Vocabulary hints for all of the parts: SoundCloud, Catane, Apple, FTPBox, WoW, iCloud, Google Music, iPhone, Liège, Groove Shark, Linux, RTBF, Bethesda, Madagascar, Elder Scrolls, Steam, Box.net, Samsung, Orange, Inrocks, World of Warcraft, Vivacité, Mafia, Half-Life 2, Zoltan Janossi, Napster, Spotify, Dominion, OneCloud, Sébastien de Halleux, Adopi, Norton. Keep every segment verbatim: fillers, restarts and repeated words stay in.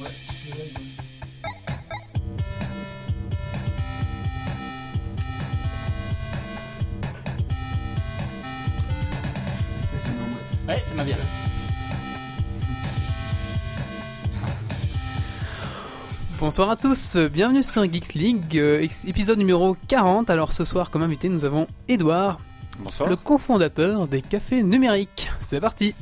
Ouais, ouais, ouais. Ouais, c'est ma bière. Bonsoir à tous, bienvenue sur Geeks League, euh, épisode numéro quarante. Alors ce soir, comme invité, nous avons Édouard, bonsoir, le cofondateur des Cafés Numériques. C'est parti.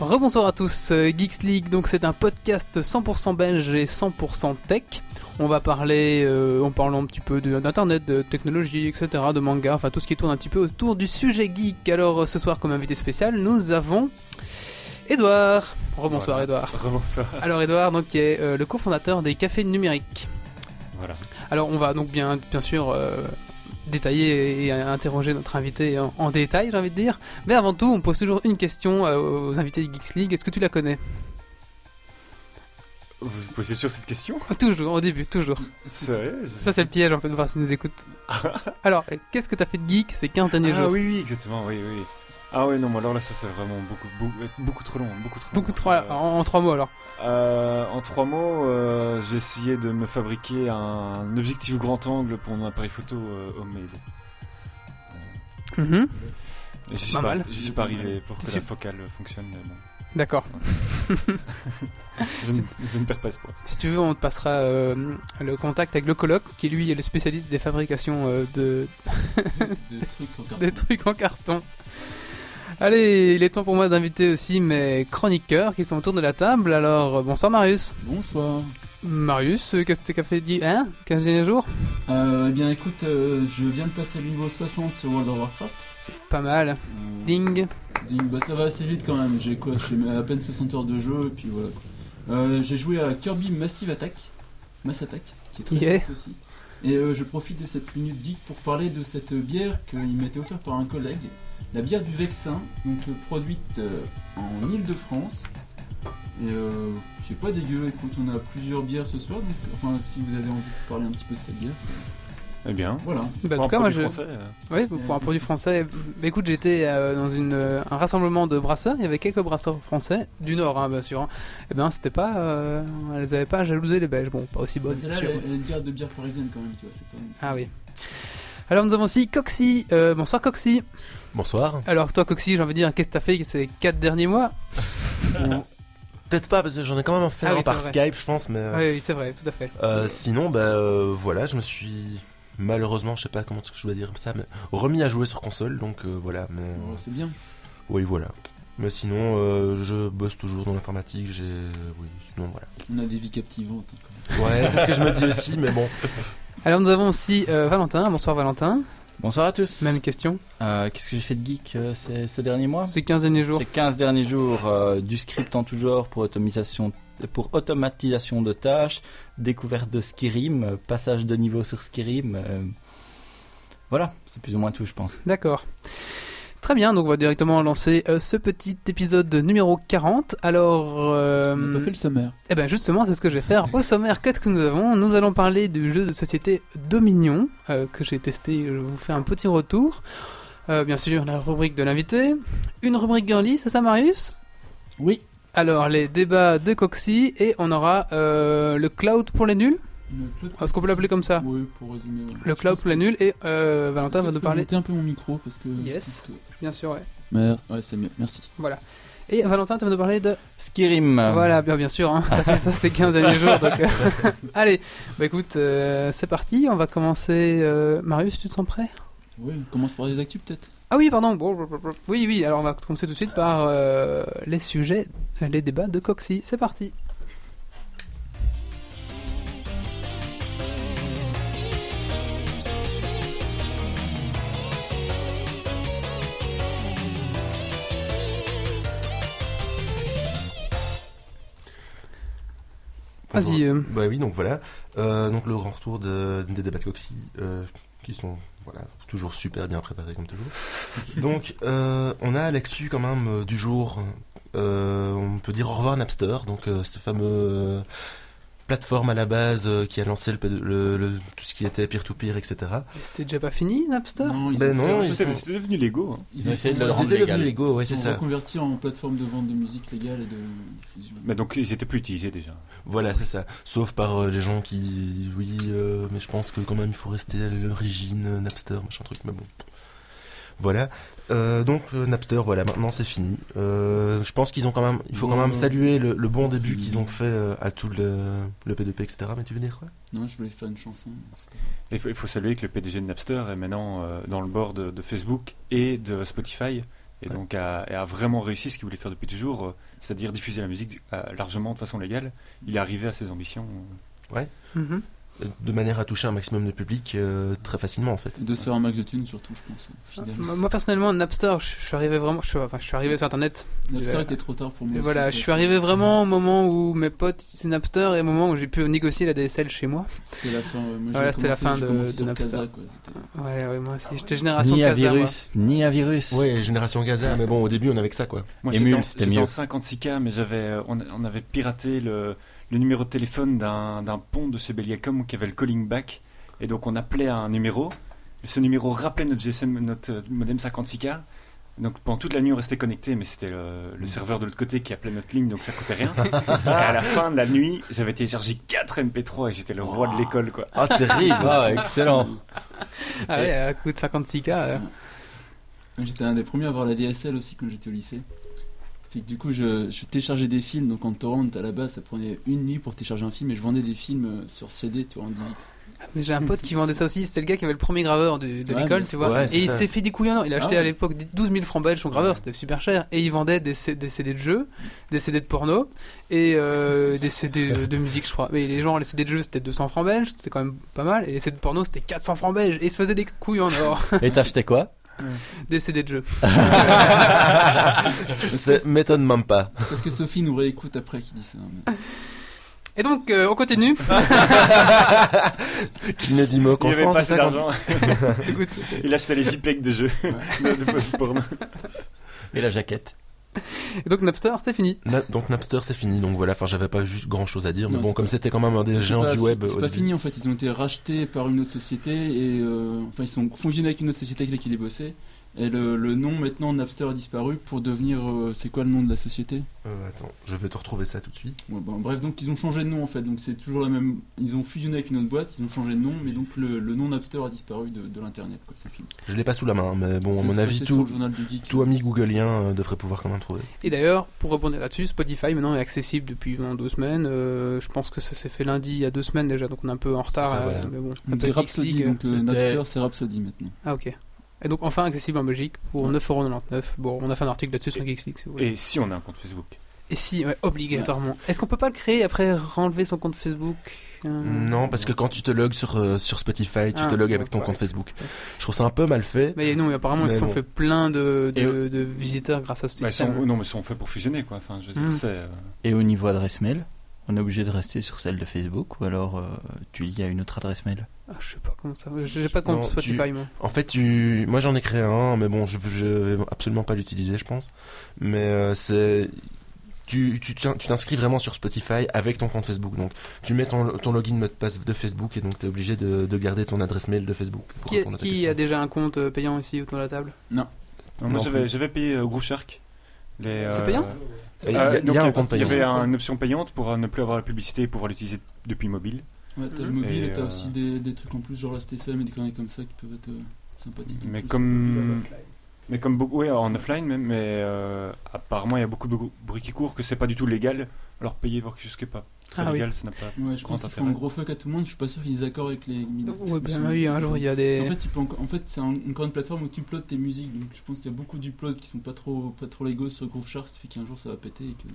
Rebonsoir à tous, Geeks League, donc c'est un podcast cent pour cent belge et cent pour cent tech. On va parler, euh, en parlant un petit peu de, d'internet, de technologie, et cetera, de manga, enfin tout ce qui tourne un petit peu autour du sujet geek. Alors ce soir, comme invité spécial, nous avons Édouard. Rebonsoir, voilà. Édouard. Rebonsoir. Alors Édouard, donc, qui est euh, le cofondateur des Cafés Numériques. Voilà. Alors on va donc bien, bien sûr... Euh, détailler et interroger notre invité en, en détail, j'ai envie de dire. Mais avant tout, on pose toujours une question aux invités de Geeks League. Est-ce que tu la connais ? Vous posez toujours cette question ? Toujours, au début, toujours. Sérieux ? Ça, c'est le piège, en fait, de voir s'ils nous écoutent. Alors, qu'est-ce que t'as fait de geek ces quinze derniers ah, jours ? Ah oui, oui, exactement, oui, oui. Ah oui, non, mais alors là, ça, c'est vraiment beaucoup, beaucoup, beaucoup trop long. Beaucoup trop, beaucoup long. trop euh, en, en trois mots, alors. Euh, en trois mots, euh, j'ai essayé de me fabriquer un objectif grand angle pour mon appareil photo euh, homemade. Euh, mm-hmm. Et je suis pas, pas, je suis pas arrivé pour que T'es la focale fonctionne. Bon. D'accord. je, ne, je ne perds pas espoir. Si tu veux, on te passera euh, le contact avec le coloc, qui lui est le spécialiste des fabrications euh, de... des, trucs des trucs en carton. Allez, il est temps pour moi d'inviter aussi mes chroniqueurs qui sont autour de la table. Alors, bonsoir Marius. Bonsoir. Marius, qu'est-ce que t'as fait dit hein quinze derniers jours ? Euh, eh bien écoute, euh, je viens de passer le niveau soixante sur World of Warcraft. Pas mal. Euh, Ding. Ding, bah ça va assez vite quand même. J'ai quoi, j'ai à peine soixante heures de jeu et puis voilà. Euh, j'ai joué à Kirby Massive Attack, Mass Attack, qui est très yeah. chouette aussi. Et euh, je profite de cette minute geek pour parler de cette bière qu'il m'était offerte par un collègue. La bière du Vexin, donc produite euh, en Ile-de-France. Et euh, c'est pas dégueu, écoute, on a plusieurs bières ce soir, donc enfin si vous avez envie de parler un petit peu de cette bière, c'est... Eh bien, voilà. Bah, en tout cas, moi je. Français, euh... Oui, pour, pour un produit français. Bah, écoute, j'étais euh, dans une, euh, un rassemblement de brasseurs, il y avait quelques brasseurs français, du Nord, hein, bien sûr. Hein. Et bien, c'était pas. Euh, elles avaient pas à jalouser les Belges, bon, pas aussi bonnes. Bah, c'est là, une bière de bière parisienne quand même, tu vois, c'est pas. Ah oui. Alors, nous avons aussi Coxy. Euh, bonsoir, Coxy. Bonsoir. Alors toi Coxy, j'ai envie de dire, qu'est-ce que t'as fait ces quatre derniers mois ? Peut-être pas, parce que j'en ai quand même fait ah oui, par Skype je pense, mais... Oui, oui c'est vrai, tout à fait. Euh, sinon, bah euh, voilà, je me suis malheureusement, je sais pas comment je dois dire ça, mais remis à jouer sur console, donc euh, voilà. Mais... Oh, c'est bien. Oui, voilà. Mais sinon, euh, je bosse toujours dans l'informatique, j'ai... Oui, sinon, voilà. On a des vies captivantes. Ouais, c'est ce que je me dis aussi, mais bon. Alors nous avons aussi euh, Valentin, bonsoir Valentin. Bonsoir à tous. Même question. Euh, qu'est-ce que j'ai fait de geek euh, ces, ces derniers mois ? Ces quinze derniers jours. Ces quinze derniers jours, euh, du script en tout genre pour automatisation, pour automatisation de tâches, découverte de Skyrim, passage de niveau sur Skyrim. Euh, voilà, c'est plus ou moins tout, je pense. D'accord. Très bien, donc on va directement lancer euh, ce petit épisode numéro quarante. Alors... Euh, on n'a pas fait le sommaire. Eh bien justement, c'est ce que je vais faire. Au sommaire, qu'est-ce que nous avons ? Nous allons parler du jeu de société Dominion, euh, que j'ai testé, je vous fais un petit retour. Euh, bien sûr, la rubrique de l'invité. Une rubrique girly, c'est ça Marius ? Oui. Alors, les débats de Coxy, et on aura euh, le cloud pour les nuls. Est-ce qu'on peut l'appeler comme ça ? Oui, pour résumer. Ouais. Le cloud pour les nuls et euh, Valentin va nous parler. Mettez un peu mon micro parce que. Yes, que... bien sûr, ouais. Mais, ouais, c'est mieux. Merci. Voilà. Et Valentin, tu vas nous parler de Skyrim. Voilà, bien, bien sûr. Hein. T'as fait ça ces quinze derniers jours. Donc, euh... Allez, bah écoute, euh, c'est parti. On va commencer. Euh... Marius, tu te sens prêt ? Oui, on commence par les actus peut-être. Ah oui, pardon. Oui, oui. Alors on va commencer tout de suite par euh, les sujets, les débats de Coxy. C'est parti. Vas-y. Euh... Bah oui, donc voilà. Euh, donc le grand retour de, des débats de Coxy, euh, qui sont voilà toujours super bien préparés comme toujours. donc euh, on a l'actu quand même euh, du jour. Euh, on peut dire au revoir Napster, donc euh, ce fameux euh, plateforme à la base euh, qui a lancé le, le, le, tout ce qui était peer-to-peer, et cetera. Mais c'était déjà pas fini, Napster ? Non, ils ben non fait... ils sont... c'était devenu Lego. Hein. Ils ont essayé de le rendre légal. Ils étaient devenus Lego, ouais, c'est ça. Ils sont reconvertis en plateforme de vente de musique légale et de diffusion. Mais donc ils étaient plus utilisés déjà. Voilà, c'est ça. Sauf par euh, les gens qui, oui, euh, mais je pense que quand même il faut rester à l'origine euh, Napster, machin truc, mais bon. Voilà. Euh, donc euh, Napster, voilà, maintenant c'est fini. Euh, je pense qu'ils ont quand même, il faut non, quand même non, saluer le, le bon début qu'ils ont fait euh, à tout le, le P deux P, et cetera. Mais tu veux dire quoi ? Non, je voulais faire une chanson. Il faut, il faut saluer que le P D G de Napster est maintenant euh, dans le board de, de Facebook et de Spotify, et ouais. donc a, a vraiment réussi ce qu'il voulait faire depuis toujours, euh, c'est-à-dire diffuser la musique euh, largement de façon légale. Il est arrivé à ses ambitions. Euh. Ouais. Mm-hmm. De manière à toucher un maximum de public euh, très facilement en fait. Et de se faire un max de thunes surtout, je pense. Finalement. Moi personnellement, Napster, je, je suis arrivé vraiment, je, enfin, je suis arrivé sur Internet. Napster était trop tard pour moi. Et voilà, je suis arrivé vraiment au moment où mes potes c'est Napster et au moment où j'ai pu négocier la D S L chez moi. C'était la fin. Moi, voilà, c'était la fin de, de Napster. Gaza, ouais, ouais, moi aussi. J'étais génération Gaza. Ni un virus, moi. ni un virus. Ouais, génération Gaza, mais bon, au début on avait que ça quoi. Moi et j'étais, en, c'était j'étais en cinquante-six K, mais j'avais, on, on avait piraté le. le numéro de téléphone d'un, d'un pont de chez Belgacom qui avait le calling back, et donc on appelait à un numéro, ce numéro rappelait notre G S M, notre modem cinquante-six K, donc pendant toute la nuit on restait connecté, mais c'était le, le serveur de l'autre côté qui appelait notre ligne, donc ça coûtait rien. Et à la fin de la nuit j'avais téléchargé quatre M P trois et j'étais le roi wow. de l'école quoi. Ah terrible. Ah excellent. Ah ouais, à coup de cinquante-six K euh. J'étais un des premiers à avoir la D S L aussi quand j'étais au lycée. Fait que du coup, je, je téléchargeais des films, donc en torrent à la base, ça prenait une nuit pour télécharger un film, et je vendais des films sur C D, tu vois, en D X. Mais j'ai un pote qui vendait ça aussi, c'était le gars qui avait le premier graveur de, de ouais, l'école, tu vois, ouais, et il ça. s'est fait des couillons. Il a acheté ah, ouais. à l'époque douze mille francs belges son graveur, ouais. c'était super cher, et il vendait des, C- des C D de jeux, des C D de porno, et euh, des C D de musique, je crois. Mais les gens, les C D de jeux c'était deux cents francs belges, c'était quand même pas mal, et les C D de porno c'était quatre cents francs belges, et il se faisait des couilles en or. Et t'achetais quoi ? Des C D de jeu. Ça m'étonne même pas. Parce que Sophie nous réécoute après qui dit ça. Mais... Et donc, euh, on continue. Qui ne dit mot qu'on sent, c'est ça d'argent. Écoute. Il achetait les JPEG de jeu. Ouais. de, de, de porno. Et la jaquette. Et donc Napster c'est fini. Na- donc Napster c'est fini. Donc voilà, enfin j'avais pas juste grand chose à dire, mais non, bon comme pas... c'était quand même un des géants du web. C'est pas début. fini en fait. Ils ont été rachetés par une autre société et euh, enfin ils sont fusionnés avec une autre société avec laquelle ils bossaient. Et le, le nom maintenant Napster a disparu pour devenir euh, c'est quoi le nom de la société ? euh, Attends, je vais te retrouver ça tout de suite. Ouais, ben, bref, donc ils ont changé de nom en fait. Donc c'est toujours la même. Ils ont fusionné avec une autre boîte, ils ont changé de nom, mais donc le, le nom Napster a disparu de, de l'internet. Quoi, c'est fini. Je l'ai pas sous la main, mais bon, c'est à mon avis tout, tout ami googlien euh, devrait pouvoir quand même trouver. Et d'ailleurs, pour rebondir là-dessus, Spotify maintenant est accessible depuis maintenant deux semaines. Euh, je pense que ça s'est fait lundi il y a deux semaines déjà, donc on est un peu en retard. Ça, voilà. euh, mais bon, c'est Rhapsody, League, donc euh, Napster c'est Rhapsody maintenant. Ah ok. Et donc enfin accessible en Belgique pour neuf euros quatre-vingt-dix-neuf. Bon, on a fait un article là-dessus sur Geeks League si vous voulez. Et si on a un compte Facebook. Et si, ouais, obligatoirement. Ouais. Est-ce qu'on peut pas le créer après renlever son compte Facebook ? Non, parce que quand tu te logs sur, euh, sur Spotify, tu ah, te logs avec ton ouais. compte Facebook. Ouais. Je trouve ça un peu mal fait. Mais non, mais apparemment, mais ils se sont bon. fait plein de, de, de visiteurs grâce à ce bah, système. Sont, non, mais ils sont faits pour fusionner, quoi. Enfin, je veux dire, mm. c'est, euh... Et au niveau adresse mail ? On est obligé de rester sur celle de Facebook ou alors euh, tu y as une autre adresse mail ? Ah, je sais pas comment ça. J'ai pas de compte Spotify moi. En fait, tu... moi j'en ai créé un, mais bon, je, je vais absolument pas l'utiliser, je pense. Mais euh, c'est. Tu, tu, tu t'inscris vraiment sur Spotify avec ton compte Facebook. Donc, tu mets ton, ton login mot de passe de Facebook et donc tu es obligé de, de garder ton adresse mail de Facebook. Pour qui a, qui a déjà un compte payant ici autour de la table ? Non. non. Moi, j'avais, j'avais payé euh, Groove Shark. Les, c'est euh... payant ? Il euh, y, y, y, y avait une option payante pour ne plus avoir la publicité et pouvoir l'utiliser depuis mobile. Ouais, t'as le mobile et, et t'as euh... aussi des, des trucs en plus, genre la S T F M et des conneries comme ça qui peuvent être euh, sympathiques. Mais comme, mais comme beaucoup, ouais, en offline même, mais euh, apparemment il y a beaucoup de bruit qui court que c'est pas du tout légal. Alors payer pour quelque chose qui n'est pas très ah, légal, oui. ça n'a pas. Ouais, je pense qu'ils font un gros fuck à tout le monde. Je suis pas sûr qu'ils accordent avec les. Ouais, bien oui, un jour il y a des. En fait, tu peux en... en fait, c'est encore une plateforme où tu uploads tes musiques. Donc je pense qu'il y a beaucoup d'uploads qui sont pas trop, pas trop légaux sur Groove Shark. Ça fait qu'un jour ça va péter. Et que...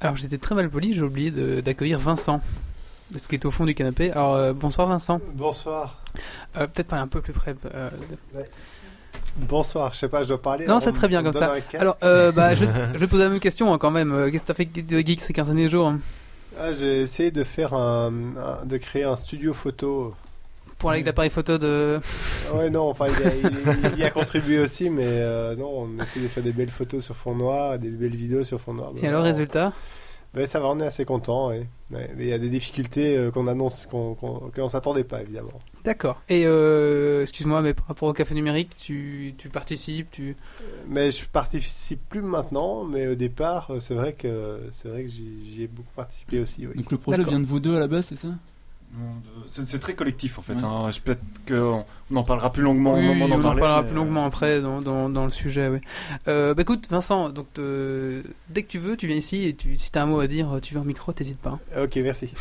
Alors j'étais très mal poli. J'ai oublié de, d'accueillir Vincent. Parce qu'il est au fond du canapé. Alors euh, bonsoir Vincent. Bonsoir. Euh, peut-être parler un peu plus près. Euh... Ouais. Bonsoir, je sais pas, je dois parler. Non, on, c'est très bien comme ça. Alors, euh, bah, je, je vais te poser la même question hein, quand même. Qu'est-ce que t'as fait de Geeks ces quinze derniers jours hein? Ah, j'ai essayé de faire un, un, de créer un studio photo. Pour aller avec l'appareil photo de. Ouais, non, enfin, il, a, il, il y a contribué aussi, mais euh, non, on essaie de faire des belles photos sur fond noir, des belles vidéos sur fond noir. Et bah, alors, résultat ? Ben, ça va, on est assez content. Ouais. Ouais. Mais il y a des difficultés euh, qu'on annonce, qu'on, qu'on, qu'on s'attendait pas, évidemment. D'accord. Et euh, excuse-moi, mais par rapport au Café Numérique, tu, tu participes tu... Mais je participe plus maintenant, mais au départ, c'est vrai que, c'est vrai que j'y, j'y ai beaucoup participé aussi. Oui. Donc le projet D'accord. vient de vous deux à la base, c'est ça ? C'est, c'est très collectif en fait. Ouais. Hein. Je, peut-être qu'on on en parlera plus longuement. Oui, on en, on parler, en parlera mais... plus longuement après dans, dans, dans le sujet. Oui. Euh, bah écoute, Vincent, donc te, dès que tu veux, tu viens ici et tu, si t'as un mot à dire, tu veux un micro, t'hésites pas. Hein. Ok, merci.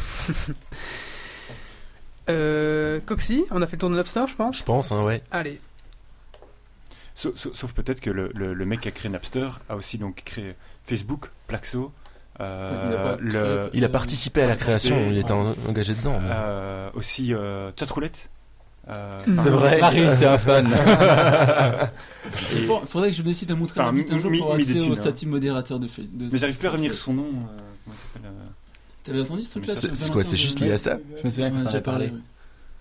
euh, Coxy, on a fait le tour de Napster, je pense. Je pense, hein, ouais. Allez. Sauf, sauf peut-être que le, le, le mec qui a créé Napster a aussi donc créé Facebook, Plaxo. Euh, il, a le, créé, il a participé à la création, il était en, engagé dedans. Mais... Euh, aussi euh, Chatroulette. Euh, c'est vrai. Marie, c'est un fan. Il faudrait que je me décide à montrer un, un jour mi, pour accéder au statut modérateur de Facebook. Mais j'arrive plus à retenir son nom. Euh, comment s'appelle euh... T'avais entendu ce truc-là? C'est, c'est quoi? C'est juste lié à ça? Je me souviens quand t'en as parlé.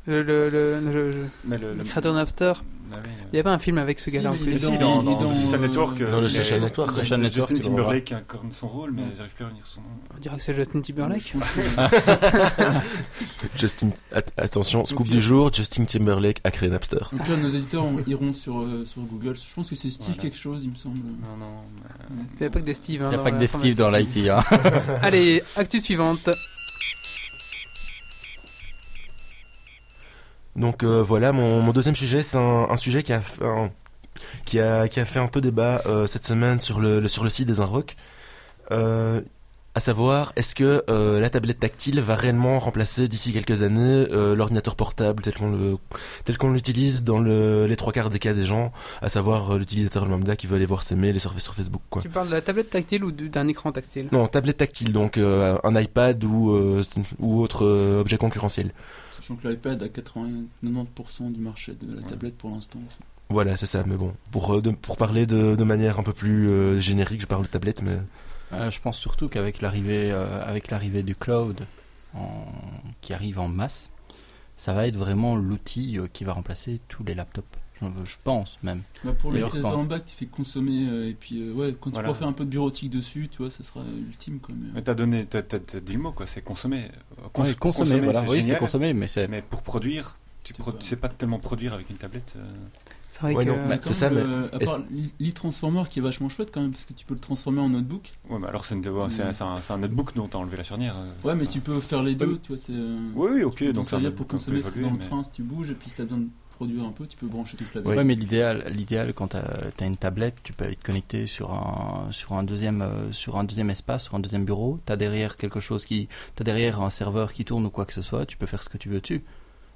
Le, le, le, le, le, le, le créateur de Napster. Ah oui, il n'y a pas un film avec ce gars-là en plus? Si, dans le Social Network. Dans le Social Network, c'est Justin Timberlake qui incarne son rôle, mais j'arrive plus à retenir son nom. On dirait que c'est Justin Timberlake. Justin, attention, scoop du jour, Justin Timberlake a créé Napster. Au pire, nos éditeurs iront sur, sur Google. Je pense que c'est Steve voilà. quelque chose, il me semble. Non, non. Il n'y a pas que des Steve. Il n'y a pas que des Steve dans l'I T. Allez, actu suivante. Donc euh, voilà, mon, mon deuxième sujet, c'est un, un sujet qui a, un, qui, a, qui a fait un peu débat euh, cette semaine sur le, le, sur le site des Inrocks, euh, à savoir, est-ce que euh, la tablette tactile va réellement remplacer d'ici quelques années euh, l'ordinateur portable tel qu'on, le, tel qu'on l'utilise dans le, les trois quarts des cas des gens, à savoir euh, l'utilisateur lambda qui veut aller voir ses mails et surfer sur Facebook, quoi. Tu parles de la tablette tactile ou d'un écran tactile ? Non, tablette tactile, donc euh, un iPad ou, euh, ou autre euh, objet concurrentiel. Donc l'iPad a quatre-vingts, quatre-vingt-dix pour cent du marché de la tablette pour l'instant. Voilà, c'est ça. Mais bon, pour, de, pour parler de, de manière un peu plus euh, générique, je parle de tablette, mais... Euh, je pense surtout qu'avec l'arrivée, euh, avec l'arrivée du cloud en, qui arrive en masse, ça va être vraiment l'outil euh, qui va remplacer tous les laptops. J'en veux, je pense même. Bah pour les utilisateurs en bac, tu fais consommer euh, et puis euh, ouais, quand voilà. tu pourras faire un peu de bureautique dessus, tu vois, ça sera ultime quand même. Mais t'as donné, t'as, t'as, t'as dit le mot quoi, c'est consommer. Cons- ouais, consommer, consommer, voilà, c'est oui, génial, c'est consommer, mais c'est. Mais pour produire, tu ne pro- pas... sais pas tellement produire avec une tablette. Euh... C'est vrai ouais, que. Non, bah, c'est ça. Euh, mais... À part l'e-transformer qui est vachement chouette quand même, parce que tu peux le transformer en notebook. Ouais, mais alors c'est, une... ouais, c'est, c'est, un, c'est un notebook dont t'as enlevé la charnière. Ouais, euh... mais tu peux faire les deux, tu vois. C'est... Oui, oui, ok. Donc ça vient pour consommer dans le train si tu bouges et puis si t'as besoin de produire un peu, tu peux brancher toute la vie. Ouais, mais l'idéal, l'idéal quand tu as une tablette, tu peux aller te connecter sur un sur un deuxième euh, sur un deuxième espace, sur un deuxième bureau, tu as derrière quelque chose qui tu as derrière un serveur qui tourne ou quoi que ce soit, tu peux faire ce que tu veux dessus.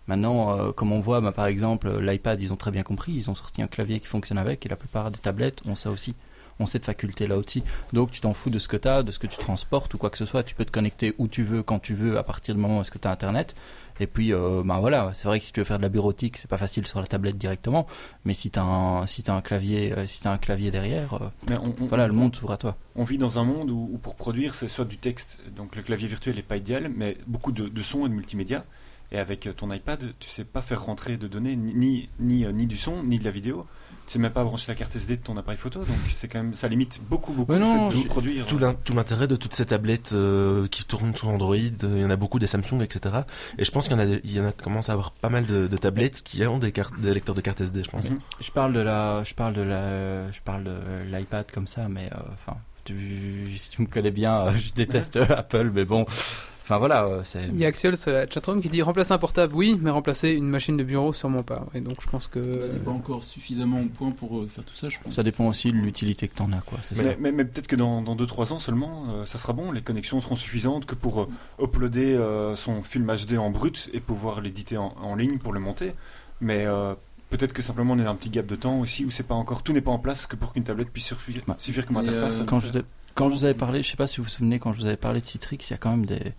Maintenant, euh, comme on voit bah, par exemple l'iPad, ils ont très bien compris, ils ont sorti un clavier qui fonctionne avec et la plupart des tablettes ont ça aussi. On cette faculté-là aussi. Donc, tu t'en fous de ce que tu as, de ce que tu transportes ou quoi que ce soit. Tu peux te connecter où tu veux, quand tu veux, à partir du moment où est-ce que tu as Internet. Et puis, euh, ben voilà, c'est vrai que si tu veux faire de la bureautique, c'est pas facile sur la tablette directement. Mais si tu as un, si tu as un clavier, si tu as un clavier derrière, euh, on, on, voilà, on, le monde s'ouvre à toi. On vit dans un monde où, où pour produire, c'est soit du texte, donc le clavier virtuel n'est pas idéal, mais beaucoup de, de sons et de multimédia. Et avec ton iPad, tu sais pas faire rentrer de données, ni, ni, ni, ni du son, ni de la vidéo. Tu sais même pas brancher la carte S D de ton appareil photo, donc c'est quand même, ça limite beaucoup, beaucoup mais non, le fait de produire. Tout, l'in- tout l'intérêt de toutes ces tablettes euh, qui tournent sur Android, il y en a beaucoup des Samsung, et cetera. Et je pense qu'il y en a, il y en a commence à avoir pas mal de, de tablettes qui ont des, cartes, des lecteurs de carte S D, je pense. Mm-hmm. Je parle de la, je parle de la, je parle de l'iPad comme ça, mais enfin, euh, si tu me connais bien, je déteste Apple, mais bon. Enfin, voilà, c'est... Il y a Axiol sur la chatroom qui dit remplacer un portable, oui, mais remplacer une machine de bureau, sûrement pas. Et donc je pense que bah, c'est pas encore suffisamment au point pour faire tout ça. Je pense. Ça dépend aussi de l'utilité que t'en as, quoi. C'est mais, ça. Mais, mais peut-être que dans dans deux trois ans seulement, euh, ça sera bon. Les connexions seront suffisantes que pour euh, uploader euh, son film H D en brut et pouvoir l'éditer en, en ligne pour le monter. Mais euh, peut-être que simplement on est dans un petit gap de temps aussi où c'est pas encore, tout n'est pas en place que pour qu'une tablette puisse suffire, bah, suffire comme interface. Euh, quand je vous ai, quand je vous avais parlé, je sais pas si vous vous souvenez, quand je vous avais parlé de Citrix, il y a quand même des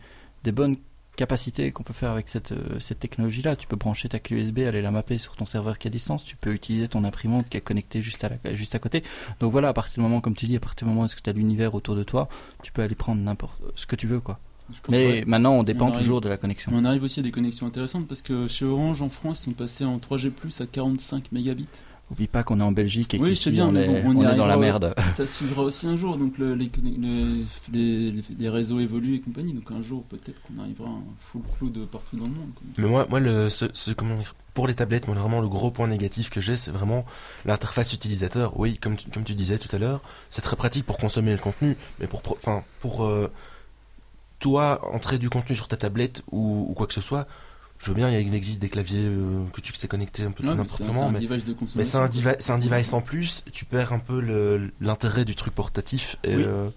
des bonnes capacités qu'on peut faire avec cette, euh, cette technologie-là. Tu peux brancher ta clé U S B, aller la mapper sur ton serveur qui est à distance. Tu peux utiliser ton imprimante qui est connectée juste à, la, juste à côté. Donc voilà, à partir du moment, comme tu dis, à partir du moment où tu as l'univers autour de toi, tu peux aller prendre n'importe ce que tu veux, quoi. Mais maintenant, on dépend on arrive, toujours de la connexion. On arrive aussi à des connexions intéressantes parce que chez Orange, en France, ils sont passés en trois G plus à quarante-cinq mégabits. Oublie pas qu'on est en Belgique et oui, qu'ici bien, on est, bon, on on est dans la merde. Ça suivra aussi un jour, donc le, les, les, les réseaux évoluent et compagnie, donc un jour peut-être qu'on arrivera à un full cloud partout dans le monde. Mais moi, moi le, ce, ce, comment dire, pour les tablettes, moi, vraiment le gros point négatif que j'ai, c'est vraiment l'interface utilisateur. Oui, comme tu, comme tu disais tout à l'heure, c'est très pratique pour consommer le contenu, mais pour, enfin, pour euh, toi, entrer du contenu sur ta tablette ou, ou quoi que ce soit, je veux bien, il existe des claviers euh, que tu sais connecter un peu ouais, tout n'importe comment, mais, mais c'est, un divi- c'est un device en plus, tu perds un peu le, l'intérêt du truc portatif. Et oui. Euh...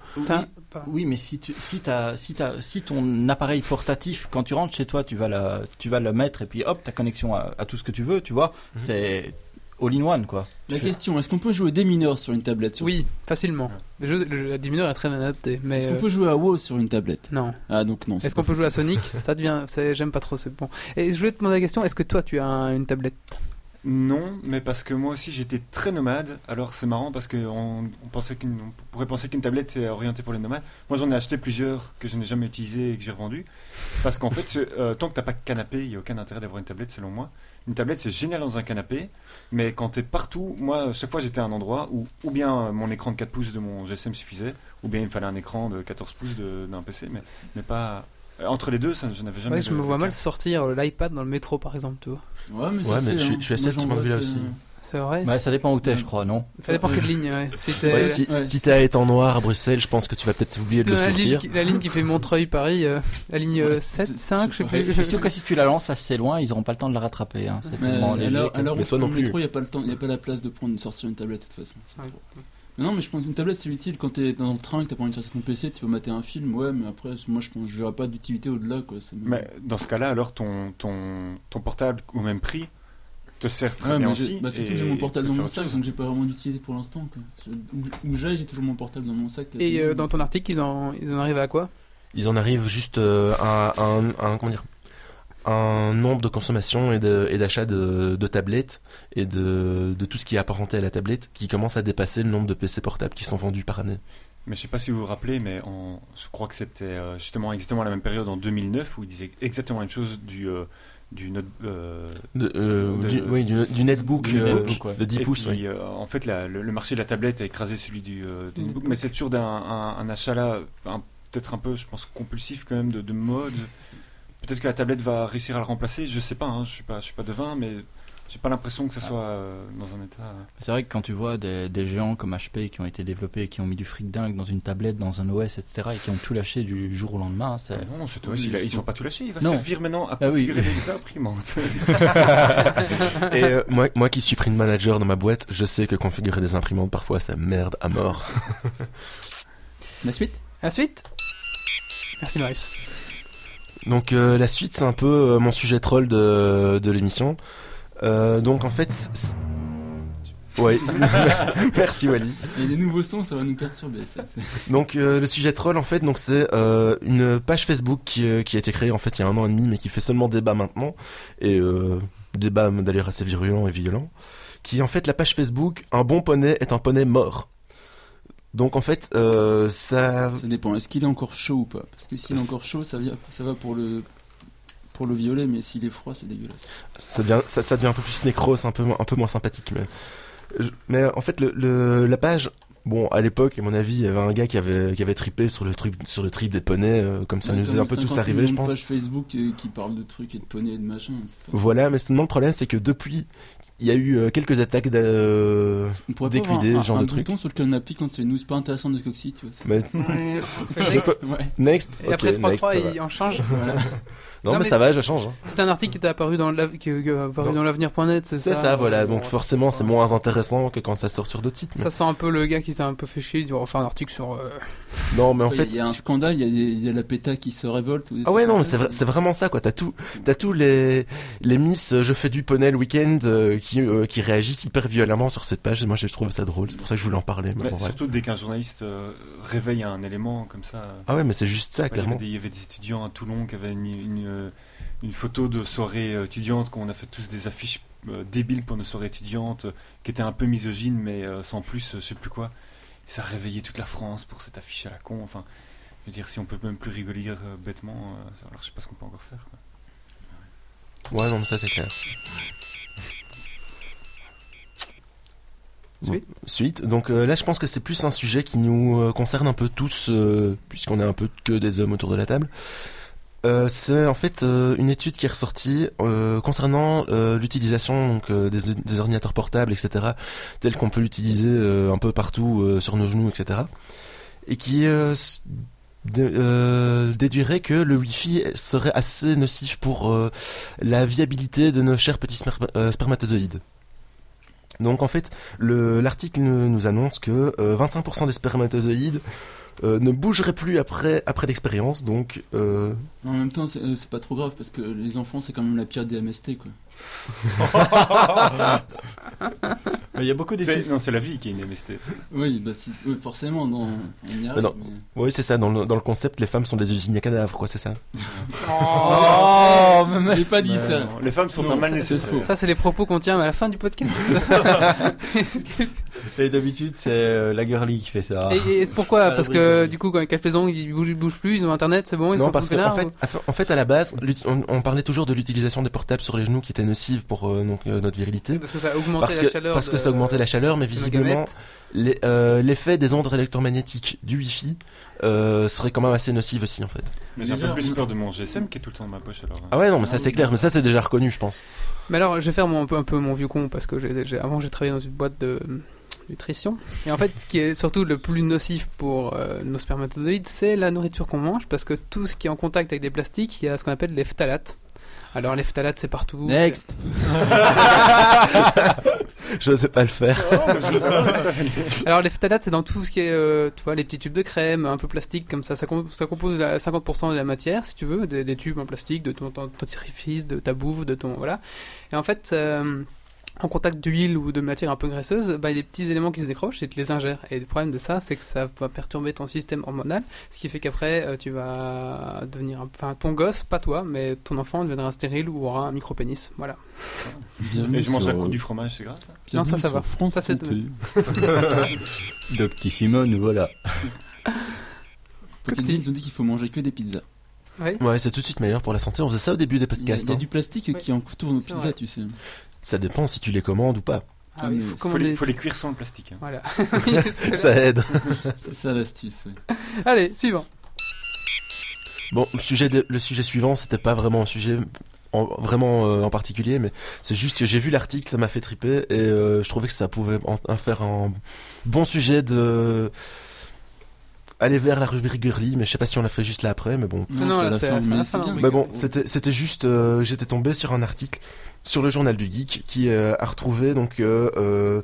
oui, mais si, tu, si, t'as, si, t'as, si ton appareil portatif, quand tu rentres chez toi, tu vas, la, tu vas le mettre et puis hop, ta connexion à, à tout ce que tu veux, tu vois, mm-hmm. c'est all-in-one quoi. La tu question, fais... est-ce qu'on peut jouer des mineurs sur une tablette sur... Oui, facilement. Le jeu, le jeu à dix mineurs est très adapté. Mais est-ce euh... qu'on peut jouer à WoW sur une tablette? Non. Ah donc non. Est-ce qu'on peut jouer à Sonic? Ça devient, c'est... j'aime pas trop, c'est bon. Et je voulais te demander la question, est-ce que toi tu as un, une tablette? Non, mais parce que moi aussi j'étais très nomade. Alors c'est marrant parce qu'on on pensait qu'une, on pourrait penser qu'une tablette est orientée pour les nomades. Moi j'en ai acheté plusieurs que je n'ai jamais utilisées et que j'ai revendues. Parce qu'en fait, euh, tant que t'as pas de canapé, il n'y a aucun intérêt d'avoir une tablette selon moi. Une tablette c'est génial dans un canapé, mais quand t'es partout, moi chaque fois j'étais à un endroit où ou bien mon écran de quatre pouces de mon G S M suffisait, ou bien il me fallait un écran de quatorze pouces de, d'un P C, mais, mais pas... Entre les deux, ça, je n'avais jamais... Ouais, je me vois cas. mal sortir l'iPad dans le métro par exemple, tu vois. Ouais, mais, ouais, mais je, suis, je suis assez de ce point de vue-là aussi. C'est vrai. Bah, ça dépend où t'es, ouais. je crois, non? Ça dépend que de ligne, ouais. Si t'es, ouais, si, ouais. si t'es à Étang Noir, à Bruxelles, je pense que tu vas peut-être oublier de le sortir. La, la ligne qui fait Montreuil-Paris, euh, la ligne ouais, sept, cinq, je sais plus. Je suis sûr que si tu la lances assez loin, ils n'auront pas le temps de la rattraper. Hein. C'est tellement léger. Alors, alors mais toi non plus. Métro, il n'y a pas le temps, il n'y a pas la place de prendre une sortie une tablette de toute façon. Ouais. Non, mais je pense qu'une tablette c'est utile quand t'es dans le train, que t'as pas envie de sortir ton P C, tu veux mater un film, ouais, mais après, moi je pense je verrai pas d'utilité au-delà, quoi. C'est... Mais dans ce cas-là, alors ton, ton, ton portable au même prix te sert très ouais, bien aussi. Bah, surtout que j'ai mon portable dans mon sac, chose. Donc j'ai pas vraiment d'utilité pour l'instant. Quoi. Où, où j'aille, j'ai toujours mon portable dans mon sac. Et euh, dans ton article, ils en, ils en arrivent à quoi? Ils en arrivent juste euh, à, à, un, à un, comment dire, un nombre de consommation et, de, et d'achat de, de tablettes et de, de tout ce qui est apparenté à la tablette qui commence à dépasser le nombre de P C portables qui sont vendus par année. Mais je sais pas si vous vous rappelez, mais en, je crois que c'était justement exactement à la même période en deux mille neuf où ils disaient exactement la même chose du... Euh, du note, euh, de, euh, de, du, oui, du, du netbook, du netbook, euh, netbook ouais. de dix pouces. Puis, oui. euh, en fait, la, le, le marché de la tablette a écrasé celui du, euh, du netbook, mais c'est toujours d'un, un, un achat là, un, peut-être un peu, je pense, compulsif quand même de, de mode. Peut-être que la tablette va réussir à le remplacer, je sais pas, hein, je suis pas, je suis pas devin, mais j'ai pas l'impression que ça soit euh, dans un état. C'est vrai que quand tu vois des, des géants comme H P qui ont été développés, qui ont mis du fric dingue dans une tablette, dans un O S, et cetera, et qui ont tout lâché du jour au lendemain, c'est... Ah non, c'est... Oui, il a, ils n'ont pas tout lâché, il va non. servir maintenant à ah configurer oui. les imprimantes. Et euh, moi, moi qui suis print manager dans ma boîte, je sais que configurer des imprimantes parfois, ça merde à mort. La suite ? La suite ? Merci Marius. Donc euh, la suite, c'est un peu euh, mon sujet troll de, de l'émission. Euh, donc en fait, c'est... ouais. Merci Wally. Et les nouveaux sons, ça va nous perturber. Ça. Donc euh, le sujet troll, en fait, donc c'est euh, une page Facebook qui, euh, qui a été créée en fait il y a un an et demi, mais qui fait seulement débat maintenant, et euh, débat d'ailleurs assez virulent et violent. Qui en fait la page Facebook, un bon poney est un poney mort. Donc en fait, euh, ça. Ça dépend. Est-ce qu'il est encore chaud ou pas? Parce que s'il est encore chaud, ça vient, ça va pour le. Pour le violet, mais s'il est froid, c'est dégueulasse. Ça devient, ça, ça devient un peu plus nécros, un peu, un peu moins sympathique. Mais, mais en fait, le, le, la page, bon, à l'époque, à mon avis, il y avait un gars qui avait, qui avait trippé sur le trip, sur le trip des poneys, euh, comme ça ouais, nous est un peu tous arrivé, je pense. Une page Facebook qui parle de trucs et de poneys et de machin. Pas... Voilà, mais seulement le problème, c'est que depuis, il y a eu quelques attaques de d'équidés, genre un de truc. On pourrait pas avoir un bouton sur le canapé quand c'est une news pas intéressante de Coxy, tu vois. Mais... ouais, next. Ouais. next. Et okay, après trois trois, il en change. Voilà. Non, non mais, mais ça va, je change. Hein. C'est un article qui était apparu dans, l'av... qui est apparu dans l'avenir point net, c'est, c'est ça. C'est ça, voilà. Donc forcément, c'est moins intéressant que quand ça sort sur d'autres sites. Ça mais... sent un peu le gars qui s'est un peu fait chier, il va refaire un article sur... Euh... Non, mais en ouais, fait... Il y a un scandale, il y, y a la péta qui se révolte. Ou... Ah ouais, non, mais c'est, vrai, c'est vraiment ça, quoi. T'as tout, t'as tout les, les miss Je fais du poney le week-end euh, qui, euh, qui réagissent hyper violemment sur cette page. Et moi, je trouve ça drôle. C'est pour ça que je voulais en parler. Mais, bon, surtout ouais. dès qu'un journaliste euh, réveille un élément comme ça. Ah ouais, mais c'est juste ça, ouais, clairement. Il y, y avait des étudiants à Toulon qui avaient une... une une photo de soirée étudiante qu'on a fait tous des affiches débiles pour nos soirées étudiantes qui étaient un peu misogynes mais sans plus je sais plus quoi, ça a réveillé toute la France pour cette affiche à la con, enfin je veux dire si on peut même plus rigoler bêtement alors je sais pas ce qu'on peut encore faire quoi. Ouais non mais ça c'est clair. Suite. Suite. Donc euh, là, je pense que c'est plus un sujet qui nous euh, concerne un peu tous, euh, puisqu'on est un peu que des hommes autour de la table. Euh, c'est en fait euh, une étude qui est ressortie euh, concernant euh, l'utilisation donc, euh, des, des ordinateurs portables, et cetera, tel qu'on peut l'utiliser euh, un peu partout euh, sur nos genoux, et cetera, et qui euh, d- euh, déduirait que le Wi-Fi serait assez nocif pour euh, la viabilité de nos chers petits sperma- euh, spermatozoïdes. Donc en fait, le, l'article nous annonce que euh, vingt-cinq pour cent des spermatozoïdes Euh, ne bougerait plus après, après l'expérience, donc... Euh... En même temps, c'est, c'est pas trop grave, parce que les enfants, c'est quand même la pire des M S T, quoi. Il y a beaucoup d'études... C'est, non, c'est la vie qui est une M S T. Oui, bah, si, oui forcément, non, on y arrive. Mais mais... Oui, c'est ça, dans le, dans le concept, les femmes sont des usines à cadavres, quoi, c'est ça. Oh, je n'ai pas dit bah, ça. Non. Les femmes sont non, un mal nécessaire. Ça, c'est les propos qu'on tient à la fin du podcast. Et d'habitude, c'est euh, la girlie qui fait ça. Et, et pourquoi? Parce que Euh, du coup, quand ils cachent les ongles, ils bougent, ils bougent plus, ils ont internet, c'est bon, ils non, sont parce que en fait, ou... en fait, à la base, on, on parlait toujours de l'utilisation des portables sur les genoux qui était nocive pour euh, donc, euh, notre virilité. Parce que ça augmentait la chaleur. Parce que ça augmentait la chaleur, mais visiblement, les, euh, l'effet des ondes électromagnétiques du Wi-Fi euh, serait quand même assez nocive aussi, en fait. Mais j'ai déjà un peu plus peur de mon G S M qui est tout le temps dans ma poche, alors. Ah ouais, non, mais ça c'est clair, mais ça c'est déjà reconnu, je pense. Mais alors, je vais faire mon, un, peu, un peu mon vieux con, parce que j'ai, j'ai, avant j'ai travaillé dans une boîte de... nutrition. Et en fait, ce qui est surtout le plus nocif pour euh, nos spermatozoïdes, c'est la nourriture qu'on mange, parce que tout ce qui est en contact avec des plastiques, il y a ce qu'on appelle des phtalates. Alors les phtalates, c'est partout. Next. Je sais pas le faire. Alors les phtalates, c'est dans tout ce qui est, euh, tu vois, les petits tubes de crème, un peu plastique comme ça. Ça, com- ça compose la cinquante pour cent de la matière, si tu veux, des, des tubes en plastique, de ton dentifrice, de ta bouffe, de ton voilà. Et en fait. Euh, en contact d'huile ou de matière un peu graisseuse, bah, il y a des petits éléments qui se décrochent et tu les ingères. Et le problème de ça, c'est que ça va perturber ton système hormonal, ce qui fait qu'après, euh, tu vas devenir... Enfin, ton gosse, pas toi, mais ton enfant deviendra stérile ou aura un micro-pénis. Voilà. Bienvenue et je mange sur... la croûte du fromage, c'est grave, ça ? Bienvenue non, ça, ça va. France ça, c'est de... Doctissimo, nous voilà. Ils nous ont dit qu'il faut manger que des pizzas. Oui. Ouais, c'est tout de suite meilleur pour la santé. On faisait ça au début des podcasts. Il y a, hein. y a du plastique oui. qui entoure nos pizzas, vrai. tu sais. Ça dépend si tu les commandes ou pas. Ah, il faut, faut, les... faut les cuire sans le plastique. Hein. Voilà. Ça aide. C'est ça l'astuce. Oui. Allez, suivant. Bon, le sujet, de... le sujet suivant, c'était pas vraiment un sujet en... vraiment euh, en particulier, mais c'est juste que j'ai vu l'article, ça m'a fait triper et euh, je trouvais que ça pouvait en... faire un bon sujet de... aller vers la rubrique girly, mais je sais pas si on l'a fait juste là après, mais bon. Non, non là, c'est, c'est, c'est, c'est bien. Mais bon, c'était, c'était juste, euh, j'étais tombé sur un article sur le journal du Geek qui euh, a retrouvé donc euh, euh,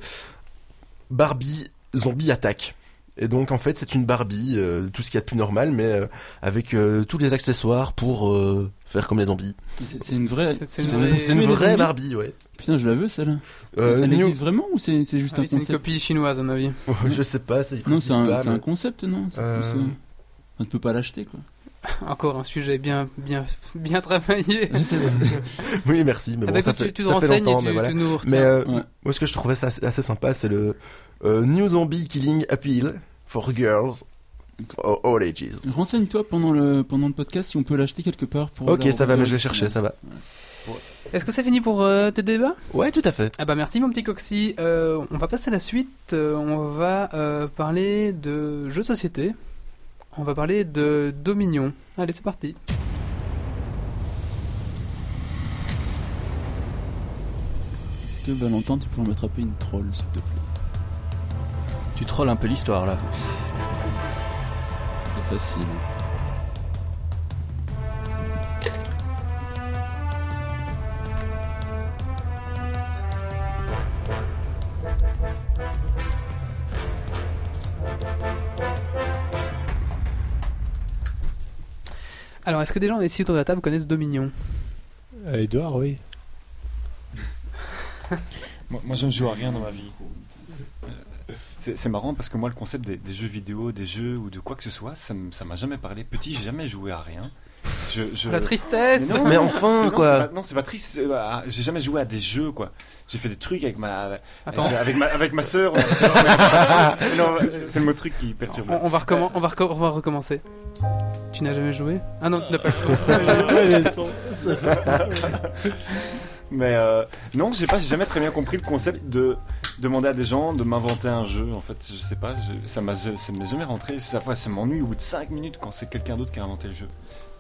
Barbie Zombie Attack. Et donc en fait, c'est une Barbie, euh, tout ce qu'il y a de plus normal, mais euh, avec euh, tous les accessoires pour euh, faire comme les zombies. C'est, c'est une vraie, c'est, c'est, c'est, une, c'est une vraie Barbie, ouais. Putain, je la veux celle-là. Euh, Elle existe New... vraiment ou c'est, c'est juste ah, un c'est concept? C'est une copie chinoise à mon avis. Je sais pas. C'est, non, c'est, un, pas, c'est mais... un concept, non c'est euh... plus, euh... On ne peut pas l'acheter, quoi. Encore un sujet bien, bien, bien travaillé. Oui, merci. Mais bon, avec ça tu, fait, tu te ça fait longtemps, et tu, mais voilà. Tu nous retiens. Mais euh, ouais. Moi, ce que je trouvais ça assez, assez sympa, c'est le euh, New Zombie Killing Appeal for Girls. All ages. Renseigne-toi pendant le, pendant le podcast si on peut l'acheter quelque part. Pour ok, ça va, mais je vais chercher, ça va. Ouais. Est-ce que c'est fini pour euh, tes débats ? Ouais, tout à fait. Ah bah merci mon petit Coxy. Euh, on va passer à la suite. Euh, on va euh, parler de jeux de société. On va parler de Dominion. Allez, c'est parti. Est-ce que Valentin, tu pourrais m'attraper une troll, s'il te plaît ? Tu trolles un peu l'histoire là. Facile. Alors, est-ce que des gens ici autour de la table connaissent Dominion ? euh, Édouard, oui. moi, moi, je ne joue à rien dans ma vie. C'est, c'est marrant parce que moi le concept des, des jeux vidéo, des jeux ou de quoi que ce soit, ça, m, ça m'a jamais parlé. Petit, j'ai jamais joué à rien. Je, je... La tristesse. Mais, non, mais enfin non, quoi. C'est pas, non, c'est pas triste. C'est, bah, j'ai jamais joué à des jeux quoi. J'ai fait des trucs avec ma, Attends. avec, avec ma, avec ma sœur. non, non, c'est le mot truc qui perturbe. On, on va recommen- on va, reco- on va recommencer. Tu n'as jamais joué ? Ah non, tu n'as pas le son. J'ai pas le son. Mais euh, non, je sais pas, j'ai jamais très bien compris le concept de demander à des gens de m'inventer un jeu. En fait, je sais pas, je, ça, m'a, je, ça m'est jamais rentré. Ça, ça m'ennuie au bout de cinq minutes quand c'est quelqu'un d'autre qui a inventé le jeu.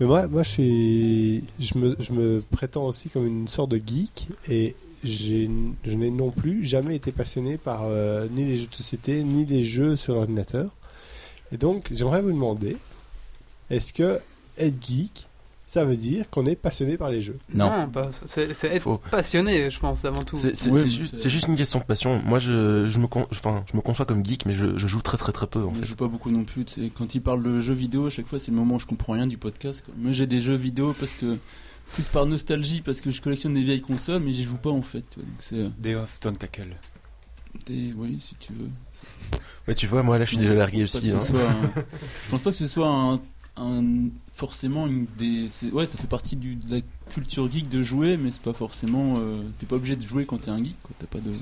Mais moi, moi je, suis, je, me, je me prétends aussi comme une sorte de geek et j'ai, je n'ai non plus jamais été passionné par euh, ni les jeux de société ni les jeux sur l'ordinateur. Et donc, j'aimerais vous demander, est-ce que être geek, ça veut dire qu'on est passionné par les jeux? Non, non bah, c'est, c'est être Faut. passionné, je pense, avant tout. C'est, c'est, oui, c'est, juste, c'est... c'est juste une question de passion. Moi, je, je, me, con, je, enfin, je me conçois comme geek, mais je, je joue très très très peu. En je fait. joue pas beaucoup non plus. T'sais. Quand ils parlent de jeux vidéo, à chaque fois, c'est le moment où je comprends rien du podcast. Quoi. Moi, j'ai des jeux vidéo parce que, plus par nostalgie, parce que je collectionne des vieilles consoles, mais j'y joue pas en fait. Ouais. Donc, c'est, euh... Day of Tentacle. Day, oui, si tu veux. Ouais, tu vois, moi là, je suis non, déjà largué aussi. Hein. Un... je pense pas que ce soit un. Un, forcément une des c'est, ouais ça fait partie du, de la culture geek de jouer, mais c'est pas forcément euh, t'es pas obligé de jouer quand t'es un geek quoi, t'as pas de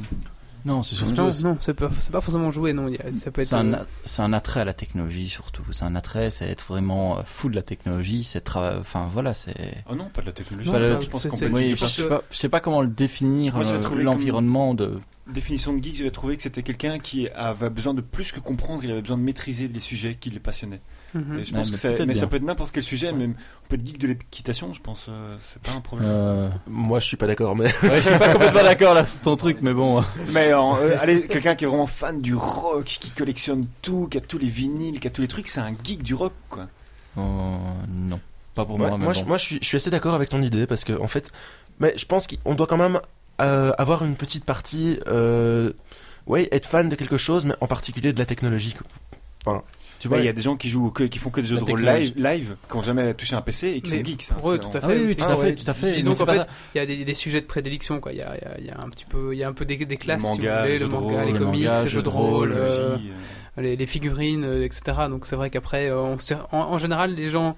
non c'est surtout non, non c'est pas c'est pas forcément jouer non a, ça peut être c'est un, un c'est un attrait à la technologie, surtout c'est un attrait, c'est être vraiment fou de la technologie, c'est tra... enfin voilà c'est oh non pas de la technologie non, la... je pense qu'on peut oui, je, je sais pas je sais pas comment le définir. Moi, euh, l'environnement comme... de définition de geek, j'avais trouvé que c'était quelqu'un qui avait besoin de plus que comprendre, il avait besoin de maîtriser les sujets qui les passionnaient. Mm-hmm. Et je pense ouais, que ça, mais bien. Ça peut être n'importe quel sujet, même on peut être geek de l'équitation, je pense, euh, c'est pas un problème. Euh, moi, je suis pas d'accord, mais ouais, je suis pas complètement d'accord là sur ton truc, mais bon. Mais en, euh, allez, quelqu'un qui est vraiment fan du rock, qui collectionne tout, qui a tous les vinyles, qui a tous les trucs, c'est un geek du rock, quoi. Euh, non, pas pour ouais, moi. Moi, bon. je, moi, je suis, je suis assez d'accord avec ton idée parce que en fait, mais je pense qu'on doit quand même Euh, avoir une petite partie euh, ouais être fan de quelque chose, mais en particulier de la technologie, enfin, tu vois il ouais, y a des gens qui jouent que, qui font que des jeux de rôle live, live qui n'ont jamais touché un P C et qui mais sont geeks pour eux, tout à fait, tout à fait. Disons qu'en fait il y a des, des sujets de prédilection quoi, il y a il y, y a un petit peu il y a un peu des, des classes, le manga, si vous voulez, le manga, les comics, les jeux de rôle, les figurines, etc. Donc c'est vrai qu'après on se, en, en général les gens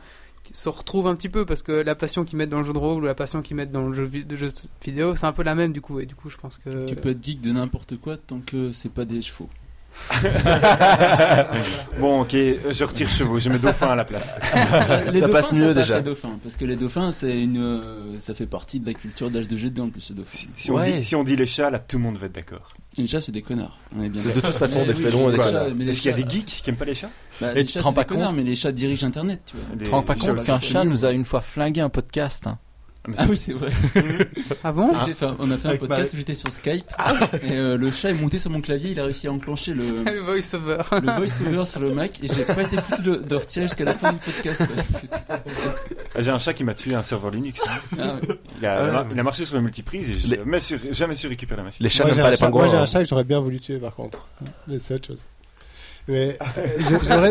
se retrouvent un petit peu parce que la passion qu'ils mettent dans le jeu de rôle ou la passion qu'ils mettent dans le jeu, vi- de jeu vidéo, c'est un peu la même du coup. Et du coup, je pense que tu peux être geek de n'importe quoi tant que c'est pas des chevaux. Bon, ok, je retire chevaux, je mets dauphin à la place. Les ça passe mieux ça déjà. Passe dauphins, parce que les dauphins, c'est une, euh, ça fait partie de la culture d'âge de G deux en plus. Les dauphins. Si, si, ouais. on dit, si on dit les chats, là tout le monde va être d'accord. Les chats, c'est des connards. On est bien c'est d'accord. De toute façon mais des félons oui, et des chats. Connards. Est-ce qu'il y a des geeks qui aiment pas les chats? Bah, et les tu chats, te rends pas compte, mais les chats dirigent Internet. Tu vois. Les... te rends pas compte qu'un chat nous a une fois flingué un podcast. Hein. Ah, ah oui, c'est vrai. Ah bon j'ai fait, on a fait avec un podcast ma... où j'étais sur Skype et euh, le chat est monté sur mon clavier, il a réussi à enclencher le, le voice-over le voice-over sur le Mac et j'ai pas été foutu de, de retirer jusqu'à la fin du podcast. Ah, j'ai un chat qui m'a tué un serveur Linux. Ah, ouais. il, a, euh, il a marché sur la multiprise et j'ai les... jamais, su, jamais su récupérer la machine. Les chats n'aiment pas les pingouins. Moi j'ai un chat que j'aurais bien voulu tuer par contre, mais c'est autre chose. Mais j'aurais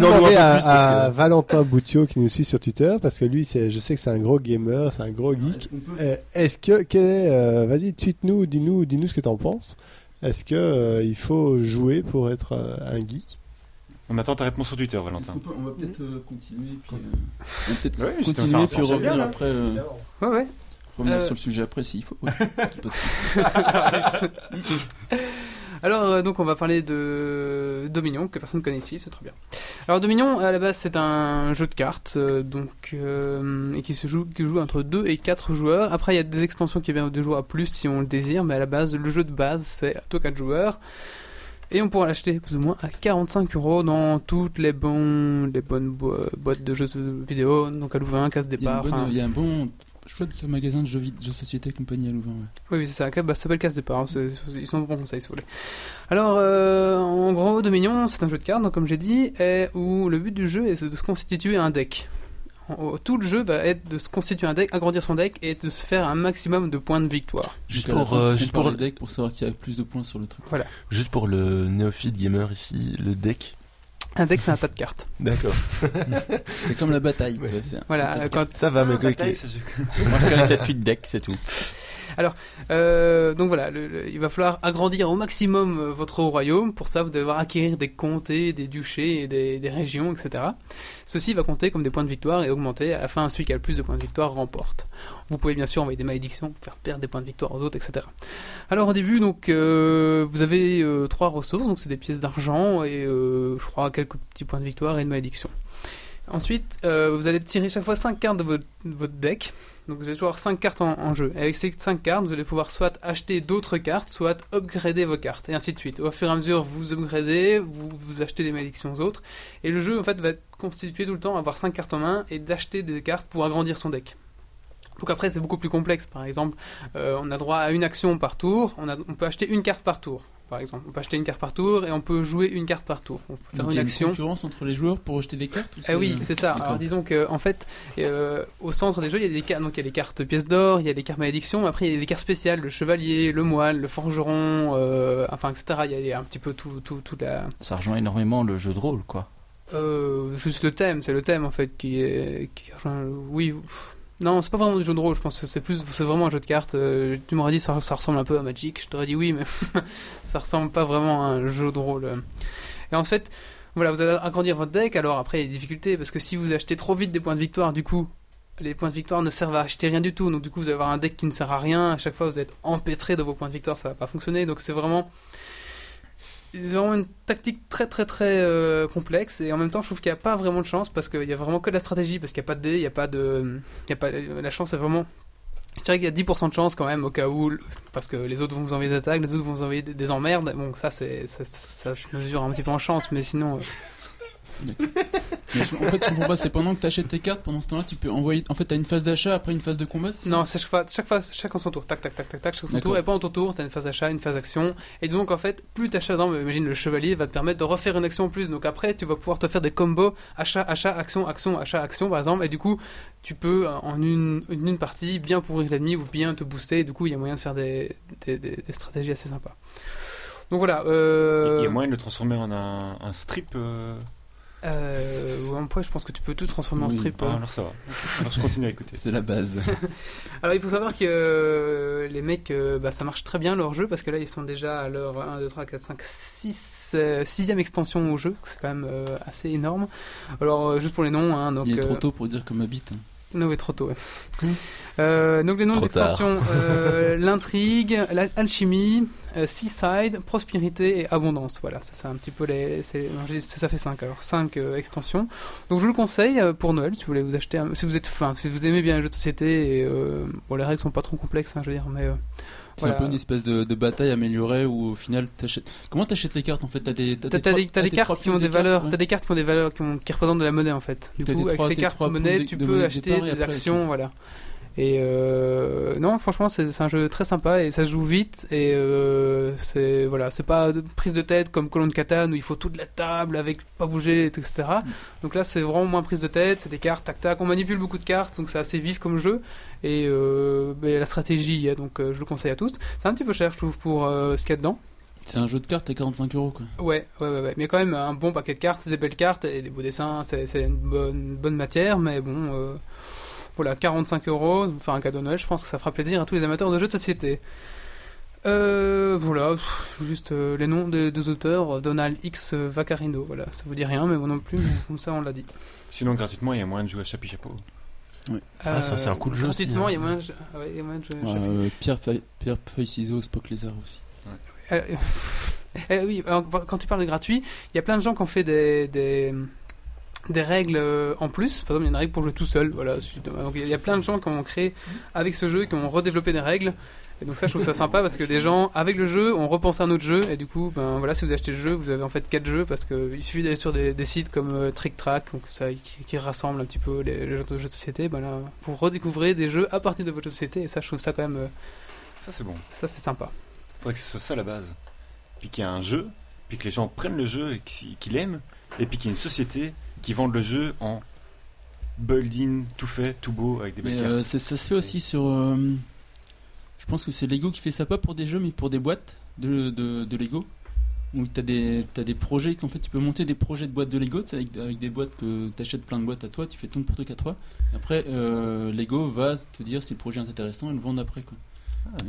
demandé à Valentin Boutiot qui nous suit sur Twitter parce que lui, c'est, je sais que c'est un gros gamer, c'est un gros geek. Euh, est-ce que, quel est, euh, vas-y, tweet-nous, dis-nous, dis-nous ce que t'en penses. Est-ce que euh, il faut jouer pour être euh, un geek? On attend ta réponse sur Twitter, Valentin. Peut, on va peut-être euh, continuer, puis euh, on va peut-être ouais, continuer, puis revenir après. Euh... Ouais, ouais. Revenir euh... sur le sujet après s'il faut. Ouais. Alors donc on va parler de Dominion que personne ne connaît ici, c'est trop bien. Alors Dominion à la base c'est un jeu de cartes euh, donc euh, et qui se joue qui joue entre deux et quatre joueurs. Après il y a des extensions qui viennent de joueurs à plus si on le désire, mais à la base le jeu de base c'est plutôt quatre joueurs. Et on pourra l'acheter plus ou moins à quarante-cinq euros dans toutes les, bons, les bonnes bo- boîtes de jeux vidéo, donc à Louvain, Casse Départ. Il y a un bon chouette ce magasin de jeux de jeux société et compagnie à Louvain. Ouais. Oui, oui, c'est ça. Bah, ça s'appelle Casse Départ. Hein. C'est, c'est, ils sont de bons conseils, si vous voulez. Alors, euh, en gros, Dominion, c'est un jeu de cartes, comme j'ai dit, et où le but du jeu est de se constituer un deck. Tout le jeu va être de se constituer un deck, agrandir son deck et de se faire un maximum de points de victoire. Juste donc, pour, euh, juste pour le deck, pour savoir qu'il y a plus de points sur le truc. Voilà. Juste pour le néophyte gamer ici, le deck. Un deck, c'est un tas de cartes. D'accord. C'est comme la bataille. Ouais. Tu vois, voilà. Quand... ça va me coquer. Moi, je connais cette suite deck, c'est tout. Alors, euh, donc voilà, le, le, il va falloir agrandir au maximum votre royaume. Pour ça, vous devez acquérir des comtés, des duchés, et des, des régions, et cetera. Ceci va compter comme des points de victoire et augmenter. À la fin, celui qui a le plus de points de victoire remporte. Vous pouvez bien sûr envoyer des malédictions, faire perdre des points de victoire aux autres, et cetera. Alors, au début, donc, euh, vous avez euh, trois ressources. Donc, c'est des pièces d'argent et, euh, je crois, quelques petits points de victoire et une malédiction. Ensuite, euh, vous allez tirer chaque fois cinq cartes de votre, de votre deck. Donc vous allez toujours avoir cinq cartes en, en jeu. Et avec ces cinq cartes, vous allez pouvoir soit acheter d'autres cartes, soit upgrader vos cartes, et ainsi de suite. Au fur et à mesure, vous upgradez, vous, vous achetez des malédictions aux autres. Et le jeu, en fait, va être constitué tout le temps, avoir cinq cartes en main, et d'acheter des cartes pour agrandir son deck. Donc après, c'est beaucoup plus complexe. Par exemple, euh, on a droit à une action par tour, on, a, on peut acheter une carte par tour. Par exemple, on peut acheter une carte par tour et on peut jouer une carte par tour. On peut faire une action. Il y a une concurrence entre les joueurs pour acheter des cartes. Ou ah oui, c'est ça. D'accord. Alors disons que en fait, euh, au centre des jeux, il y a des cartes. Donc il y a les cartes pièces d'or, il y a les cartes malédiction. Mais après, il y a des cartes spéciales, le chevalier, le moine, le forgeron, euh, enfin et cetera. Il y a un petit peu tout, tout, tout la. Ça rejoint énormément le jeu de rôle, quoi. Euh, juste le thème, c'est le thème en fait qui est qui rejoint. Oui. Pff. Non, c'est pas vraiment du jeu de rôle, je pense que c'est plus, c'est vraiment un jeu de cartes. Euh, tu m'aurais dit ça, ça ressemble un peu à Magic, je t'aurais dit oui, mais ça ressemble pas vraiment à un jeu de rôle. Et en fait, voilà, vous allez agrandir votre deck, alors après il y a des difficultés, parce que si vous achetez trop vite des points de victoire, du coup, les points de victoire ne servent à acheter rien du tout, donc du coup vous allez avoir un deck qui ne sert à rien, à chaque fois vous êtes empêtré de vos points de victoire, ça va pas fonctionner, donc c'est vraiment... C'est vraiment une tactique très très très euh, complexe, et en même temps je trouve qu'il n'y a pas vraiment de chance parce qu'il n'y a vraiment que de la stratégie, parce qu'il n'y a pas de dés, il n'y a pas de... Il y a pas... La chance est vraiment... Je dirais qu'il y a dix pour cent de chance quand même au cas où, parce que les autres vont vous envoyer des attaques, les autres vont vous envoyer des emmerdes, bon ça, c'est... ça, ça se mesure un petit peu en chance, mais sinon... Euh... D'accord. Mais en fait, je comprends pas. C'est pendant que tu achètes tes cartes, pendant ce temps-là, tu peux envoyer. En fait, t'as une phase d'achat, après une phase de combat. C'est ça ? Non, c'est chaque fois, chaque fois, chacun son tour. Tac, tac, tac, tac, tac, chacun son tour. Et pendant ton tour, t'as une phase d'achat, une phase d'action. Et donc, en fait, plus t'achètes, imagine le chevalier va te permettre de refaire une action en plus. Donc après, tu vas pouvoir te faire des combos achat, achat, action, action, achat, action, par exemple. Et du coup, tu peux en une, une, une partie bien pourrir l'ennemi ou bien te booster. Et du coup, il y a moyen de faire des, des, des, des stratégies assez sympas. Donc voilà. Euh... Il y a moyen de le transformer en un, un strip. Euh... Euh, ouais, après, je pense que tu peux tout transformer oui. en strip. Ah, hein. Alors ça va. Alors je continue à écouter. C'est la base. Alors il faut savoir que euh, les mecs, euh, bah, ça marche très bien leur jeu parce que là ils sont déjà à leur un, deux, trois, quatre, cinq, six, sixième extension au jeu. C'est quand même euh, assez énorme. Alors euh, juste pour les noms. Hein, donc, il est trop tôt pour dire que ma bite. Hein. Non, mais trop tôt. Ouais. Mmh. Euh, donc les noms d'extension euh, l'intrigue, l'alchimie, euh, Seaside, prospérité et abondance. Voilà, ça, ça un petit peu les. C'est, ça fait cinq alors, cinq euh, extensions. Donc je vous le conseille euh, pour Noël si vous voulez vous acheter, un, si vous êtes fin, si vous aimez bien les jeux de société. Et, euh, bon, les règles sont pas trop complexes, hein, je veux dire, mais. Euh, C'est voilà. un peu une espèce de, de bataille améliorée où au final t'achètes. Comment t'achètes les cartes en fait? T'as des t'as, t'as, t'as, des, t'as, t'as des, des cartes qui ont des valeurs. Cartes, ouais. T'as des cartes qui ont des valeurs qui, ont, qui représentent de la monnaie en fait. Du t'as coup avec trois, ces cartes monnaie de, tu de peux monnaie acheter des après, actions tu... voilà. Et euh, non franchement c'est, c'est un jeu très sympa et ça se joue vite et euh, c'est voilà c'est pas de prise de tête comme Colon de Catane où il faut toute la table avec pas bouger et cetera. Mmh. Donc là c'est vraiment moins prise de tête, c'est des cartes tac tac, on manipule beaucoup de cartes donc c'est assez vif comme jeu et euh, la stratégie donc euh, je le conseille à tous. C'est un petit peu cher je trouve pour euh, ce qu'il y a dedans. C'est un jeu de cartes à quarante-cinq euros quoi. Ouais, ouais, ouais, ouais. Mais quand même un bon paquet de cartes, c'est des belles cartes et des beaux dessins, c'est, c'est une bonne, bonne matière mais bon. Euh... Voilà, quarante-cinq euros, faire un cadeau de Noël, je pense que ça fera plaisir à tous les amateurs de jeux de société. Euh, voilà, juste euh, les noms des deux auteurs, Donald X Vaccarino, voilà, ça vous dit rien, mais moi non plus, comme ça on l'a dit. Sinon, gratuitement, il y a moyen de jouer à Chapi Chapeau. Oui. Euh, ah, ça, c'est un coup de jeu aussi. Gratuitement, il y a moyen de jouer à ouais, euh, Pierre, Feuille, Pierre Feuille-Ciseaux, Spock Lézard aussi. Ouais. Euh, euh, oui, alors, quand tu parles de gratuit, il y a plein de gens qui ont fait des... des... des règles en plus, par exemple il y a une règle pour jouer tout seul, voilà. Donc il y a plein de gens qui ont créé avec ce jeu, qui ont redéveloppé des règles, et donc ça je trouve ça sympa parce que des gens avec le jeu ont repensé à un autre jeu, et du coup ben voilà si vous achetez le jeu vous avez en fait quatre jeux parce que il suffit d'aller sur des, des sites comme euh, Trick Track donc ça qui, qui rassemble un petit peu les, les jeux de société, ben là vous redécouvrez des jeux à partir de votre société et ça je trouve ça quand même euh, ça c'est bon, ça c'est sympa. Faudrait que ce soit ça la base, puis qu'il y a un jeu, puis que les gens prennent le jeu et qu'ils l'aiment, et puis qu'il y a une société qui vendent le jeu en build-in, tout fait, tout beau, avec des belles cartes. Euh, ça, ça se fait aussi sur... Euh, je pense que c'est Lego qui fait ça, pas pour des jeux, mais pour des boîtes de, de, de Lego. Où t'as des, t'as des projets, en fait, tu peux monter des projets de boîtes de Lego, avec, avec des boîtes que t'achètes plein de boîtes à toi, tu fais ton truc à toi. Après, euh, Lego va te dire si le projet est intéressant et le vendre après, quoi.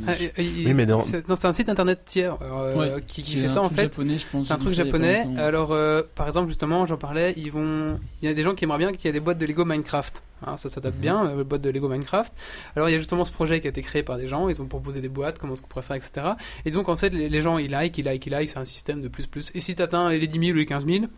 Ah, et, et, oui, mais non. C'est, non, c'est un site internet tiers euh, ouais, qui, qui fait ça en fait. Japonais, je pense, c'est un truc japonais. Alors, euh, par exemple, justement, j'en parlais. Ils vont. Il y a des gens qui aimeraient bien qu'il y ait des boîtes de Lego Minecraft. Hein, ça s'adapte mm-hmm. bien, les euh, boîtes de Lego Minecraft. Alors, il y a justement ce projet qui a été créé par des gens. Ils ont proposé des boîtes, comment est-ce qu'on pourrait faire, et cetera. Et donc, en fait, les, les gens ils like, ils like, ils like. C'est un système de plus plus. Et si t'atteins les dix mille ou les quinze mille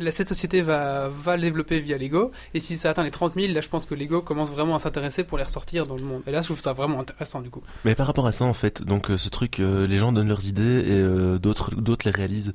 la, cette société va, va le développer via Lego, et si ça atteint les trente mille, là je pense que Lego commence vraiment à s'intéresser pour les ressortir dans le monde, et là je trouve ça vraiment intéressant du coup. Mais par rapport à ça en fait, donc euh, ce truc, euh, les gens donnent leurs idées et euh, d'autres, d'autres les réalisent.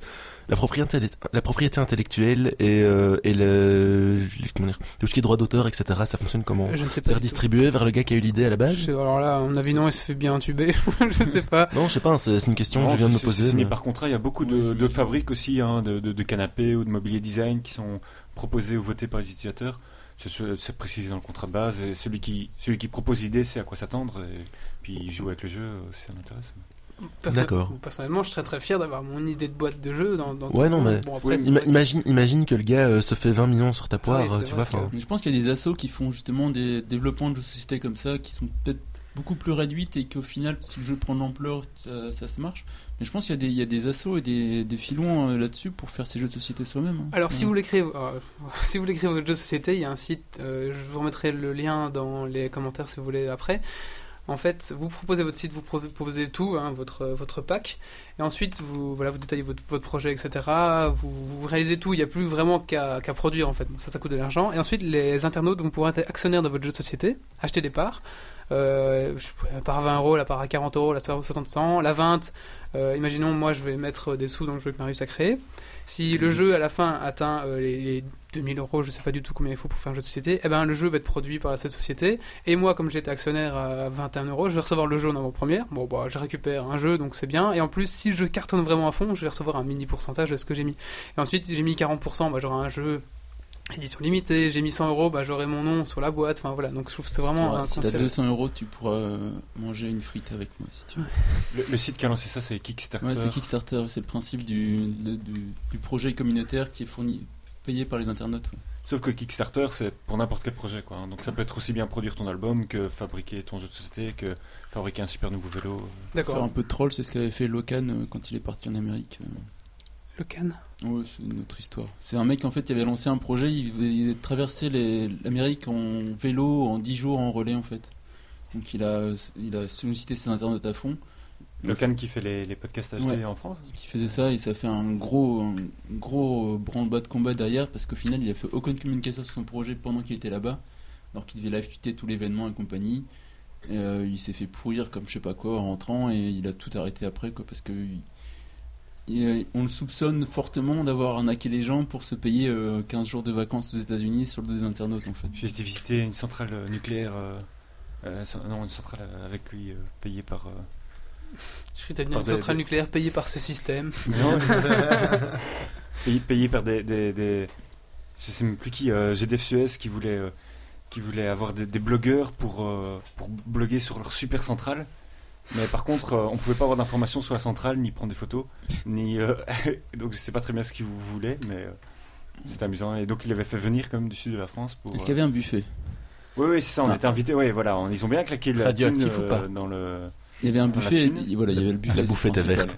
La propriété, la propriété intellectuelle et, euh, et le, comment dire, tout ce qui est droit d'auteur, et cetera, ça fonctionne comment ? Je ne sais pas. C'est redistribué vers le gars qui a eu l'idée à la base ? Je sais, alors là, à mon avis, non, il se fait bien intuber. Je ne sais pas. Non, je ne sais pas, c'est, c'est une question non, que je viens de me poser. C'est, mais... mais par contrat, il y a beaucoup de, oui, de fabriques aussi, hein, de, de, de canapés ou de mobilier design qui sont proposés ou votés par les utilisateurs. C'est, c'est précisé dans le contrat de base. Et celui, qui, celui qui propose l'idée sait à quoi s'attendre et puis il joue avec le jeu si ça l'intéresse. Perso- D'accord. Personnellement, je serais très fier d'avoir mon idée de boîte de jeu dans. dans ouais, non, mais bon, après, oui, ima- que... imagine, imagine que le gars euh, se fait vingt millions sur ta poire, ah oui, tu vois. Que... Je pense qu'il y a des assos qui font justement des développements de sociétés comme ça, qui sont peut-être beaucoup plus réduites et qu'au final, si le jeu prend de l'ampleur, ça, ça se marche. Mais je pense qu'il y a des, il y a des assos et des, des filons euh, là-dessus pour faire ces jeux de société soi-même. Hein. Alors, si vous voulez créer, euh, si vous voulez créer votre jeu de société, il y a un site. Euh, je vous remettrai le lien dans les commentaires si vous voulez après. En fait, vous proposez votre site, vous proposez tout, hein, votre, votre pack, et ensuite vous, voilà, vous détaillez votre, votre projet, et cetera. Vous, vous réalisez tout, il n'y a plus vraiment qu'à, qu'à produire en fait. Bon, ça, ça coûte de l'argent. Et ensuite, les internautes vont pouvoir être actionnaires de votre jeu de société, acheter des parts, euh, la part à vingt euros, la part à quarante euros, la part à soixante cents, la vingt. Euh, imaginons, moi je vais mettre des sous dans le jeu que Marius a créé. Si le jeu à la fin atteint euh, les, les deux mille euros, je ne sais pas du tout combien il faut pour faire un jeu de société, eh ben, le jeu va être produit par cette société. Et moi, comme j'étais actionnaire à vingt et un euros, je vais recevoir le jeu en avant-première. Bon, bah, je récupère un jeu, donc c'est bien. Et en plus, si le jeu cartonne vraiment à fond, je vais recevoir un mini pourcentage de ce que j'ai mis. Et ensuite, si j'ai mis quarante pour cent, bah, j'aurai un jeu édition limitée. J'ai mis cent euros, bah, j'aurai mon nom sur la boîte. Enfin, voilà. Donc je trouve que c'est vraiment un concept. Si t'as deux cents euros, tu pourras manger une frite avec moi si tu veux. Le, le site qui a lancé ça, c'est Kickstarter. Ouais, c'est Kickstarter. C'est le principe du, de, du, du projet communautaire qui est fourni, payé par les internautes. Ouais. Sauf que Kickstarter, c'est pour n'importe quel projet, quoi. Donc ça peut être aussi bien produire ton album que fabriquer ton jeu de société, que fabriquer un super nouveau vélo. D'accord. Faire un peu de troll, c'est ce qu'avait fait Locan quand il est parti en Amérique. Locan ? Oui, c'est une autre histoire. C'est un mec, en fait, qui avait lancé un projet, il, il traversait les, l'Amérique en vélo, en dix jours, en relais, en fait. Donc, il a, il a sollicité ses internautes à fond. Locan qui fait les, les podcasts H D, ouais, en France. Qui faisait ça, et ça fait un gros, un gros branle-bas de combat derrière, parce qu'au final, il a fait aucune communication sur son projet pendant qu'il était là-bas, alors qu'il devait live-tweeter tout l'événement et compagnie. Et, euh, il s'est fait pourrir comme je sais pas quoi en rentrant, et il a tout arrêté après, quoi, parce que... Il, Et on le soupçonne fortement d'avoir arnaqué les gens pour se payer euh, quinze jours de vacances aux États-Unis sur le dos des internautes, en fait. J'ai été visiter une centrale nucléaire, euh, euh, non, une centrale avec lui euh, payée par. Euh, Je suis devenu une des, centrale des... nucléaire payée par ce système. Non, payée payé par des, des, des. Je sais même plus qui. Euh, G D F Suez qui voulait euh, qui voulait avoir des, des blogueurs pour euh, pour bloguer sur leur super centrale. Mais par contre, euh, on pouvait pas avoir d'informations sur la centrale, ni prendre des photos, ni euh, donc je sais pas très bien ce qu'ils voulaient, mais euh, c'était amusant. Et donc il avait fait venir quand même du sud de la France pour. Est-ce euh... qu'il y avait un buffet ? Oui, oui, c'est ça. On ah. était invités. Oui, voilà. On, ils ont bien claqué la thune euh, dans le. Il y avait un buffet. Et, voilà, il y avait le buffet. La bouffée était verte.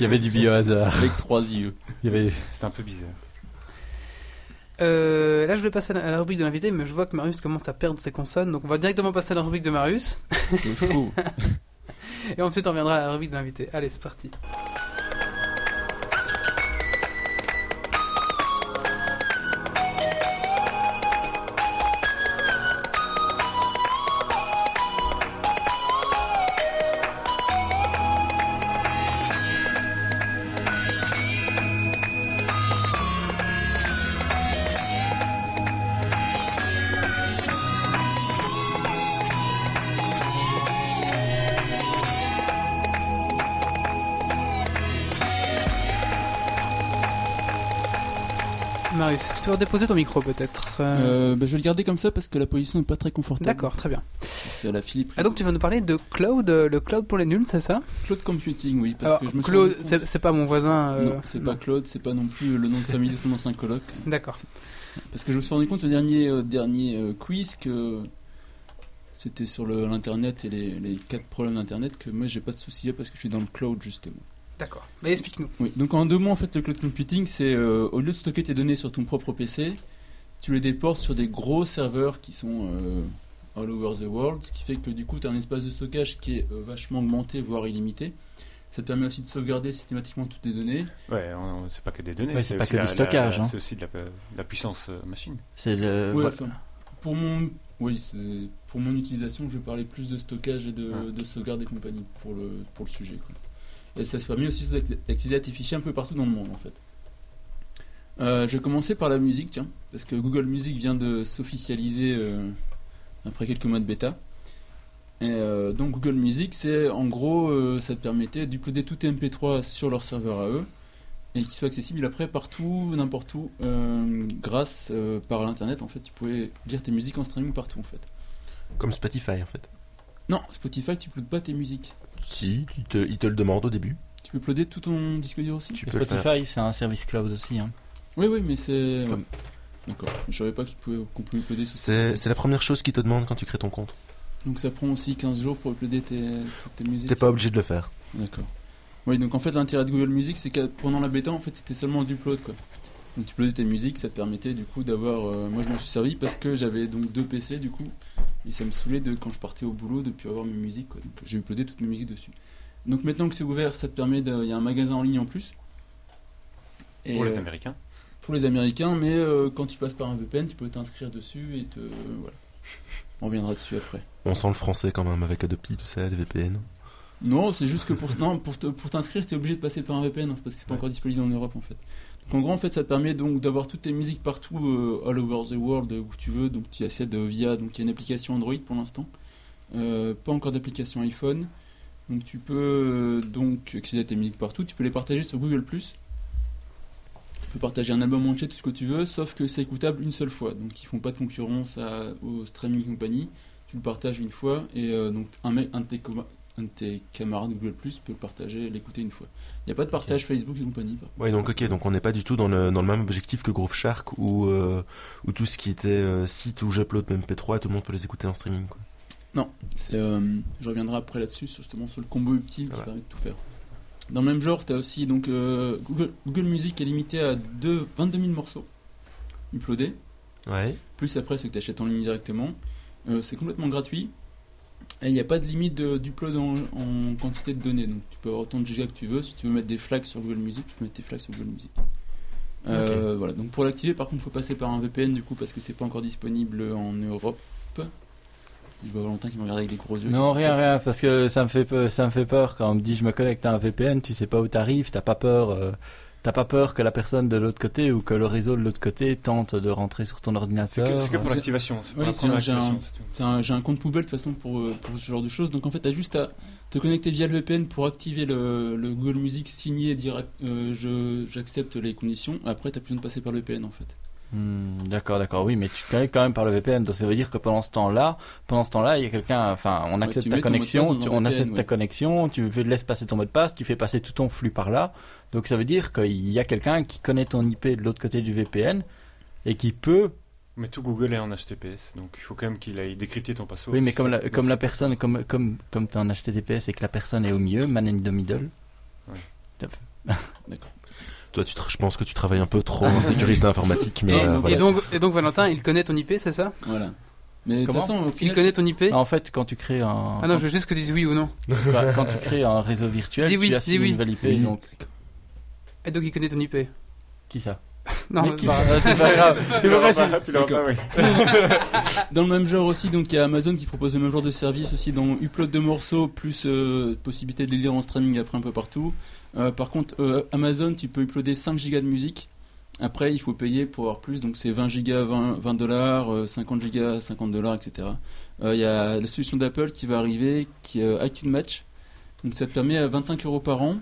Il y avait du biohazard. Avec trois yeux. Il y avait. C'était un peu bizarre. Euh, là je vais passer à la, à la rubrique de l'invité, mais je vois que Marius commence à perdre ses consonnes, donc on va directement passer à la rubrique de Marius. C'est fou. Et ensuite on reviendra à la rubrique de l'invité. Allez, c'est parti. Est-ce que tu vas déposer ton micro peut-être euh... Euh, bah, je vais le garder comme ça parce que la position n'est pas très confortable. D'accord, très bien. C'est la Philippe. Ah, donc tu vas nous parler de cloud, le cloud pour les nuls, c'est ça ? Cloud computing, oui. Parce Alors, que je me Claude, c'est, c'est pas mon voisin. Euh... Non, c'est non. pas Claude, c'est pas non plus le nom de famille de ton ancien coloc. D'accord. Parce que je me suis rendu compte au dernier, euh, dernier euh, quiz que c'était sur le, l'internet et les, les quatre problèmes d'internet que moi j'ai pas de soucis parce que je suis dans le cloud justement. D'accord, mais explique-nous. Oui, donc en deux mots, en fait, le cloud computing, c'est euh, au lieu de stocker tes données sur ton propre P C, tu les déportes sur des gros serveurs qui sont euh, all over the world, ce qui fait que du coup, tu as un espace de stockage qui est euh, vachement augmenté, voire illimité. Ça te permet aussi de sauvegarder systématiquement toutes tes données. Ouais, on, c'est pas que des données. Ouais, c'est, c'est pas que la, du stockage. La, hein. C'est aussi de la, de la puissance machine. C'est le. Ouais, enfin, pour mon, oui, c'est, pour mon utilisation, je parlais plus de stockage et de, ouais. de sauvegarde et compagnie pour le pour le sujet. Quoi. Et ça se permet aussi d'accéder à tes fichiers un peu partout dans le monde en fait. Euh, je vais commencer par la musique, tiens, parce que Google Music vient de s'officialiser euh, après quelques mois de bêta. Et euh, donc Google Music, c'est en gros, euh, ça te permettait d'uploader tout tes M P trois sur leur serveur à eux et qu'ils soient accessibles après partout, n'importe où, euh, grâce euh, par l'internet. En fait, tu pouvais lire tes musiques en streaming partout, en fait. Comme Spotify, en fait. Non, Spotify, tu uploades pas tes musiques. Si, tu te, ils te le demandent au début. Tu peux uploader tout ton disque dur aussi. Tu peux Spotify, c'est un service cloud aussi. Hein. Oui, oui, mais c'est. Comme... Ouais. D'accord. Je savais pas qu'on pouvait uploader. Sur c'est, c'est la première chose qu'ils te demandent quand tu crées ton compte. Donc ça prend aussi quinze jours pour uploader tes, tes musiques. T'es pas obligé de le faire. D'accord. Oui, donc en fait l'intérêt de Google Music, c'est que pendant la bêta, en fait, c'était seulement du upload, quoi. Donc tu uploadais tes musiques, ça te permettait du coup d'avoir. Euh, moi, je m'en suis servi parce que j'avais donc deux P C du coup, et ça me saoulait de quand je partais au boulot de plus avoir mes musiques, quoi. Donc j'ai uploadé toutes mes musiques dessus. Donc maintenant que c'est ouvert, ça te permet. Il y a un magasin en ligne en plus. Et, pour les euh, Américains. Pour les Américains, mais euh, quand tu passes par un V P N, tu peux t'inscrire dessus et te euh, voilà. On reviendra dessus après. On sent le français quand même avec Adopi, tout ça, les V P N. Non, c'est juste que pour, non, pour, te, pour t'inscrire, t'es obligé de passer par un V P N parce que c'est pas ouais. encore disponible en Europe en fait. Donc en gros, en fait, ça te permet donc d'avoir toutes tes musiques partout, euh, all over the world, où tu veux. Donc tu accèdes via. Donc il y a une application Android pour l'instant. Euh, pas encore d'application iPhone. Donc tu peux euh, donc accéder à tes musiques partout. Tu peux les partager sur Google plus. Tu peux partager un album entier, tout ce que tu veux, sauf que c'est écoutable une seule fois. Donc ils font pas de concurrence à, au streaming compagnie. Tu le partages une fois et euh, donc un, mec, un, de tes com- un de tes camarades Google Plus peut le partager et l'écouter une fois. Il n'y a pas de partage okay. Facebook et compagnie. Oui, donc ok, donc on n'est pas du tout dans le, dans le même objectif que Groove Shark ou euh, tout ce qui était euh, site où j'upload M P trois, tout le monde peut les écouter en streaming. Quoi. Non, c'est, euh, je reviendrai après là-dessus, justement sur le combo utile ah qui ouais. permet de tout faire. Dans le même genre, tu as aussi donc, euh, Google, Google Music est limité à vingt-deux mille morceaux uploadés, ouais. plus après ceux que tu achètes en ligne directement. Euh, c'est complètement gratuit et il n'y a pas de limite de, d'upload en, en quantité de données, donc tu peux avoir autant de gigas que tu veux. Si tu veux mettre des flags sur Google Music, tu peux mettre tes flags sur Google Music. Euh, okay. Voilà. Donc pour l'activer, par contre, il faut passer par un V P N du coup parce que c'est pas encore disponible en Europe. Je vois Valentin qui me regarde avec des gros yeux. Non, rien, rien, parce que ça me fait peur, ça me fait peur quand on me dit je me connecte à un V P N, tu sais pas où t'arrives, t'as pas peur. Euh... T'as pas peur que la personne de l'autre côté ou que le réseau de l'autre côté tente de rentrer sur ton ordinateur. C'est que, c'est que pour l'activation. C'est pour oui, la c'est un, activation, j'ai, un, c'est un, j'ai un compte poubelle de toute façon pour, pour ce genre de choses. Donc en fait, t'as juste à te connecter via le V P N pour activer le, le Google Music, signer et dire euh, je, j'accepte les conditions. Après, t'as plus besoin de passer par le V P N en fait. Hmm, d'accord, d'accord, oui, mais tu te connectes quand même par le V P N, donc ça veut dire que pendant ce temps-là, pendant ce temps-là, il y a quelqu'un, enfin, on accepte ouais, ta connexion, tu, on V P N, accepte ouais. ta connexion, tu laisses passer ton mot de passe, tu fais passer tout ton flux par là, donc ça veut dire qu'il y a quelqu'un qui connaît ton I P de l'autre côté du V P N et qui peut. Mais tout Google est en H T T P S, donc il faut quand même qu'il aille décrypter ton password. Oui, mais comme la, comme la personne, comme comme comme t'es en H T T P S et que la personne est au milieu, man in the middle. Ouais. D'accord. Toi, tu te, je pense que tu travailles un peu trop en sécurité informatique. Mais et, euh, voilà. et, donc, et donc, Valentin, il connaît ton I P, c'est ça ? Voilà. Mais de toute façon, au final, il connaît ton I P ? En fait, quand tu crées un. Ah non, je veux juste que tu dises oui ou non. Quand tu crées un réseau virtuel, dis tu oui, assignes oui. une nouvelle I P. Oui. Donc... Et donc, il connaît ton I P ? Qui ça ? Non, mais qui bah, ça c'est pas grave. Tu l'auras pas, tu l'auras pas, oui. Dans le même genre aussi, donc il y a Amazon qui propose le même genre de service aussi, dans upload de morceaux, plus euh, possibilité de les lire en streaming après un peu partout. Euh, par contre, euh, Amazon, tu peux uploader cinq gigas de musique. Après, il faut payer pour avoir plus, donc c'est vingt gigas, vingt dollars, euh, cinquante gigas, cinquante dollars, et cetera. Il euh, y a la solution d'Apple qui va arriver, qui est euh, iTunes Match. Donc ça te permet à vingt-cinq euros par an.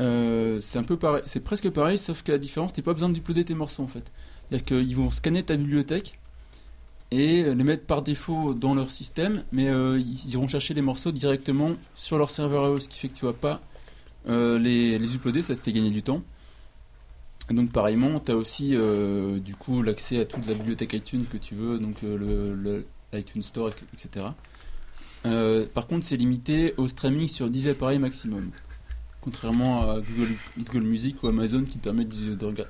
Euh, c'est un peu pareil, c'est presque pareil, sauf que la différence, t'as pas besoin d'uploader tes morceaux en fait. C'est-à-dire qu'ils vont scanner ta bibliothèque et les mettre par défaut dans leur système, mais euh, ils iront chercher les morceaux directement sur leur serveur à eux, ce qui fait que tu vas pas euh, les, les uploader, ça te fait gagner du temps. Et donc pareillement, t'as aussi euh, du coup l'accès à toute la bibliothèque iTunes que tu veux, donc euh, le, le iTunes Store, et cetera. Euh, par contre, c'est limité au streaming sur dix appareils maximum. Contrairement à Google, Google Music ou Amazon qui te permettent de, de rega-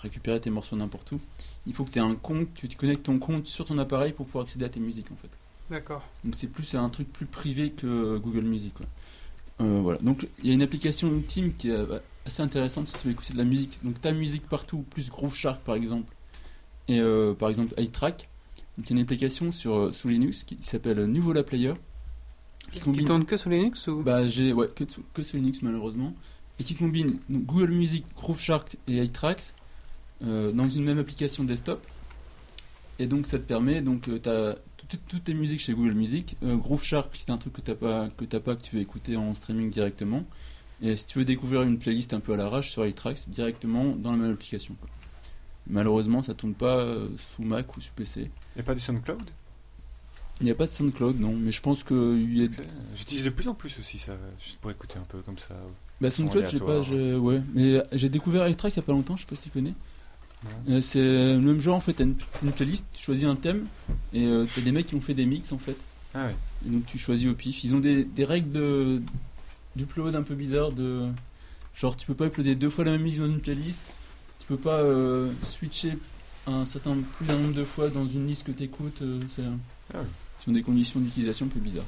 récupérer tes morceaux n'importe où, il faut que tu aies un compte, que tu connectes ton compte sur ton appareil pour pouvoir accéder à tes musiques en fait. D'accord. Donc c'est plus un truc plus privé que Google Music. Quoi. Euh, voilà. Donc il y a une application Team qui est assez intéressante si tu veux écouter de la musique. Donc ta musique partout, plus Groove Shark par exemple, et euh, par exemple iTracks. Donc il y a une application sur, sous Linux qui, qui s'appelle Nuvola Player. Qui combine... tourne que sous Linux ou... Bah j'ai ouais que que sous Linux malheureusement, et qui combine donc, Google Music, Groove Shark et iTracks euh, dans une même application desktop. Et donc ça te permet donc euh, t'as toutes tes musiques chez Google Music, euh, Groove Shark c'est un truc que t'as pas que t'as pas que tu veux écouter en streaming directement. Et si tu veux découvrir une playlist un peu à l'arrache sur iTracks directement dans la même application. Quoi. Malheureusement ça tourne pas euh, sous Mac ou sous P C. Y a pas du SoundCloud? Il n'y a pas de SoundCloud, non, mais je pense que... Il y a... J'utilise de plus en plus aussi ça, juste pour écouter un peu comme ça. Bah SoundCloud, j'ai pas, j'ai... ouais, mais j'ai découvert iTracks il n'y a pas longtemps, je sais pas si tu connais. Ouais. C'est le même genre en fait, t'as une, une playlist, tu choisis un thème, et euh, t'as des mecs qui ont fait des mix en fait. Ah ouais. Et donc tu choisis au pif, ils ont des, des règles de d'upload un peu bizarres, de... genre tu peux pas uploader deux fois la même mix dans une playlist, tu peux pas euh, switcher un certain plus d'un nombre de fois dans une liste que t'écoutes, euh, c'est... Ah ouais. Sont des conditions d'utilisation plus bizarres.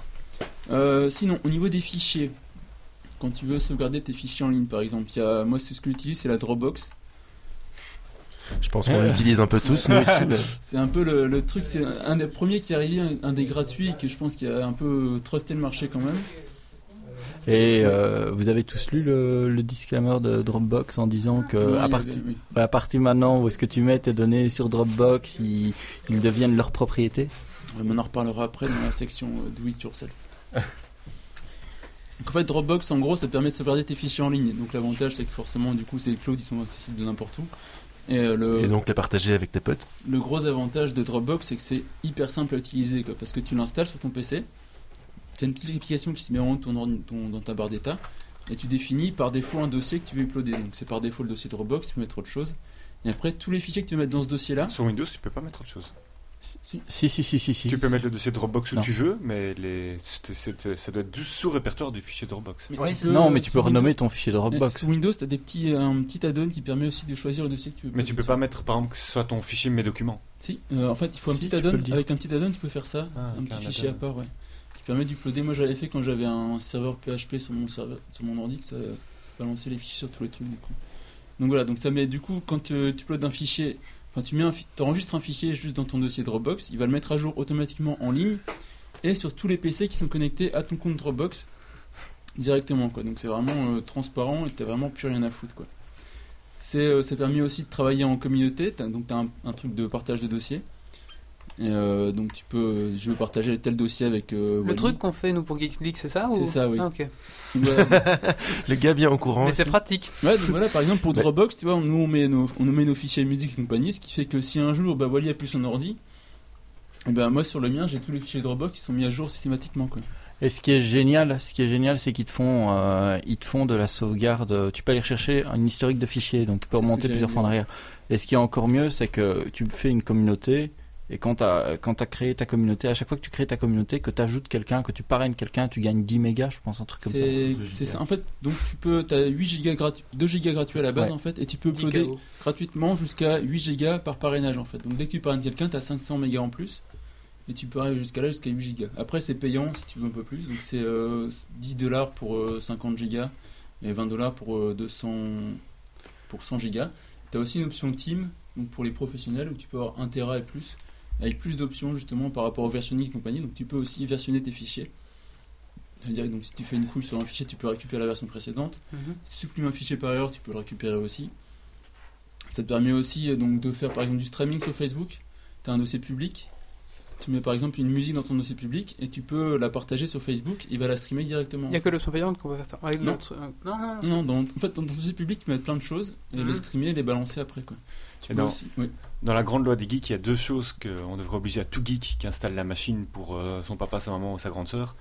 Euh, sinon, au niveau des fichiers, quand tu veux sauvegarder tes fichiers en ligne, par exemple, y a, moi, ce que j'utilise, c'est la Dropbox. Je pense qu'on l'utilise un peu tous, nous aussi. C'est un peu le, le truc, c'est un des premiers qui est arrivé, un, un des gratuits, que je pense qu'il a un peu trusté le marché quand même. Et euh, vous avez tous lu le, le disclaimer de Dropbox en disant que oui, à, parti, oui. à partir maintenant, où est-ce que tu mets tes données sur Dropbox, ils, ils deviennent leur propriété? On en reparlera après dans la section Do It Yourself. Donc en fait Dropbox en gros ça te permet de sauvegarder tes fichiers en ligne. Donc l'avantage c'est que forcément du coup c'est les clouds, ils sont accessibles de n'importe où. Et, le, et donc les partager avec tes potes. Le gros avantage de Dropbox c'est que c'est hyper simple à utiliser quoi, parce que tu l'installes sur ton P C. C'est une petite application qui se met en haut de ton, ton, dans ta barre d'état. Et tu définis par défaut un dossier que tu veux uploader. Donc c'est par défaut le dossier Dropbox, tu peux mettre autre chose. Et après tous les fichiers que tu veux mettre dans ce dossier là. Sur Windows tu peux pas mettre autre chose. Si si, si, si, si, si. Tu peux mettre le dossier Dropbox où non. tu veux, mais les... c'est, c'est, ça doit être du sous-répertoire du fichier Dropbox. Mais ouais, peux, non, mais tu peux renommer Windows, ton fichier Dropbox. Sous Windows, tu as des petits, un petit add-on qui permet aussi de choisir le dossier que tu veux. Mais tu peux pas mettre, par exemple, que ce soit ton fichier Mes Documents. Si, euh, en fait, il faut un si, petit add-on. Avec un petit add-on, tu peux faire ça. Ah, un petit fichier add-on. À part, ouais. Qui permet d'uploader. Moi, j'avais fait quand j'avais un serveur P H P sur mon, serveur, sur mon ordi, que ça balançait les fichiers sur tous les trucs, du coup. Donc voilà, donc ça met, du coup, quand tu uploades un fichier. Enfin, tu mets un fi- t'enregistres un fichier juste dans ton dossier Dropbox, il va le mettre à jour automatiquement en ligne et sur tous les P C qui sont connectés à ton compte Dropbox directement quoi. Donc c'est vraiment euh, transparent et t'as vraiment plus rien à foutre quoi. C'est, euh, ça permet aussi de travailler en communauté, t'as, donc t'as un, un truc de partage de dossiers. Et euh, donc tu peux, je veux partager tel dossier avec euh, le truc qu'on fait nous pour Geeks League, c'est ça ou... C'est ça, oui. Ah, ok. Voilà. Le gars bien au courant. Mais c'est pratique. Ouais, donc voilà, par exemple pour Dropbox, tu vois, nous on met nos, on met nos fichiers musique et compagnie, ce qui fait que si un jour bah Wally a plus son ordi, et ben bah, moi sur le mien j'ai tous les fichiers Dropbox qui sont mis à jour systématiquement quoi. Et ce qui est génial, ce qui est génial, c'est qu'ils te font, euh, ils te font de la sauvegarde. Tu peux aller chercher un historique de fichiers, donc tu peux c'est remonter plusieurs fois en arrière. Et ce qui est encore mieux, c'est que tu fais une communauté. Et quand t'as, quand t'as créé ta communauté, à chaque fois que tu crées ta communauté, que t'ajoutes quelqu'un, que tu parraines quelqu'un, tu gagnes dix mégas, je pense, un truc comme c'est, ça. C'est ça. En fait, donc tu peux, t'as huit gigas gratuits, deux gigas gratuits à la base, ouais. En fait, et tu peux uploader gratuitement jusqu'à huit gigas par parrainage, en fait. Donc dès que tu parraines quelqu'un, t'as cinq cents mégas en plus, et tu peux arriver jusqu'à là, jusqu'à huit gigas. Après, c'est payant si tu veux un peu plus, donc c'est euh, dix dollars pour euh, cinquante gigas, et vingt dollars pour euh, deux cents, pour cent gigas. T'as aussi une option team, donc pour les professionnels, où tu peux avoir un téra et plus. Avec plus d'options justement par rapport au versionning et compagnie, donc tu peux aussi versionner tes fichiers. C'est-à-dire donc si tu fais une couche sur un fichier, tu peux récupérer la version précédente. Mm-hmm. Si tu supprimes un fichier par erreur, tu peux le récupérer aussi. Ça te permet aussi donc de faire par exemple du streaming sur Facebook. Tu as un dossier public, tu mets par exemple une musique dans ton dossier public et tu peux la partager sur Facebook, il va la streamer directement. Il n'y a que l'option payante qu'on peut faire ça. Avec non. non, non, non. non dans, en fait, dans ton dossier public, tu peux mettre plein de choses et mm-hmm. les streamer et les balancer après quoi. Tu peux aussi, oui. Dans la grande loi des geeks, il y a deux choses qu'on devrait obliger à tout geek qui installe la machine pour euh, son papa, sa maman ou sa grande sœur.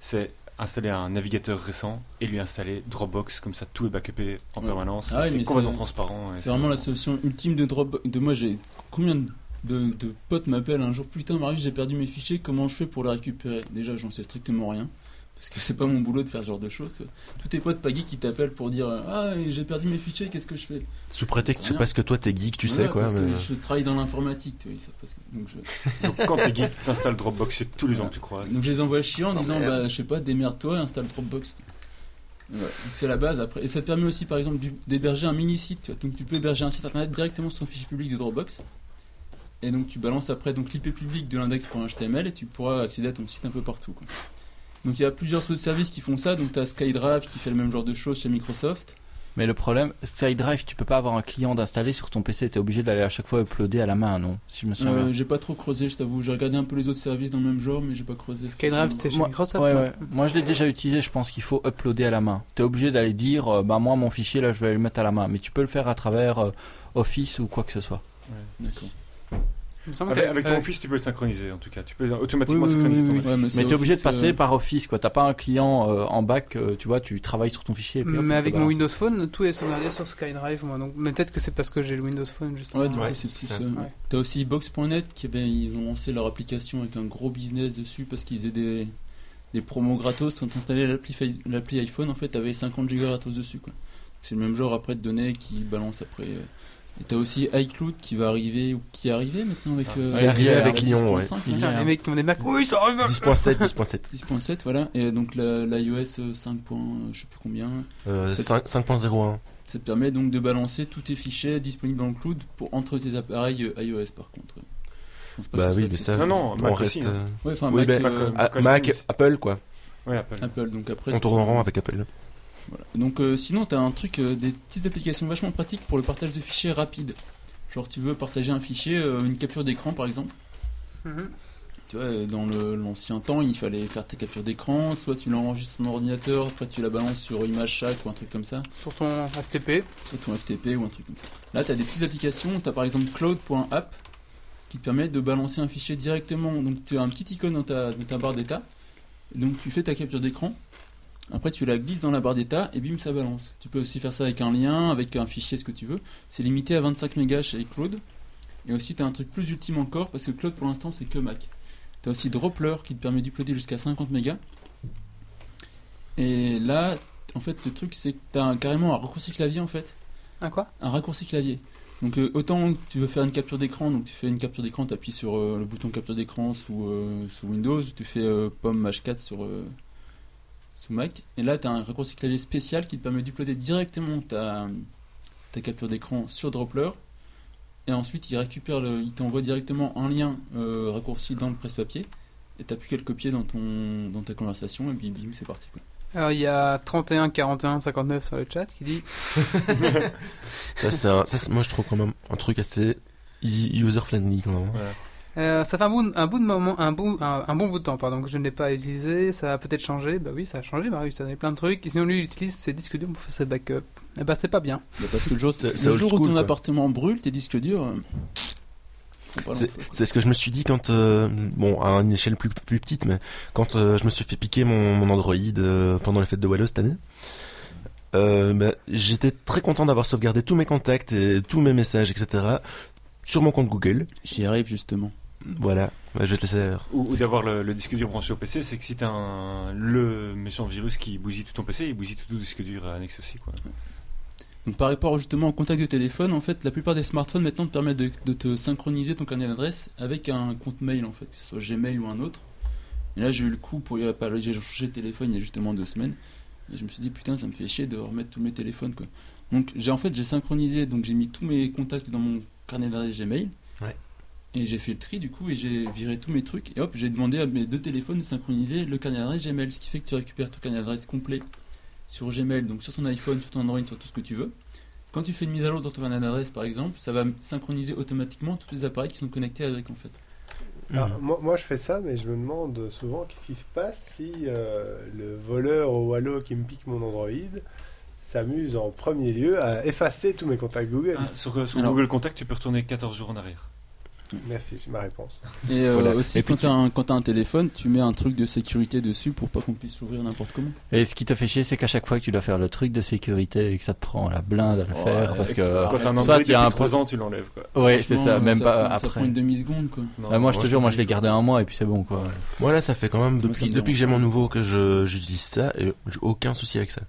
C'est installer un navigateur récent et lui installer Dropbox, comme ça tout est backupé en ouais. permanence. Ah oui, c'est complètement c'est, transparent. C'est, c'est vraiment, vraiment la solution ultime de Dropbox. De moi, j'ai combien de, de, de potes m'appellent un jour, putain Marius, j'ai perdu mes fichiers, comment je fais pour les récupérer? Déjà, j'en sais strictement rien. Parce que c'est pas mon boulot de faire ce genre de choses. Tous tes potes pas geeks qui t'appellent pour dire ah j'ai perdu mes fichiers, qu'est-ce que je fais? Sous prétexte parce que toi t'es geek, tu ouais, sais quoi. Parce mais... que je travaille dans l'informatique, tu vois, ils savent pas ce que... donc, je... donc quand t'es geek, t'installes Dropbox chez tous les voilà. gens que tu croises. Donc je les envoie chiant en non, disant merde. bah je sais pas, démerde-toi, installe Dropbox. Ouais. Donc c'est la base après. Et ça te permet aussi par exemple d'héberger un mini-site. Donc tu peux héberger un site internet directement sur ton fichier public de Dropbox. Et donc tu balances après donc, l'I P public de l'index.html et tu pourras accéder à ton site un peu partout, quoi. Donc il y a plusieurs autres services qui font ça. Donc tu as SkyDrive qui fait le même genre de choses chez Microsoft. Mais le problème, SkyDrive, tu peux pas avoir un client d'installer sur ton P C. T'es obligé d'aller à chaque fois uploader à la main, non? Si je me souviens euh, bien. J'ai pas trop creusé, je t'avoue. J'ai regardé un peu les autres services dans le même genre, mais j'ai pas creusé. SkyDrive, c'est chez Microsoft. Ouais, ouais. Moi, je l'ai déjà utilisé. Je pense qu'il faut uploader à la main. T'es obligé d'aller dire, euh, bah moi, mon fichier là, je vais le mettre à la main. Mais tu peux le faire à travers euh, Office ou quoi que ce soit. Ouais, d'accord. Avec, avec ton ouais. Office, tu peux le synchroniser en tout cas. Tu peux automatiquement oui, synchroniser ton oui, Office. Ouais, mais mais tu es obligé de passer euh... par Office, quoi. T'as pas un client euh, en bac, euh, tu vois, tu travailles sur ton fichier. Et puis, mais hop, avec mon Windows Phone, tout est sauvegardé sur SkyDrive. Moi, donc, mais peut-être que c'est parce que j'ai le Windows Phone justement. Ouais, du ouais, coup, c'est, c'est plus ça. Euh, ouais. T'as aussi Box point net qui, eh bien, ils ont lancé leur application avec un gros business dessus parce qu'ils faisaient des, des promos gratos. Quand t'installais l'appli, l'appli iPhone, en fait, t'avais cinquante gigas gratos dessus, quoi. C'est le même genre après de données qui balance après. Euh, Et t'as aussi iCloud qui va arriver ou qui est arrivé maintenant avec. Euh, c'est arrivé avec Lyon, ouais. Putain, les mecs qui ont des Mac. Oui, ça arrive. dix point sept dix point sept voilà. Et donc la, l'iOS cinq. Je sais plus combien. Euh, cinq point zéro un Ça te permet donc de balancer tous tes fichiers disponibles dans le cloud pour entre tes appareils iOS par contre. Je pense pas bah que oui, mais ça. Non, non, Mac on reste. Euh... Ouais, enfin oui, Mac, ben, euh, Mac, euh, Mac Apple quoi. Ouais, Apple. Apple. Donc après. On tourne en rond avec Apple. Voilà. Donc euh, sinon t'as un truc euh, des petites applications vachement pratiques pour le partage de fichiers rapide. Genre tu veux partager un fichier euh, une capture d'écran par exemple. Mm-hmm. Tu vois dans le, l'ancien temps il fallait faire tes captures d'écran, soit tu l'enregistres sur ton ordinateur, après tu la balances sur ImageShack ou un truc comme ça. Sur ton F T P. Sur ton F T P ou un truc comme ça. Là t'as des petites applications, t'as par exemple cloud point app qui te permet de balancer un fichier directement. Donc tu as un petit icône dans ta, dans ta barre d'état. Donc tu fais ta capture d'écran. Après tu la glisses dans la barre d'état et bim ça balance. Tu peux aussi faire ça avec un lien, avec un fichier, ce que tu veux. C'est limité à vingt-cinq mégas chez Cloud. Et aussi tu as un truc plus ultime encore parce que Cloud pour l'instant c'est que Mac. Tu as aussi Dropler qui te permet d'uploader jusqu'à cinquante mégas. Et là en fait le truc c'est que tu as carrément un raccourci clavier en fait. Un quoi ? Un raccourci clavier. Donc euh, autant que tu veux faire une capture d'écran, donc tu fais une capture d'écran, tu appuies sur euh, le bouton capture d'écran sous, euh, sous Windows, tu fais euh, pomme H quatre sur... Euh, sous Mac, et là tu as un raccourci clavier spécial qui te permet d'uploader directement ta, ta capture d'écran sur Dropler, et ensuite il récupère, le, il t'envoie directement un lien euh, raccourci dans le presse-papier, et t'as plus qu'à le copier dans, ton, dans ta conversation, et bim bim c'est parti quoi. Alors il y a trente et un, quarante et un, cinquante-neuf sur le chat qui dit. ça, c'est un, ça c'est moi je trouve quand même un truc assez user-friendly quand même. Voilà. Euh, ça fait un, bout, un, bout de moment, un, bout, un, un bon bout de temps, pardon, que je ne l'ai pas utilisé. Ça a peut-être changé. Bah oui, ça a changé, Marius. Ça a plein de trucs. Et sinon, lui, il utilise ses disques durs pour faire ses backups. Et bah, c'est pas bien. Bah parce que le jour, c'est, le c'est jour school, où ton quoi. Appartement brûle, tes disques durs. C'est, c'est ce que je me suis dit quand. Euh, bon, à une échelle plus, plus petite, mais quand euh, je me suis fait piquer mon, mon Android euh, pendant les fêtes de Wallo cette année. Euh, bah, j'étais très content d'avoir sauvegardé tous mes contacts et tous mes messages, et cetera sur mon compte Google. J'y arrive justement. Voilà, je vais te laisser à l'heure. Ou, ou d'avoir le, le disque dur branché au P C, c'est que si t'as un, le méchant virus qui bousille tout ton P C, il bousille tout le disque dur annexe aussi, quoi. Donc par rapport justement au contact de téléphone, en fait, la plupart des smartphones maintenant te permettent de, de te synchroniser ton carnet d'adresse avec un compte mail, en fait, que ce soit Gmail ou un autre. Et là, j'ai eu le coup pour y appeler, j'ai changé de téléphone il y a justement deux semaines. Et je me suis dit putain, ça me fait chier de remettre tous mes téléphones, quoi. Donc j'ai en fait j'ai synchronisé, donc j'ai mis tous mes contacts dans mon carnet d'adresse Gmail. Ouais. Et j'ai fait le tri du coup et j'ai viré tous mes trucs et hop j'ai demandé à mes deux téléphones de synchroniser le carnet d'adresse Gmail, ce qui fait que tu récupères ton carnet d'adresse complet sur Gmail, donc sur ton iPhone, sur ton Android, sur tout ce que tu veux. Quand tu fais une mise à jour dans ton carnet d'adresse par exemple, ça va synchroniser automatiquement tous les appareils qui sont connectés avec en fait. Alors, mmh. moi, moi je fais ça mais je me demande souvent qu'est-ce qui se passe si euh, le voleur au Wallo qui me pique mon Android s'amuse en premier lieu à effacer tous mes contacts Google. Ah, sur sur Alors, Google Contact tu peux retourner quatorze jours en arrière. Merci, c'est ma réponse. Et euh, voilà. Aussi, et quand, tu... t'as un, quand t'as un téléphone, tu mets un truc de sécurité dessus pour pas qu'on puisse l'ouvrir n'importe comment. Et ce qui te fait chier, c'est qu'à chaque fois que tu dois faire le truc de sécurité et que ça te prend la blinde à le oh, faire, ouais, parce que quand t'as un Android depuis trois ans, tu l'enlèves quoi. Oui, c'est ça, même ça pas prend, après. Ça prend une demi seconde quoi. Non, bah, moi, je te jure, moi, je l'ai gardé un mois et puis c'est bon quoi. Moi là, ça fait quand même depuis, moi, depuis que j'ai mon nouveau que je, j'utilise ça et j'ai aucun souci avec ça.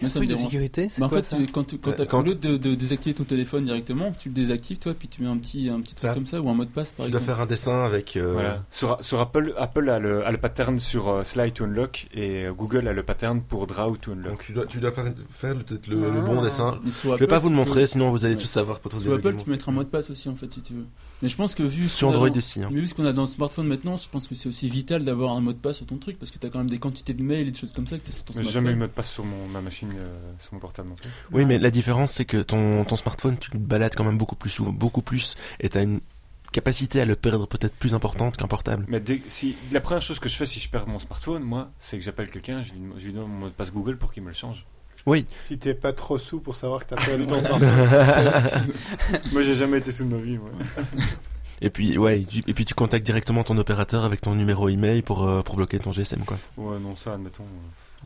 Moi, ça me dérange. De sécurité, c'est bah, quoi, en fait, ça tu, quand tu quand t'as quand l'autre de, de désactiver ton téléphone directement, tu le désactives toi, puis tu mets un petit un petit truc ça, comme ça ou un mot de passe par tu exemple. Tu dois faire un dessin avec. Euh... Voilà. Sur sur Apple, Apple a le a le pattern sur euh, Slide to Unlock et Google a le pattern pour Draw to Unlock. Donc tu dois tu dois faire peut-être le, ah, le bon dessin. Apple, je vais pas vous le montrer, peux... sinon vous allez ouais. tous savoir pour tous les. Sur Apple, tu mets un mot de passe aussi en fait si tu veux. Mais je pense que vu ce, Android dans, aussi, hein. vu ce qu'on a dans le smartphone maintenant, je pense que c'est aussi vital d'avoir un mot de passe sur ton truc parce que t'as quand même des quantités de mails et des choses comme ça que t'as sur ton mais smartphone. J'ai jamais eu de mot de passe sur mon, ma machine, euh, sur mon portable non plus. Oui, mais la différence c'est que ton, ton smartphone, tu le balades quand même beaucoup plus souvent, beaucoup plus, et t'as une capacité à le perdre peut-être plus importante qu'un portable. Mais dès, si, la première chose que je fais si je perds mon smartphone, moi, c'est que j'appelle quelqu'un, je lui, je lui donne mon mot de passe Google pour qu'il me le change. Oui. Si t'es pas trop sous pour savoir que t'as pas le temps. Moi j'ai jamais été sous de ma vie. Moi. Et puis ouais, tu, et puis tu contactes directement ton opérateur avec ton numéro email pour euh, pour bloquer ton G S M quoi. Ouais non ça admettons.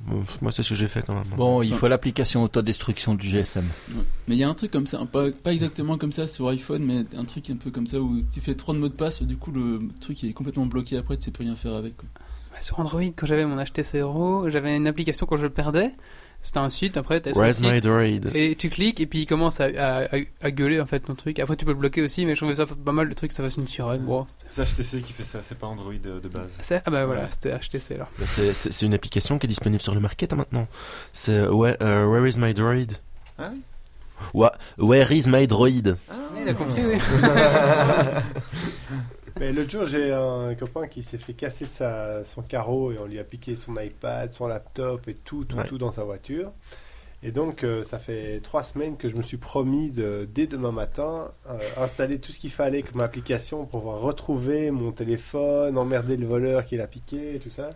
Bon, moi c'est ce que j'ai fait quand même. Bon il faut l'application autodestruction du G S M. Ouais. Mais il y a un truc comme ça, pas pas exactement comme ça sur iPhone, mais un truc un peu comme ça où tu fais trop de mots de passe, du coup le truc est complètement bloqué après, tu sais plus rien faire avec. Quoi. Sur Android quand j'avais mon H T C Euro, j'avais une application quand je le perdais. C'est un site, après t'as site, et tu cliques et puis il commence à, à, à, à gueuler en fait ton truc. Après tu peux le bloquer aussi, mais je trouvais ça pas mal le truc, ça fasse une surrun. Wow, c'est H T C qui fait ça, c'est pas Android de, de base. C'est, ah bah voilà, ouais. C'était H T C là. Bah c'est, c'est, c'est une application qui est disponible sur le market hein, maintenant. C'est where, uh, where is my droid hein Wha- Where is my droid ah, il a compris, oui. Mais l'autre jour, j'ai un copain qui s'est fait casser sa, son carreau et on lui a piqué son iPad, son laptop et tout, tout, ouais. tout dans sa voiture. Et donc, euh, ça fait trois semaines que je me suis promis de, dès demain matin, euh, installer tout ce qu'il fallait comme application pour pouvoir retrouver mon téléphone, emmerder le voleur qui l'a piqué et tout ça.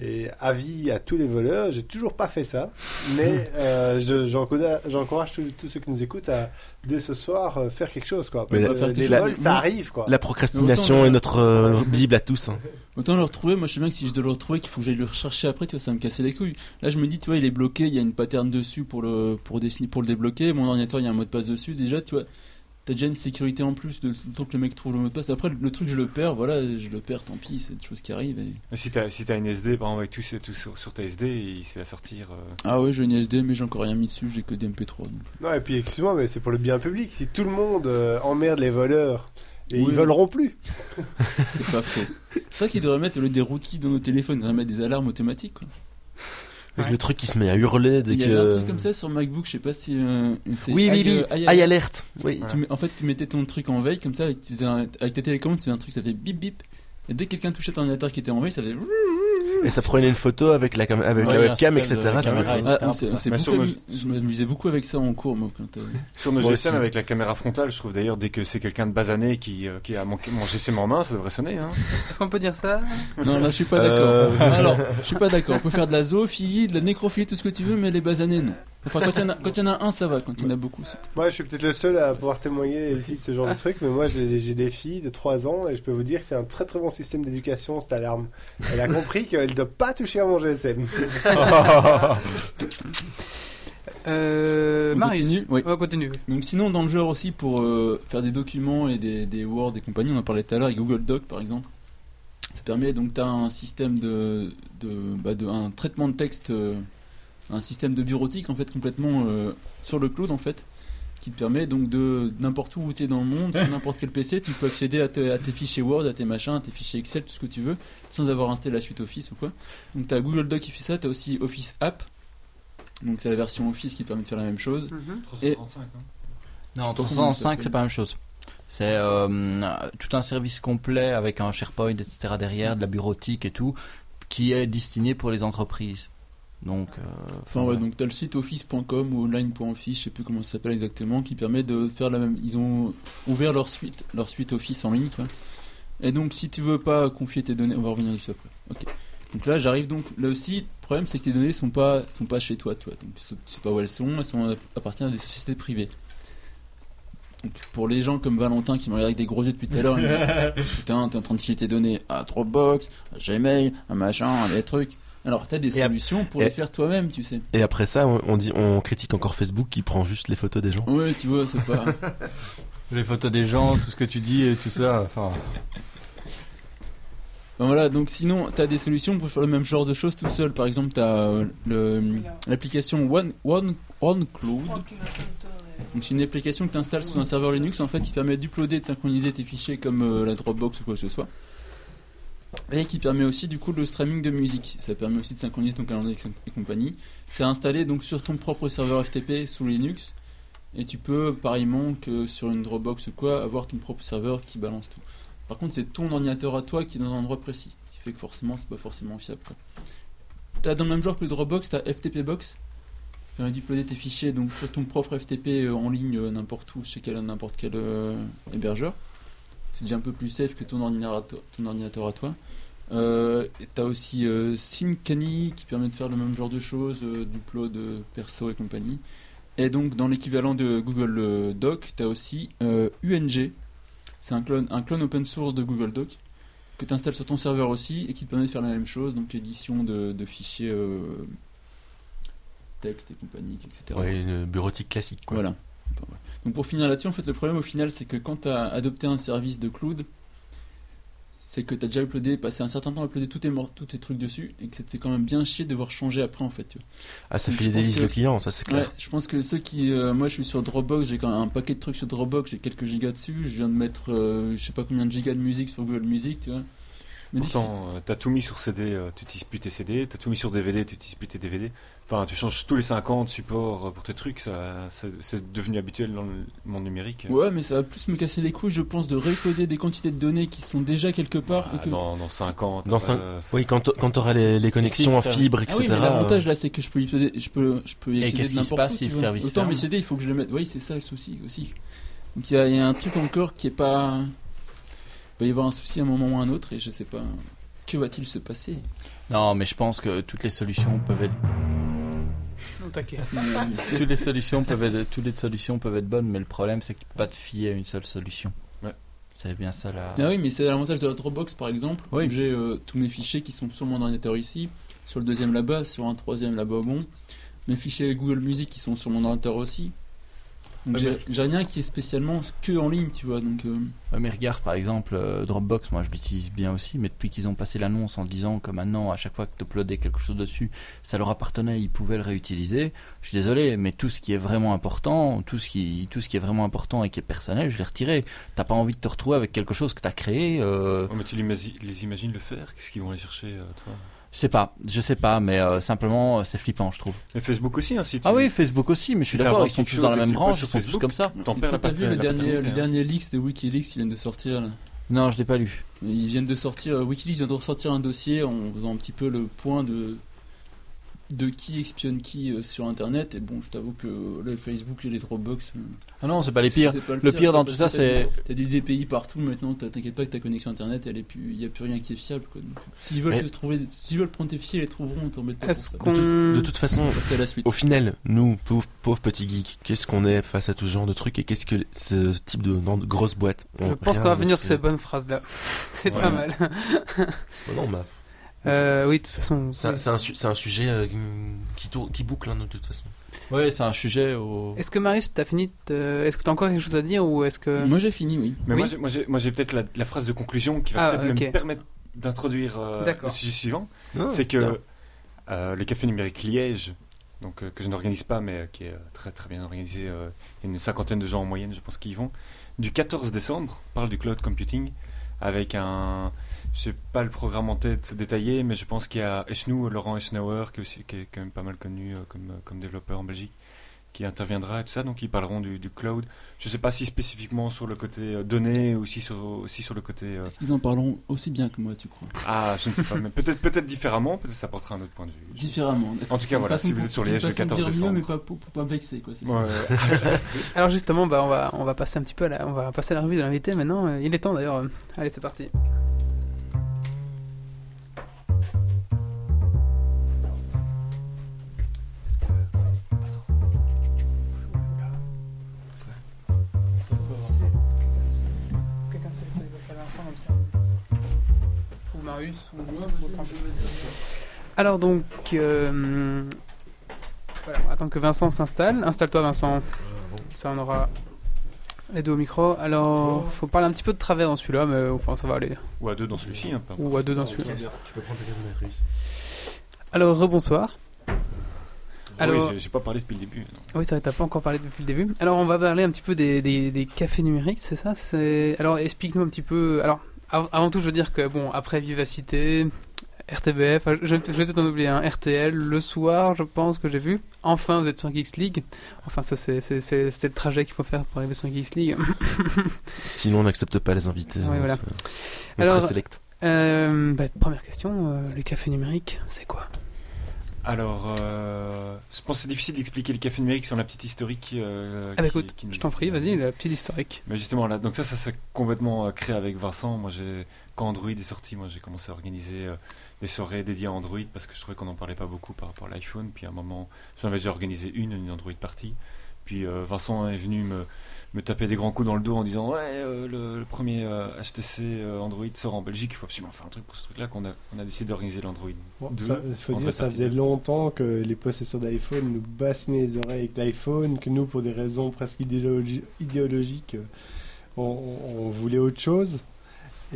Et avis à tous les voleurs, j'ai toujours pas fait ça, mais euh, je, j'encourage, j'encourage tous ceux qui nous écoutent à dès ce soir euh, faire quelque chose quoi. Parce, euh, les vols, ça arrive quoi. La procrastination est notre euh, bible à tous. Hein. Autant le retrouver, moi je sais bien que si je dois le retrouver, qu'il faut que j'aille le rechercher après, tu vois, ça va me casser les couilles. Là je me dis, tu vois, il est bloqué, il y a une pattern dessus pour le pour dessiner, pour le débloquer. Mon ordinateur, il y a un mot de passe dessus. Déjà, tu vois. T'as déjà une sécurité en plus de tant que le mec trouve le mot de passe. Après, le truc, je le perds, voilà, je le perds, tant pis, c'est des choses qui arrivent. Et... Si t'as si t'as une S D, par exemple, avec tout, tout sur, sur ta S D, il sait la sortir. Euh... Ah ouais, j'ai une S D, mais j'ai encore rien mis dessus, j'ai que des M P trois. Donc. Non, et puis, excuse-moi, mais c'est pour le bien public. Si tout le monde euh, emmerde les voleurs, et oui, ils voleront plus. C'est pas faux. C'est ça qu'ils devraient mettre le, des rookies dans nos téléphones, ils devraient mettre des alarmes automatiques, quoi. Avec ouais. le truc qui se met à hurler dès que. Il y a que... un truc comme ça sur MacBook, je sais pas si. Euh, c'est oui, oui, oui, oui. I alert. Oui. Tu mets, en fait, tu mettais ton truc en veille comme ça, avec, tu faisais un, avec ta télécommande, tu faisais un truc, ça fait bip bip. Et dès que quelqu'un touchait ton ordinateur qui était en veille, ça faisait. Et ça prenait une photo avec la, cam- avec ouais, la webcam, et cetera. Je m'amusais beaucoup avec ça en cours. Moi, quand sur nos G S M, avec la caméra frontale, je trouve d'ailleurs, dès que c'est quelqu'un de basané qui, qui a mon, mon G S M en main, ça devrait sonner. Hein. Est-ce qu'on peut dire ça ? Non, là, je suis pas d'accord. Euh... Alors, je suis pas d'accord. On peut faire de la zoophilie, de la nécrophilie, tout ce que tu veux, mais les basanés, non. Enfin, quand il y, y en a un, ça va. Quand il y en a beaucoup, ça. Moi, ouais, je suis peut-être le seul à pouvoir témoigner ici de ce genre de truc, mais moi, j'ai, j'ai des filles de trois ans et je peux vous dire que c'est un très très bon système d'éducation, cette alarme. Elle a compris qu'elle ne doit pas toucher à mon G S M. euh, Marius, continue. Oui. On continue. Donc, sinon, dans le genre aussi, pour euh, faire des documents et des, des Word et compagnie, on en parlait tout à l'heure, et Google Doc, par exemple, ça permet, donc, tu as un système de, de, bah, de. un traitement de texte. Euh, un système de bureautique en fait complètement euh, sur le cloud en fait qui te permet donc de n'importe où où tu es dans le monde sur n'importe quel P C tu peux accéder à, te, à tes fichiers Word, à tes machins, à tes fichiers Excel, tout ce que tu veux sans avoir installé la suite Office ou quoi. Donc t'as Google Doc qui fait ça, t'as aussi Office App, donc c'est la version Office qui te permet de faire la même chose. Mm-hmm. Et... trois cent trente-cinq hein. Non, trois cent trente-cinq c'est pas la même chose. C'est euh, tout un service complet avec un SharePoint etc derrière, de la bureautique et tout qui est destiné pour les entreprises. Donc, euh, enfin, ouais, ouais. Donc t'as le site office point com ou online.office, je sais plus comment ça s'appelle exactement, qui permet de faire la même. Ils ont ouvert leur suite, leur suite Office en ligne, quoi. Et donc si tu veux pas confier tes données, on va revenir dessus après. Ok. Donc là j'arrive donc là aussi. Le problème c'est que tes données sont pas sont pas chez toi, tu vois. Donc tu sais pas où elles sont, elles sont appartiennent à des sociétés privées. Donc pour les gens comme Valentin qui me regarde avec des gros yeux depuis tout à l'heure, ils me disent, putain t'es en train de filer tes données à Dropbox, à Gmail, à machin, à des trucs. Alors t'as des solutions ap- pour les faire toi-même, tu sais. Et après ça, on dit, on critique encore Facebook qui prend juste les photos des gens. Ouais, tu vois, c'est pas les photos des gens, tout ce que tu dis et tout ça. Enfin. Ben voilà, donc sinon t'as des solutions pour faire le même genre de choses tout seul. Par exemple, t'as le, l'application One, One, OneCloud. C'est une application que tu installes sous un serveur Linux en fait, qui permet d'uploader et de synchroniser tes fichiers comme euh, la Dropbox ou quoi que ce soit. Et qui permet aussi du coup le streaming de musique. Ça permet aussi de synchroniser ton calendrier et compagnie. C'est installé donc sur ton propre serveur F T P sous Linux. Et tu peux, pareillement que sur une Dropbox ou quoi, avoir ton propre serveur qui balance tout. Par contre, c'est ton ordinateur à toi qui est dans un endroit précis. Ce qui fait que forcément, c'est pas forcément fiable. Quoi. T'as dans le même genre que le Dropbox, t'as F T P Box. Tu permet d'uploader tes fichiers donc, sur ton propre F T P en ligne, n'importe où, chez quel, n'importe quel euh, hébergeur. C'est déjà un peu plus safe que ton ordinateur, ton ordinateur à toi. Euh, t'as aussi euh, Syncani qui permet de faire le même genre de choses, euh, d'upload euh, perso et compagnie. Et donc, dans l'équivalent de Google Doc, tu as aussi euh, U N G. C'est un clone, un clone open source de Google Doc que tu installes sur ton serveur aussi et qui te permet de faire la même chose, donc édition de, de fichiers euh, texte et compagnie, et cetera. Ouais, une bureautique classique, quoi. Voilà. Enfin, ouais. Donc, pour finir là-dessus, en fait, le problème au final, c'est que quand tu as adopté un service de cloud, c'est que tu as déjà uploadé, passé un certain temps à uploader tous tes, tous tes trucs dessus et que ça te fait quand même bien chier de devoir changer après en fait. Tu vois. Ah, ça donc, fidélise que, le client, ça c'est clair. Ouais, je pense que ceux qui. Euh, moi je suis sur Dropbox, j'ai quand même un paquet de trucs sur Dropbox, j'ai quelques gigas dessus, je viens de mettre euh, je sais pas combien de gigas de musique sur Google Music, tu vois. Mais pourtant, euh, t'as tout mis sur C D, euh, tu t'utilises plus tes C D, t'as tout mis sur D V D, tu t'utilises plus tes D V D. Enfin, tu changes tous les cinq ans de support pour tes trucs, ça, ça, c'est devenu habituel dans le monde numérique. Ouais, mais ça va plus me casser les couilles, je pense, de recoder des quantités de données qui sont déjà quelque part. Ah, et que... Dans, dans cinq ans. Dans cinq... Euh... Oui, quand, quand t'auras les, les connexions en fibre, et cetera. Ah oui, mais l'avantage là, c'est que je peux y accéder, je peux, je peux y accéder. Et qu'est-ce qui se passe si le service ferme ? Autant mes C D, il faut que je les mette. Oui, c'est ça le souci aussi. Donc il y, y a un truc encore qui est pas. Il va y avoir un souci à un moment ou à un autre, et je sais pas. Que va-t-il se passer ? Non, mais je pense que toutes les solutions peuvent être. Non, t'inquiète. toutes les solutions peuvent être, toutes les solutions peuvent être bonnes, mais le problème c'est que tu peux pas te fier à une seule solution. Ouais. C'est bien ça là. La... Ah oui, mais c'est l'avantage de la Dropbox par exemple. Oui. Où j'ai euh, tous mes fichiers qui sont sur mon ordinateur ici, sur le deuxième là-bas, sur un troisième là-bas, bon. Mes fichiers Google Music qui sont sur mon ordinateur aussi. Donc j'ai, j'ai rien qui est spécialement que en ligne, tu vois. Donc, euh... mais regarde, par exemple, euh, Dropbox, moi je l'utilise bien aussi, mais depuis qu'ils ont passé l'annonce en disant que maintenant, à chaque fois que tu uploadais quelque chose dessus, ça leur appartenait, ils pouvaient le réutiliser. Je suis désolé, mais tout ce qui est vraiment important, tout ce qui, tout ce qui est vraiment important et qui est personnel, je l'ai retiré. T'as pas envie de te retrouver avec quelque chose que t'as créé. Euh... Oh, mais tu les imagines le faire ? Qu'est-ce qu'ils vont aller chercher, euh, toi ? Je sais pas, je sais pas, mais euh, simplement euh, c'est flippant, je trouve. Mais Facebook aussi, hein, si tu... Ah oui, Facebook aussi, mais je suis d'accord, ils sont tous dans la même branche, ils sont tous comme ça. T'en perds la paternité. T'as vu le dernier, hein. le dernier leaks de WikiLeaks, ils viennent de sortir là. Non, je l'ai pas lu. Ils viennent de sortir, WikiLeaks vient de ressortir un dossier en faisant un petit peu le point de de qui espionne qui euh, sur internet, et bon je t'avoue que le Facebook et les Dropbox euh, ah non c'est pas les pires, c'est pas le, pire. le pire dans tout ça c'est t'as des D P I partout maintenant, t'inquiète pas que ta connexion internet elle est plus, il y a plus rien qui est fiable quoi. Donc, s'ils veulent mais... te trouver, s'ils veulent prendre tes fichiers, ils les trouveront, t'embêtes pas. Est-ce qu'on... De, de toute façon à la suite. Au final nous pauvres, pauvres petits geeks, qu'est-ce qu'on est face à tout ce genre de trucs et qu'est-ce que ce type de, de grosses boîtes on... Je pense rien qu'on va venir sur ces bonnes phrases là, c'est ouais. Pas mal. Oh non bah Euh, oui, de toute façon. C'est, oui. c'est, un, c'est un sujet euh, qui, tourne, qui boucle, hein, de toute façon. Oui, c'est un sujet. Au... Est-ce que Marius, t'as fini de... Est-ce que t'as encore quelque chose à dire ou est-ce que... Moi, j'ai fini, oui. Mais oui. Moi, j'ai, moi, j'ai, moi, j'ai peut-être la, la phrase de conclusion qui va ah, peut-être okay. me permettre d'introduire euh, le sujet suivant. Oh, c'est que euh, le Café Numérique Liège, donc, euh, que je n'organise pas, mais euh, qui est euh, très, très bien organisé, il y a une cinquantaine de gens en moyenne, je pense, qui y vont, du quatorze décembre, on parle du cloud computing avec un... Je n'ai pas le programme en tête détaillé, mais je pense qu'il y a Eschnou, Laurent Eschnauer, qui, aussi, qui est quand même pas mal connu euh, comme, comme développeur en Belgique, qui interviendra et tout ça. Donc, ils parleront du, du cloud. Je ne sais pas si spécifiquement sur le côté euh, données ou si sur, aussi sur le côté... Euh... Est-ce qu'ils en parleront aussi bien que moi, tu crois ? Ah, je ne sais pas. Mais peut-être, peut-être différemment, peut-être ça apportera un autre point de vue. Différemment. En tout cas, c'est voilà, si vous êtes sur Liège le quatorze décembre. Mieux, mais pas pour, pour pas me vexer, quoi. C'est ouais, ouais. Alors justement, bah, on, va, on va passer un petit peu à la, on va passer à la revue de l'invité maintenant. Il est temps d'ailleurs. Allez, c'est parti. Alors donc, euh, voilà, on attend que Vincent s'installe. Installe-toi Vincent. Ça on aura Les deux au micro. Alors, il faut parler un petit peu de travers dans celui-là, mais enfin, ça va aller. Ou à deux dans celui-ci. Hein, Ou à deux dans celui-là. Tu peux prendre la caisse. Alors, rebonsoir. Alors, oui, j'ai pas parlé depuis le début. Non. Oui, c'est vrai, t'as pas encore parlé depuis le début. Alors, on va parler un petit peu des, des, des cafés numériques, c'est ça c'est... Alors, explique-nous un petit peu. Alors, av- avant tout, je veux dire que, bon, après Vivacité, R T B F, je, je vais peut-être en oublier un, hein, R T L, le soir, je pense que j'ai vu. Enfin, vous êtes sur Geeks League. Enfin, ça, c'est, c'est, c'est, c'est le trajet qu'il faut faire pour arriver sur Geeks League. Sinon, on n'accepte pas les invités. Oui, voilà. C'est... Alors, très select. Euh, bah, première question, euh, le café numérique, c'est quoi ? Alors, euh, je pense que c'est difficile d'expliquer le café numérique sur la petite historique. Euh, ah bah qui, écoute, qui je t'en prie, vas-y, la petite historique. Mais justement, là, donc ça, ça s'est complètement créé avec Vincent. Moi, j'ai, quand Android est sorti, moi, j'ai commencé à organiser euh, des soirées dédiées à Android parce que je trouvais qu'on n'en parlait pas beaucoup par rapport à l'iPhone. Puis à un moment, j'en avais déjà organisé une, une Android Party. Puis euh, Vincent est venu me, me taper des grands coups dans le dos en disant « Ouais, euh, le, le premier euh, H T C euh, Android sort en Belgique, il faut absolument faire un truc pour ce truc-là » qu'on a, on a décidé d'organiser l'Android. Il faut dire que ça faisait longtemps que les possesseurs d'iPhone nous bassinaient les oreilles avec l'iPhone, que nous, pour des raisons presque idéologi- idéologiques, on, on voulait autre chose.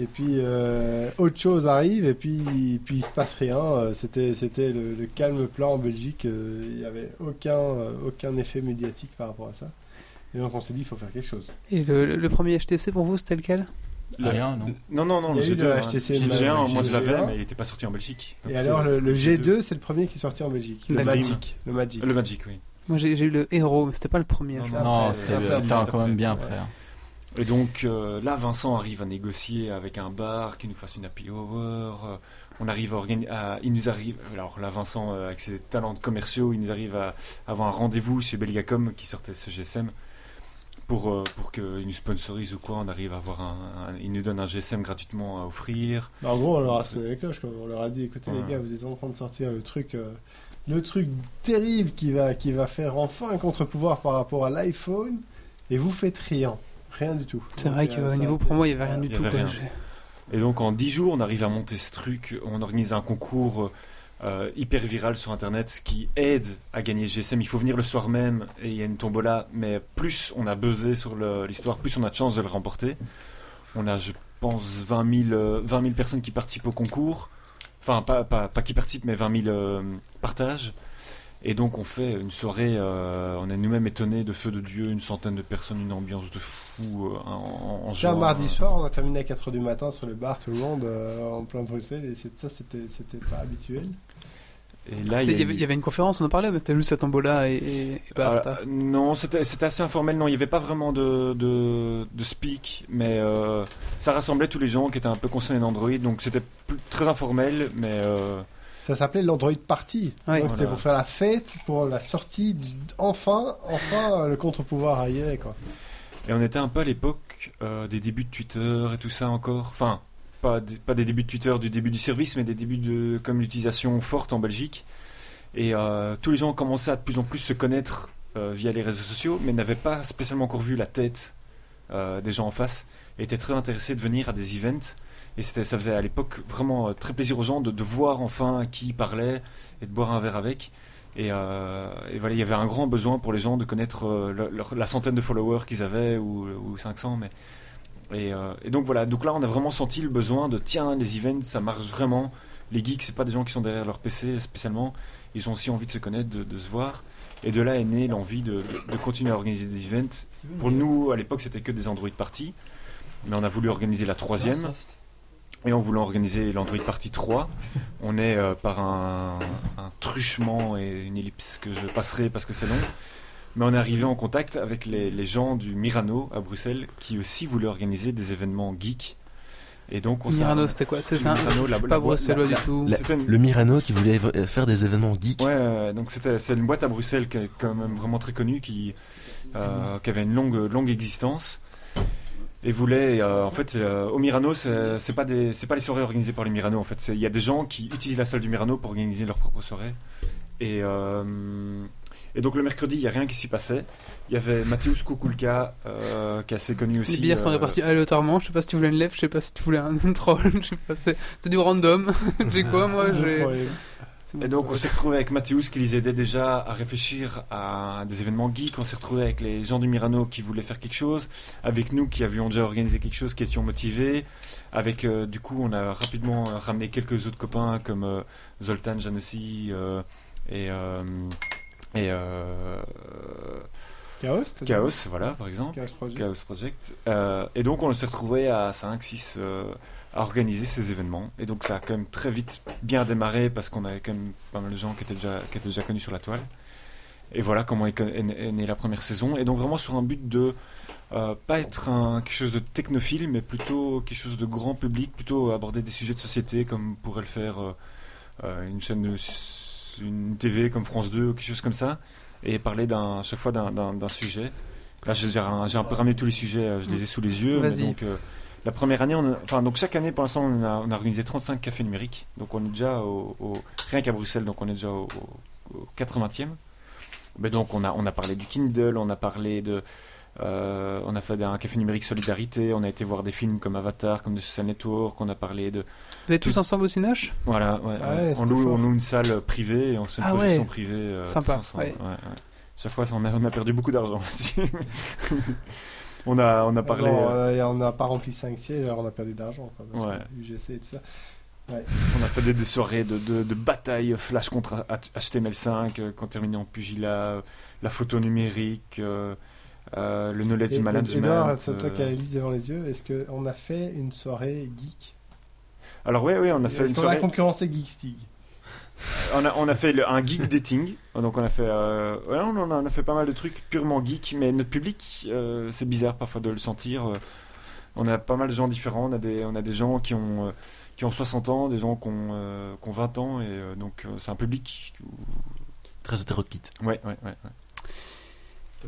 Et puis euh, autre chose arrive et puis, et puis il se passe rien. C'était, c'était le, le calme plat en Belgique. Il n'y avait aucun, aucun effet médiatique par rapport à ça. Et donc on s'est dit il faut faire quelque chose. Et le, le premier H T C pour vous c'était lequel ? Le G un, non ? Non, non, non, le G deux. Le H T C, le G un, moi je l'avais, mais il n'était pas sorti en Belgique. Et alors le, le G deux, c'est le premier qui est sorti en Belgique. Le, le Magic. Le Magic. Le Magic, oui. Moi j'ai, j'ai eu le Hero, mais c'était pas le premier. Non, non, non c'était, c'était, c'était quand même bien après. Ouais. Hein. Et donc euh, là, Vincent arrive à négocier avec un bar qui nous fasse une happy hour. Euh, on arrive à organiser. Il nous arrive. Alors là, Vincent, euh, avec ses talents commerciaux, il nous arrive à, à avoir un rendez-vous chez Belgacom qui sortait ce G S M pour euh, pour qu'il nous sponsorise ou quoi. On arrive à avoir un. un il nous donne un G S M gratuitement à offrir. En gros, on leur a sonné les cloches. On leur a dit, écoutez ouais. les gars, vous êtes en train de sortir le truc. Euh... Le truc terrible qui va, qui va faire enfin un contre-pouvoir par rapport à l'iPhone, et vous faites rien. Rien du tout. C'est donc, vrai qu'au niveau promo, il n'y avait rien du tout. Rien. Et donc en dix jours, on arrive à monter ce truc. On organise un concours euh, hyper viral sur Internet qui aide à gagner ce G S M. Il faut venir le soir même et il y a une tombola. Mais plus on a buzzé sur le, l'histoire, plus on a de chances de le remporter. On a, je pense, vingt mille, vingt mille personnes qui participent au concours. Enfin, pas, pas, pas qui participent, mais vingt mille euh, partages. Et donc on fait une soirée, euh, on est nous-mêmes étonnés de feu de Dieu, une centaine de personnes, une ambiance de fou. Euh, en, en c'est un mardi soir, on a terminé à quatre heures du matin sur le bar, tout le monde euh, en plein Bruxelles, et c'est, ça c'était, c'était pas habituel. Et là, il y, avait, eu... y avait une conférence, on en parlait, mais c'était juste à Tombola et, et, et basta. Euh, non, c'était, c'était assez informel, non, il n'y avait pas vraiment de, de, de speak, mais euh, ça rassemblait tous les gens qui étaient un peu concernés d'Android, donc c'était plus, très informel, mais... Euh, ça s'appelait l'Android Party. Oui. Donc voilà. C'était pour faire la fête, pour la sortie, du... enfin, enfin le contre-pouvoir arrière, quoi. Et on était un peu à l'époque euh, des débuts de Twitter et tout ça encore. Enfin, pas des, pas des débuts de Twitter, du début du service, mais des débuts de comme l'utilisation forte en Belgique. Et euh, tous les gens commençaient à de plus en plus se connaître euh, via les réseaux sociaux, mais n'avaient pas spécialement encore vu la tête euh, des gens en face. Et étaient très intéressés de venir à des events. Et c'était, ça faisait à l'époque vraiment très plaisir aux gens de, de voir enfin qui parlait et de boire un verre avec. Et, euh, et voilà, il y avait un grand besoin pour les gens de connaître euh, leur, leur, la centaine de followers qu'ils avaient ou, ou cinq cents. Mais, et, euh, et donc voilà, donc là on a vraiment senti le besoin de tiens, les events ça marche vraiment. Les geeks, c'est pas des gens qui sont derrière leur P C spécialement. Ils ont aussi envie de se connaître, de, de se voir. Et de là est née l'envie de, de continuer à organiser des events. Pour nous, à l'époque, c'était que des Android Party. Mais on a voulu organiser la troisième. Microsoft. Et en voulant organiser l'Android Party trois, on est euh, par un, un truchement et une ellipse que je passerai parce que c'est long, mais on est arrivé en contact avec les, les gens du Mirano à Bruxelles qui aussi voulaient organiser des événements geeks. Et donc on Mirano, c'était quoi ? C'est ça, Mirano, la, pas bruxellois du tout. La, une... Le Mirano qui voulait faire des événements geeks. Ouais, donc c'était c'est une boîte à Bruxelles qui est quand même vraiment très connue, qui, euh, qui avait une longue, longue existence. Et voulait, euh, en fait, euh, au Mirano, c'est, c'est pas des, c'est pas les soirées organisées par les Mirano. En fait, il y a des gens qui utilisent la salle du Mirano pour organiser leurs propres soirées. Et, euh, et donc le mercredi, il y a rien qui s'y passait. Il y avait Mateusz Kukulka, euh, qui est assez connu aussi. Les bières euh, sont réparties aléatoirement. Je sais pas si tu voulais une lèvre, je sais pas si tu voulais un troll, je sais pas. C'est, c'est du random. J'ai quoi moi j'ai... Et donc on s'est retrouvé avec Mathéus qui les aidait déjà à réfléchir à des événements geeks. On s'est retrouvé avec les gens du Mirano qui voulaient faire quelque chose, avec nous qui avions déjà organisé quelque chose, qui étions motivés. Avec euh, du coup on a rapidement ramené quelques autres copains comme euh, Zoltan Janossi euh, et euh, et euh, Chaos Chaos voilà par exemple Chaos Project, Chaos Project. Euh, et donc on s'est retrouvé à cinq six euh, à organiser ces événements, et donc ça a quand même très vite bien démarré parce qu'on avait quand même pas mal de gens qui étaient déjà, qui étaient déjà connus sur la toile, et voilà comment est, est née la première saison. Et donc vraiment sur un but de euh, pas être un, quelque chose de technophile, mais plutôt quelque chose de grand public, plutôt aborder des sujets de société comme pourrait le faire euh, une chaîne de, une T V comme France deux ou quelque chose comme ça, et parler d'un, chaque fois d'un, d'un, d'un sujet. Là j'ai, j'ai un peu ramené tous les sujets, je les ai sous les yeux. Vas-y. Mais donc euh, la première année, on a, enfin, donc chaque année pour l'instant, on a, on a organisé trente-cinq cafés numériques. Donc on est déjà au, au rien qu'à Bruxelles, donc on est déjà au, au quatre-vingtième. Mais donc on a, on a parlé du Kindle, on a parlé de, euh, on a fait un café numérique solidarité, on a été voir des films comme Avatar, comme The Social Network, on a parlé de. Vous êtes de... tous ensemble au Cinoche ? Voilà, ouais, ah ouais, on loue, on loue une salle privée et on se fait ah une production ouais. privée. Euh, Sympa. Ouais. Ouais, ouais. Chaque fois, on a, on a perdu beaucoup d'argent là-dessus. On a, on a parlé. Alors, euh, et on n'a pas rempli cinq sièges, alors on a perdu de l'argent. Quoi, ouais. U G C et tout ça. Ouais. On a fait des, des soirées de, de, de bataille Flash contre H T M L cinq, euh, qu'on terminait en pugilat, la photo numérique, euh, euh, le knowledge et, management. Édouard, c'est toi euh... qui as la liste devant les yeux. Est-ce qu'on a fait une soirée geek ? Alors, oui, oui, on a fait Est-ce une soirée. Est-ce qu'on a concurrencé Geeks League ? On a, on a fait le, un geek dating, donc on a fait, euh, ouais, on, a, on a fait pas mal de trucs purement geek, mais notre public, euh, c'est bizarre parfois de le sentir. Euh, on a pas mal de gens différents, on a des, on a des gens qui ont, euh, qui ont soixante ans, des gens qui ont, euh, qui ont vingt ans, et euh, donc euh, c'est un public très hétéroclite. Ouais, ouais, ouais. ouais.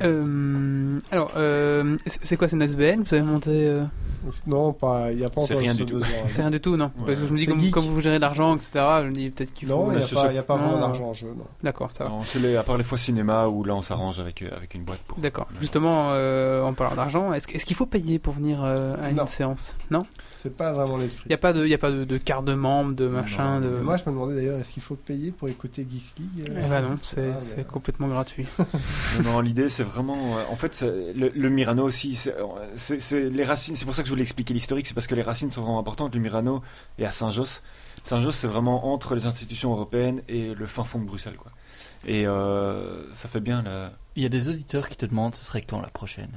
Euh, alors, euh, c'est quoi, c'est une S B L ? Vous savez monter euh... Non, pas. Il n'y a pas encore de besoin. C'est rien du tout, non. Ouais. Parce que je me dis, comme, comme vous gérez l'argent, et cetera. Je me dis peut-être qu'il faut. Non, il n'y a, ce... a pas vraiment d'argent en jeu. Non. D'accord, ça va. Non, c'est les, à part les fois cinéma où là on s'arrange avec avec une boîte pour. D'accord. Euh, Justement, euh, en parlant d'argent, est-ce, est-ce qu'il faut payer pour venir euh, à une non. séance ? Non. C'est pas vraiment l'esprit. Il n'y a pas de, il y a pas de, de carte de membre, de machin. De... Moi, je me demandais d'ailleurs, est-ce qu'il faut payer pour écouter Geeks League ? Eh ben non, c'est c'est complètement gratuit. Non, l'idée c'est vraiment, en fait, le, le Mirano aussi, c'est, c'est, c'est les racines. C'est pour ça que je voulais expliquer l'historique, c'est parce que les racines sont vraiment importantes. Le Mirano est à Saint-Josse. Saint-Josse, c'est vraiment entre les institutions européennes et le fin fond de Bruxelles, quoi. Et euh, ça fait bien. La... Il y a des auditeurs qui te demandent, ce serait quand la prochaine ?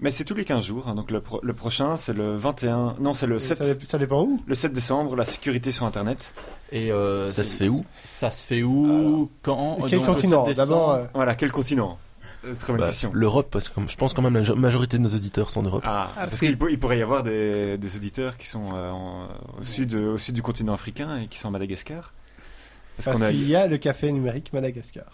Mais c'est tous les quinze jours, hein, donc le, pro- le prochain c'est le vingt et un, non c'est le sept, ça, ça dépend où ? Le sept décembre, la sécurité sur internet. Et euh, ça se fait où ? Ça se fait où ? euh... Quand ? Quel donc, continent d'abord euh... Voilà, quel continent ? Très bonne bah, question. L'Europe, parce que je pense quand même la majorité de nos auditeurs sont d'Europe. Ah, parce, parce qu'il pour, il pourrait y avoir des, des auditeurs qui sont euh, en, au, ouais. sud, au sud du continent africain et qui sont à Madagascar. Parce, parce qu'on a... qu'il y a le café numérique Madagascar.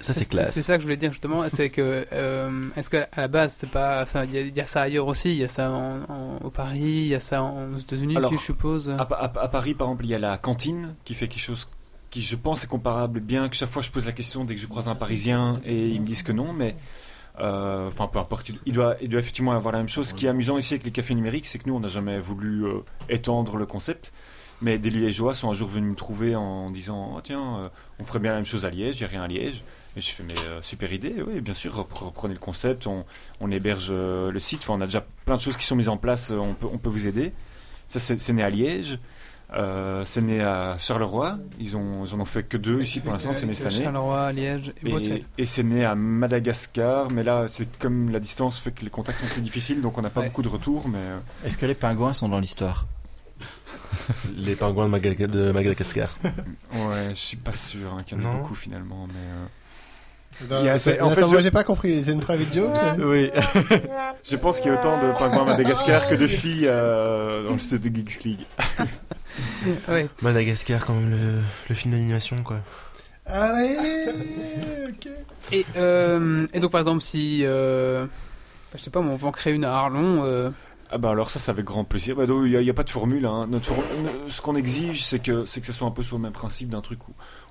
Ça c'est classe. C'est, c'est ça que je voulais dire justement, c'est que euh, est-ce qu'à la base c'est pas, il y, y a ça ailleurs aussi, il y a ça en, en, au Paris, il y a ça en, aux États-Unis, alors, je suppose. À, à, à Paris par exemple, il y a la cantine qui fait quelque chose qui je pense est comparable, bien que chaque fois je pose la question dès que je croise un Parisien et ils me disent que non, mais euh, enfin peu importe, il doit, il doit effectivement avoir la même chose. Ce qui est amusant ici avec les cafés numériques, c'est que nous on n'a jamais voulu euh, étendre le concept. Mais des Liégeois sont un jour venus me trouver en disant oh, tiens, euh, on ferait bien la même chose à Liège, il n'y a rien à Liège. Et je fais mais euh, super idée, oui, bien sûr, reprenez le concept, on, on héberge euh, le site, enfin, on a déjà plein de choses qui sont mises en place, euh, on, peut, on peut vous aider. Ça, c'est, c'est né à Liège, euh, c'est né à Charleroi, ils n'en ils ont fait que deux ici pour l'instant, c'est né cette année. Charleroi, Liège et Bruxelles. Et, et c'est né à Madagascar, mais là, c'est comme la distance fait que les contacts sont plus difficiles, donc on n'a pas ouais. beaucoup de retours. Mais... Est-ce que les pingouins sont dans l'histoire ? Les pingouins de, Maga- de Madagascar. Ouais, je suis pas sûr hein, qu'il y en ait beaucoup finalement, mais. Euh... Non, yeah, c'est... En attends, fait, moi je... j'ai pas compris. C'est une private joke, ça ? Oui. Je pense qu'il y a autant de pingouins à Madagascar que de filles euh, dans le studio de Geeks League. Ouais. Madagascar, quand même le, le film d'animation, quoi. Ah ouais. Ok. Et, euh, et donc par exemple, si euh, je sais pas, on va en créer une à Arlon. Euh... Ah bah alors ça, c'est avec grand plaisir. Bah donc, il n'y a, a pas de formule. Hein. Notre for... Ce qu'on exige, c'est que c'est que ça soit un peu sur le même principe d'un truc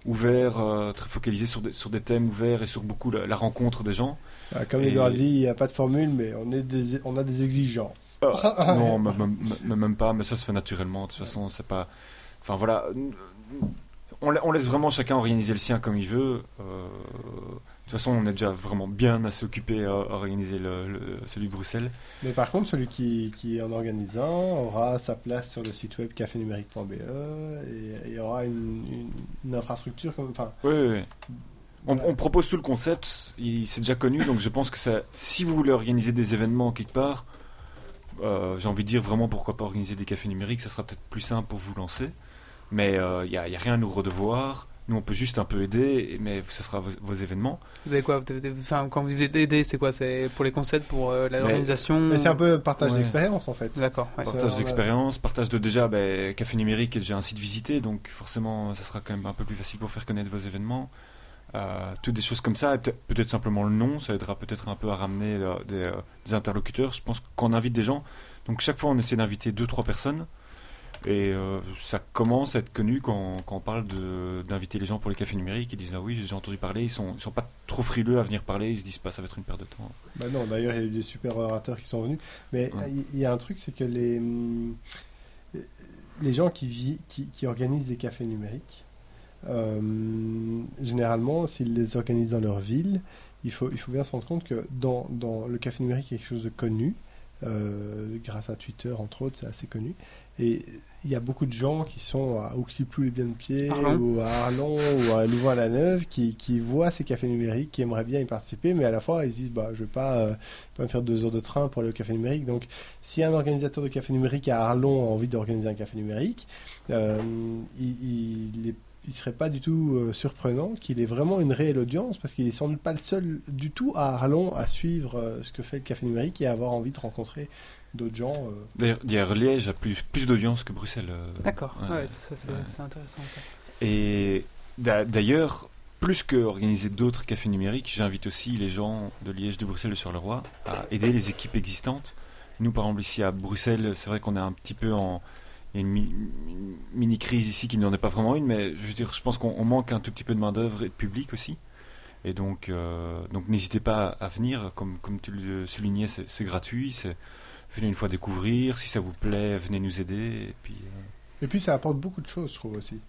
ouvert, euh, très focalisé sur des, sur des thèmes ouverts et sur beaucoup la, la rencontre des gens. Ah, comme Edouard dit, il n'y a pas de formule, mais on, est des, on a des exigences. Ah, non, même, même, même pas. Mais ça se fait naturellement. De toute façon, c'est pas. Enfin voilà. on, on laisse vraiment chacun organiser le sien comme il veut. Euh, de toute façon, on est déjà vraiment bien assez occupé à, à organiser le, le, celui de Bruxelles. Mais par contre, celui qui, qui est en organisant aura sa place sur le site web café numérique point b e et, et aura une, une, une infrastructure comme... Enfin, oui, oui, oui. On, on propose tout le concept, il, c'est déjà connu, donc je pense que ça, si vous voulez organiser des événements quelque part, euh, j'ai envie de dire vraiment pourquoi pas organiser des cafés numériques, ça sera peut-être plus simple pour vous lancer, mais il euh, n'y a, y a rien à nous redevoir, nous on peut juste un peu aider, mais ça sera vos, vos événements. Vous avez quoi vous avez, enfin, quand vous dites aider, c'est quoi? C'est pour les concepts, pour euh, l'organisation? Mais, mais c'est un peu partage ouais. d'expérience en fait. D'accord. Ouais. Partage d'expérience, partage de déjà, ben, Café Numérique est déjà un site visité, donc forcément ça sera quand même un peu plus facile pour faire connaître vos événements. Euh, toutes des choses comme ça, et peut-être, peut-être simplement le nom, ça aidera peut-être un peu à ramener euh, des, euh, des interlocuteurs. Je pense qu'on invite des gens, donc chaque fois on essaie d'inviter deux trois personnes, et euh, ça commence à être connu quand, quand on parle de, d'inviter les gens pour les cafés numériques. Ils disent ah oui, j'ai déjà entendu parler, ils sont, ils sont pas trop frileux à venir parler, ils se disent pas ça va être une perte de temps. Bah non, d'ailleurs il y a eu des super orateurs qui sont venus, mais il ouais. y, y a un truc, c'est que les, les gens qui, vivent, qui, qui organisent des cafés numériques, Euh, généralement, s'ils les organisent dans leur ville, il faut, il faut bien se rendre compte que dans, dans le café numérique, il y a quelque chose de connu, euh, grâce à Twitter, entre autres, c'est assez connu. Et il y a beaucoup de gens qui sont à Auxy-Plou-les-Biens-de-Pied, ou à Arlon, ou à Louvain-la-Neuve, qui, qui voient ces cafés numériques, qui aimeraient bien y participer, mais à la fois, ils disent bah, je ne vais pas, euh, pas me faire deux heures de train pour aller au café numérique. Donc, si un organisateur de café numérique à Arlon a envie d'organiser un café numérique, euh, il, il est il ne serait pas du tout euh, surprenant qu'il ait vraiment une réelle audience, parce qu'il n'est sans doute pas le seul du tout à Arlon à suivre euh, ce que fait le café numérique et à avoir envie de rencontrer d'autres gens. Euh... D'ailleurs, d'ailleurs, Liège a plus, plus d'audience que Bruxelles. Euh, D'accord, euh, ouais, ça, c'est, ouais. c'est intéressant ça. Et d'a- d'ailleurs, plus qu'organiser d'autres cafés numériques, j'invite aussi les gens de Liège, de Bruxelles, de Charleroi à aider les équipes existantes. Nous, par exemple, ici à Bruxelles, c'est vrai qu'on est un petit peu en... Il y a une mini-crise ici qui n'en est pas vraiment une, mais je veux dire, je pense qu'on manque un tout petit peu de main-d'œuvre et de public aussi. Et donc, euh, donc n'hésitez pas à venir, comme, comme tu le soulignais, c'est, c'est gratuit, c'est, venez une fois découvrir, si ça vous plaît, venez nous aider. Et puis, euh... et puis ça apporte beaucoup de choses, je trouve aussi.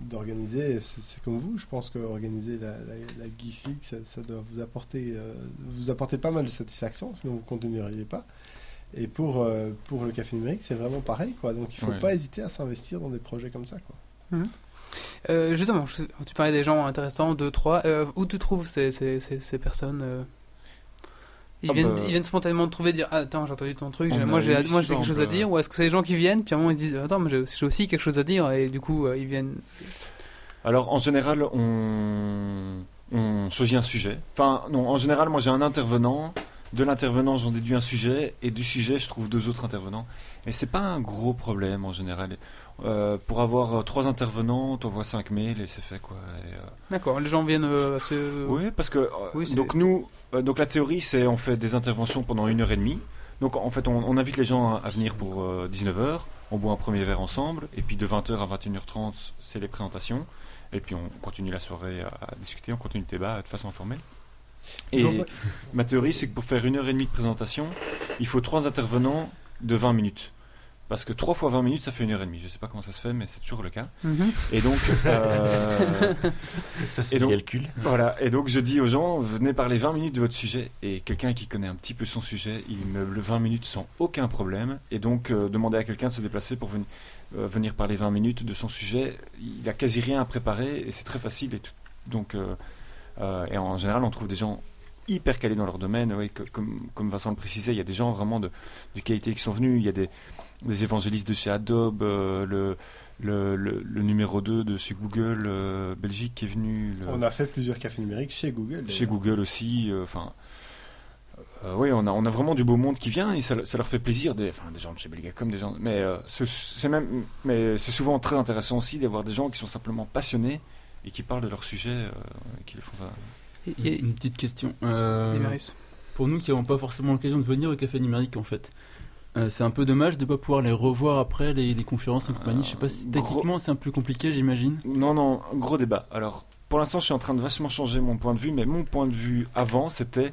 D'organiser, c'est, c'est comme vous, je pense qu'organiser la, la, la Geeks League, ça, ça doit vous apporter, euh, vous apporter pas mal de satisfaction, sinon vous ne continueriez pas. Et pour, euh, pour le café numérique, c'est vraiment pareil, quoi. Donc il ne faut ouais. pas hésiter à s'investir dans des projets comme ça, quoi. Mmh. Euh, justement, je, tu parlais des gens intéressants, deux, trois. Euh, où tu trouves ces, ces, ces, ces personnes euh... ils, ah viennent, bah... ils viennent spontanément te trouver, dire ah, attends, j'ai entendu ton truc, j'ai, moi, j'ai, moi, j'ai, moi j'ai quelque chose à dire. Ou est-ce que c'est les gens qui viennent, puis à un moment ils disent attends, mais j'ai, j'ai aussi quelque chose à dire, et du coup euh, ils viennent. Alors en général, on, on choisit un sujet. Enfin, non, en général, moi j'ai un intervenant. De l'intervenant, j'en déduis un sujet, et du sujet, je trouve deux autres intervenants. Et c'est pas un gros problème en général. Euh, pour avoir euh, trois intervenants, t'envoies cinq mails et c'est fait, quoi. Et, euh... D'accord. Les gens viennent. Euh, assez... Oui, parce que euh, oui, donc nous, euh, donc la théorie, c'est on fait des interventions pendant une heure et demie. Donc en fait, on, on invite les gens à venir pour euh, dix-neuf heures. On boit un premier verre ensemble, et puis de vingt heures à vingt et une heures trente, c'est les présentations. Et puis on continue la soirée à, à discuter, on continue le débat de façon informelle. Et ma théorie, c'est que pour faire une heure et demie de présentation, il faut trois intervenants de vingt minutes. Parce que trois fois vingt minutes, ça fait une heure et demie. Je sais pas comment ça se fait, mais c'est toujours le cas. Mm-hmm. Et donc, euh... ça c'est le calcul. Voilà. Et donc, je dis aux gens, venez parler vingt minutes de votre sujet. Et quelqu'un qui connaît un petit peu son sujet, il meuble vingt minutes sans aucun problème. Et donc, euh, demander à quelqu'un de se déplacer pour venir, euh, venir parler vingt minutes de son sujet, il a quasi rien à préparer et c'est très facile. Et tout. Donc euh, Euh, et en général, on trouve des gens hyper calés dans leur domaine. Ouais, que, comme, comme Vincent le précisait, il y a des gens vraiment de, de qualité qui sont venus. Il y a des, des évangélistes de chez Adobe, euh, le, le, le, le numéro deux de chez Google euh, Belgique qui est venu. Le... On a fait plusieurs cafés numériques chez Google. D'ailleurs. Chez Google aussi. Enfin, euh, euh, oui, on a, on a vraiment du beau monde qui vient et ça, ça leur fait plaisir. Des, des gens de chez Belgacom, des gens. Mais, euh, c'est, c'est même, mais c'est souvent très intéressant aussi d'avoir des gens qui sont simplement passionnés. Et qui parlent de leur sujet, euh, et qui les font ça. Et, et, une petite question. Euh, pour nous qui n'avons pas forcément l'occasion de venir au café numérique, en fait, euh, c'est un peu dommage de ne pas pouvoir les revoir après les, les conférences et compagnie. Euh, je sais pas si techniquement gros... c'est un peu compliqué, j'imagine. Non, non, gros débat. Alors, pour l'instant, je suis en train de vachement changer mon point de vue, mais mon point de vue avant, c'était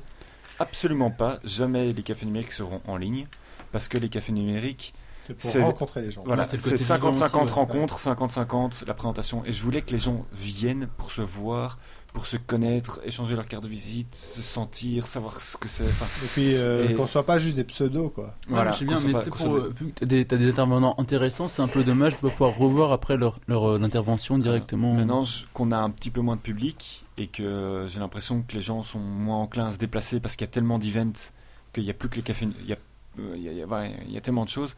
absolument pas. Jamais les cafés numériques seront en ligne, parce que les cafés numériques. C'est pour c'est... rencontrer les gens. Voilà, non, c'est, c'est cinquante cinquante rencontres, ouais. cinquante cinquante la présentation. Et je voulais que les gens viennent pour se voir, pour se connaître, échanger leur carte de visite, se sentir, savoir ce que c'est. Enfin, et puis euh, et... qu'on soit pas juste des pseudos, quoi. Voilà, ouais, je sais bien, mais tu sais, pour, euh, vu que t'as des, t'as des intervenants intéressants, c'est un peu dommage de pas pouvoir revoir après leur, leur, leur intervention directement. Maintenant je, qu'on a un petit peu moins de public et que j'ai l'impression que les gens sont moins enclins à se déplacer parce qu'il y a tellement d'events qu'il y a plus que les cafés, il y a, il y a, il y a, il y a tellement de choses.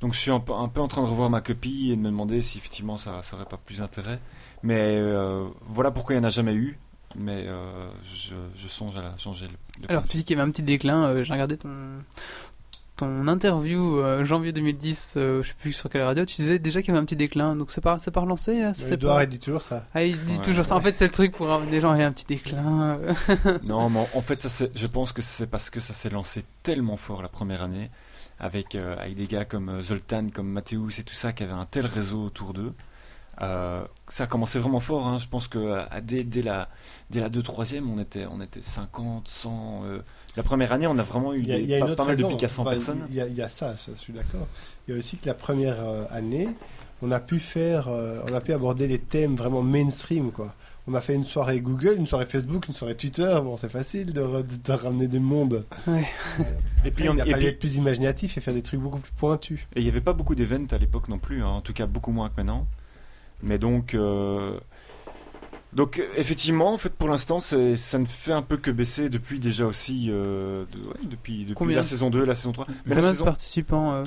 Donc je suis un peu, un peu en train de revoir ma copie et de me demander si effectivement ça n'aurait pas plus d'intérêt. Mais euh, voilà pourquoi il n'y en a jamais eu. Mais euh, je, je songe à la, changer le, le Alors tu dis qu'il y avait un petit déclin. Euh, j'ai regardé ton, ton interview euh, janvier deux mille dix, euh, je ne sais plus sur quelle radio, tu disais déjà qu'il y avait un petit déclin. Donc c'est pas, c'est pas relancé hein, c'est Édouard, pas... il dit toujours ça. Ah, il dit ouais, toujours ouais. ça. En fait, c'est le truc pour amener les gens, il y a un petit déclin. Non, mais en fait, ça, c'est, je pense que c'est parce que ça s'est lancé tellement fort la première année. Avec, euh, avec des gars comme Zoltan, comme Mathéus et tout ça, qui avaient un tel réseau autour d'eux. Euh, ça a commencé vraiment fort, hein. Je pense que euh, dès, dès la dès la deux-troisième, on était, on était cinquante, cent... Euh, la première année, on a vraiment eu a, des, a pas, pas mal raison. de pics à cent bah, personnes. Il y, y a ça, ça, je suis d'accord. Il y a aussi que la première euh, année, on a pu faire, euh, on a pu aborder les thèmes vraiment mainstream, quoi. On a fait une soirée Google, une soirée Facebook, une soirée Twitter. Bon, c'est facile de, re- de ramener du monde. Ouais. Et puis, on a fallu être plus imaginatif et faire des trucs beaucoup plus pointus. Et il n'y avait pas beaucoup d'événements à l'époque non plus, hein. En tout cas beaucoup moins que maintenant. Mais donc, euh... donc effectivement, en fait, pour l'instant, c'est... ça ne fait un peu que baisser depuis déjà aussi, euh... de... ouais, depuis, depuis la saison deux, la saison trois. Mais combien la saison... de participants euh...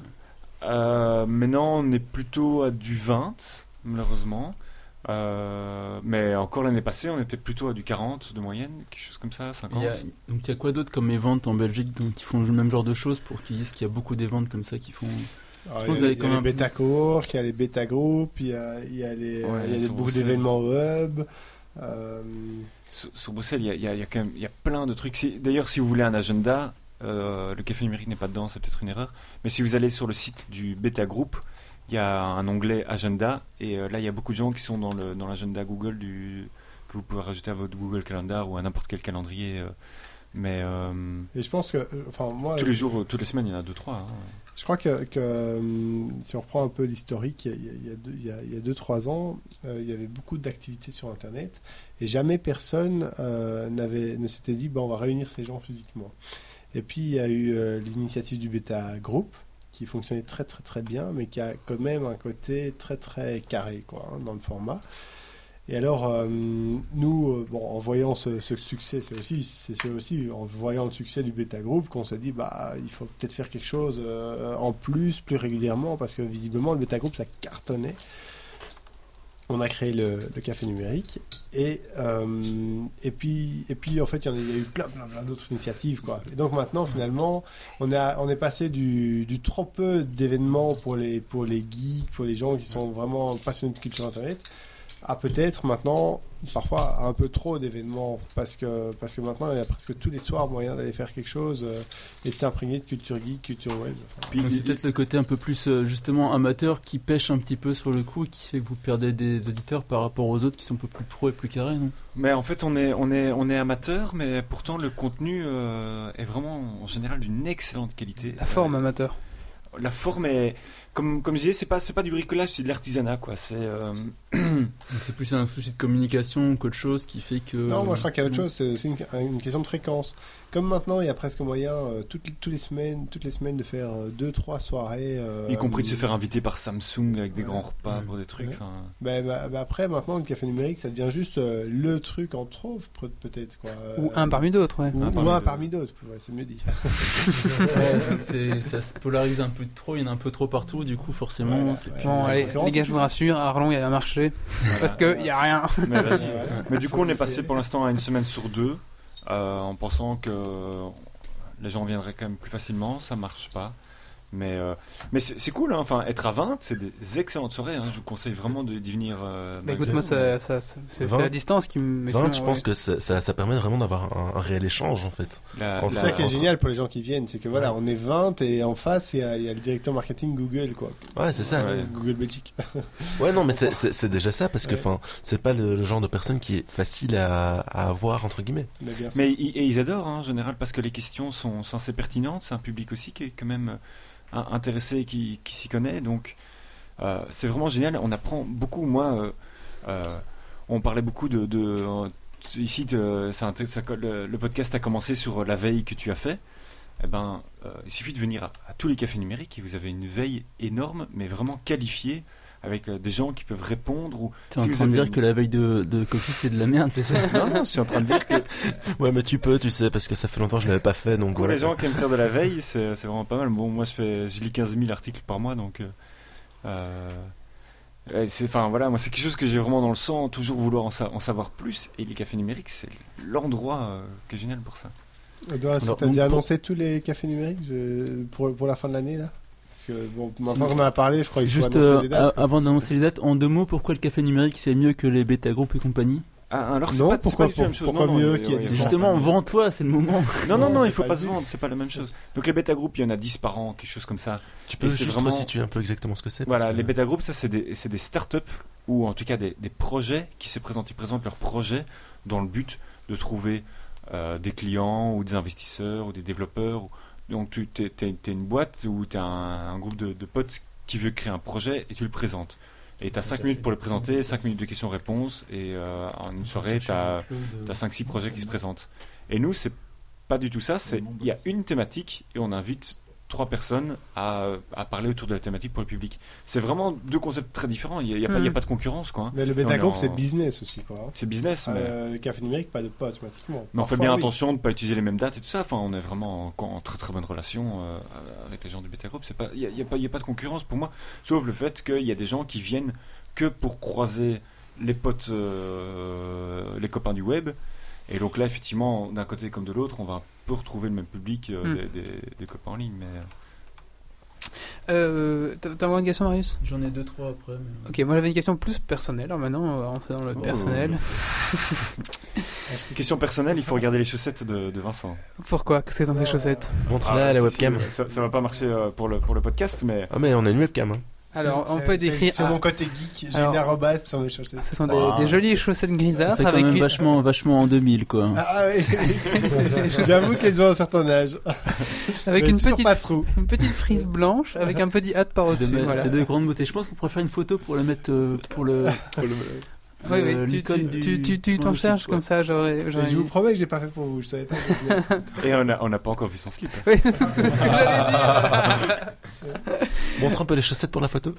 Euh, maintenant, on est plutôt à du vingt, malheureusement. Euh, mais encore l'année passée, on était plutôt à du quarante de moyenne, quelque chose comme ça, cinquante. Il y a, donc il y a quoi d'autre comme éventes en Belgique donc, qui font le même genre de choses pour qu'ils disent qu'il y a beaucoup d'éventes comme ça qui font. Alors, je pense il y a, il y a les bêta cours, il y a les bêta groupes, il y a, il y a les, ouais, il y a les beaucoup Bruxelles. d'événements web. Euh... Sur, sur Bruxelles, il y a, il y a, il y a quand même, il y a plein de trucs. Si, d'ailleurs, si vous voulez un agenda, euh, le Café Numérique n'est pas dedans, c'est peut-être une erreur. Mais si vous allez sur le site du bêta groupe, il y a un onglet agenda et euh, là il y a beaucoup de gens qui sont dans le dans l'agenda Google du que vous pouvez rajouter à votre Google Calendar ou à n'importe quel calendrier euh, mais euh, et je pense que enfin moi tous les jours toutes les semaines il y en a deux trois hein. Je crois que, que si on reprend un peu l'historique il y a il y a deux il y a, il y a deux trois ans euh, il y avait beaucoup d'activités sur Internet et jamais personne euh, n'avait ne s'était dit bon on va réunir ces gens physiquement et puis il y a eu euh, l'initiative du bêta groupe qui fonctionnait très très très bien, mais qui a quand même un côté très très carré quoi, hein, dans le format. Et alors, euh, nous, euh, bon, en voyant ce, ce succès, c'est aussi, c'est aussi en voyant le succès du bêta group qu'on s'est dit, bah, il faut peut-être faire quelque chose euh, en plus, plus régulièrement, parce que visiblement, le bêta group, ça cartonnait. On a créé le, le Café Numérique, et, euh, et, puis, et puis en fait, il y en a, il y a eu plein, plein, plein d'autres initiatives, quoi. Et donc maintenant, finalement, on, a, on est passé du, du trop peu d'événements pour les, pour les geeks, pour les gens qui sont vraiment passionnés de culture Internet, à peut-être maintenant, parfois, un peu trop d'événements, parce que, parce que maintenant, il y a presque tous les soirs moyen d'aller faire quelque chose euh, et de s'imprégner de culture geek, culture web. Enfin, puis, donc c'est il... peut-être le côté un peu plus, justement, amateur qui pêche un petit peu sur le coup et qui fait que vous perdez des auditeurs par rapport aux autres qui sont un peu plus pros et plus carrés, non ? Mais en fait, on est, on est, on est amateur, mais pourtant, le contenu euh, est vraiment, en général, d'une excellente qualité. La forme euh, amateur. La forme est... Comme, comme je disais, c'est pas, c'est pas du bricolage, c'est de l'artisanat, quoi. C'est, euh... Donc c'est plus un souci de communication qu'autre chose qui fait que... Non, moi je crois qu'il y a autre chose, c'est aussi une, une question de fréquence. Comme maintenant, il y a presque moyen, euh, toutes, toutes, les semaines, toutes les semaines, de faire deux trois soirées... Euh, y compris de se faire inviter par Samsung avec des ouais. grands repas ouais. pour des trucs. Ouais. Bah, bah, bah après, maintenant, le Café Numérique, ça devient juste euh, le truc en trop, peut-être, quoi. Euh, ou un parmi d'autres, ouais. Ou un parmi, ou un parmi d'autres, ouais, c'est mieux dit. Ouais, c'est, ça se polarise un peu trop, il y en a un peu trop partout. Du coup, forcément, voilà, c'est ouais, bon. Allez, les gars, je vous rassure, à Arlon, il y a un marché voilà, parce que il voilà. y a rien. Mais, vas-y, voilà. Mais du coup, on est passé pour l'instant à une semaine sur deux, euh, en pensant que les gens viendraient quand même plus facilement. Ça marche pas, mais euh, mais c'est, c'est cool. Hein. Enfin, être à vingt, c'est des excellentes soirées. Hein. Je vous conseille vraiment de, d'y venir. Euh, bah, écoute-moi, ça, ça, ça, c'est, vingt, c'est la distance qui me. vingt, je ouais. pense que ça, ça, ça permet vraiment d'avoir un, un réel échange en fait. La, c'est la, ça qui est entre... génial pour les gens qui viennent, c'est que voilà, ouais. on est vingt et en face il y a, il y a le directeur marketing Google quoi. Ouais, c'est ça. Ouais. Google Belgique. Ouais, non, mais c'est, c'est, c'est déjà ça parce que enfin, ouais. c'est pas le, le genre de personne qui est facile à, à avoir entre guillemets. Mais, mais ils, et ils adorent hein, en général parce que les questions sont censées pertinentes. C'est un public aussi qui est quand même. intéressé qui, qui s'y connaît. Donc euh, c'est vraiment génial. On apprend beaucoup. Moi, euh, euh, on parlait beaucoup de... de euh, ici, te, ça, ça, le, le podcast a commencé sur la veille que tu as fait. Eh ben, euh, il suffit de venir à, à tous les cafés numériques et vous avez une veille énorme, mais vraiment qualifiée, avec euh, des gens qui peuvent répondre. Ou... Tu es si en train de dire une... que la veille de, de Coffee, c'est de la merde, c'est ça? Non, non, je suis en train de dire que... Ouais, mais tu peux, tu sais, parce que ça fait longtemps que je ne l'avais pas fait. Donc voilà. Les gens qui aiment faire de la veille, c'est, c'est vraiment pas mal. Bon, moi, je, fais, je lis quinze mille articles par mois, donc... Euh, euh... C'est, enfin, voilà, moi, c'est quelque chose que j'ai vraiment dans le sang, toujours vouloir en, sa- en savoir plus. Et les cafés numériques, c'est l'endroit euh, qui est génial pour ça. Edouard, est-ce que tu as déjà annoncé pour... tous les cafés numériques je... pour, pour la fin de l'année là? Parce que, bon, maintenant qu'on en a parlé, je crois qu'il faut annoncer euh, les dates. Avant d'annoncer les dates, en deux mots, pourquoi le café numérique c'est mieux que les bêta groupes et compagnie? Ah, alors c'est non, pas, pourquoi, c'est pas pour, pourquoi non, mieux non, qu'il y a des justement, vends-toi, c'est le moment. Non, non, non, non il faut pas, pas se vendre, c'est pas la même chose. Donc les bêta groupes, il y en a dix par an, quelque chose comme ça. Tu peux juste vraiment... situer un peu exactement ce que c'est. Voilà, que... les bêta groupes, ça c'est des, c'est des startups ou en tout cas des, des projets qui se présentent, ils présentent leurs projets dans le but de trouver euh, des clients ou des investisseurs ou des développeurs. Donc tu t'es, t'es, t'es une boîte ou t'es un, un groupe de, de potes qui veut créer un projet et tu le présentes. Et t'as cinq minutes pour le présenter, cinq minutes de questions-réponses, et euh, en une soirée, t'as, t'as cinq six projets qui se présentent. Et nous, c'est pas du tout ça, c'est il y a une thématique, et on invite trois personnes à, à parler autour de la thématique pour le public. C'est vraiment deux concepts très différents, il n'y a, mm. a pas de concurrence, quoi. Hein. Mais le bêta group, en... c'est business aussi, quoi. C'est business, mais... Euh, le café numérique, pas, de, pas automatiquement. Mais on fait bien oui. attention de ne pas utiliser les mêmes dates et tout ça, enfin, on est vraiment en, en très très bonne relation euh, avec les gens du bêta group, il n'y a, a, a pas de concurrence pour moi, sauf le fait qu'il y a des gens qui viennent que pour croiser les potes, euh, les copains du web, et donc là, effectivement, d'un côté comme de l'autre, on va peut retrouver le même public euh, mm. des, des, des copains en ligne. Mais... Euh, t'as encore une question, Marius ? J'en ai deux, trois après. Mais... Ok, moi j'avais une question plus personnelle. Alors maintenant, on va rentrer dans le oh, personnel. Oh, que... Question personnelle, il faut regarder les chaussettes de, de Vincent. Pourquoi ? Qu'est-ce que c'est dans ces chaussettes ? Montre-la à la webcam. Si, ça, ça va pas marcher euh, pour, le, pour le podcast, mais... Ah, mais on a une webcam, hein. Alors, c'est, on peut décrire. Sur ah, mon côté geek, j'ai alors, une arrobase sur mes chaussettes. Ce sont des, wow. des jolies chaussettes grisâtres. C'est quand même une... vachement, vachement en deux mille, quoi. Ah oui, j'avoue qu'elles ont un certain âge. Avec une petite, une petite frise blanche, avec un petit hat par au-dessus. Voilà. C'est de grandes beautés. Je pense qu'on pourrait faire une photo pour la mettre euh, pour le. Pour le... Oui, euh, oui, tu, du... tu, tu, tu t'en cherches comme ça, j'aurais, j'aurais... Je vous promets que j'ai pas fait pour vous, je savais pas. Et on a, on a pas encore vu son slip. Oui, c'est ce que, c'est ce que j'allais dire. Montre un peu les chaussettes pour la photo.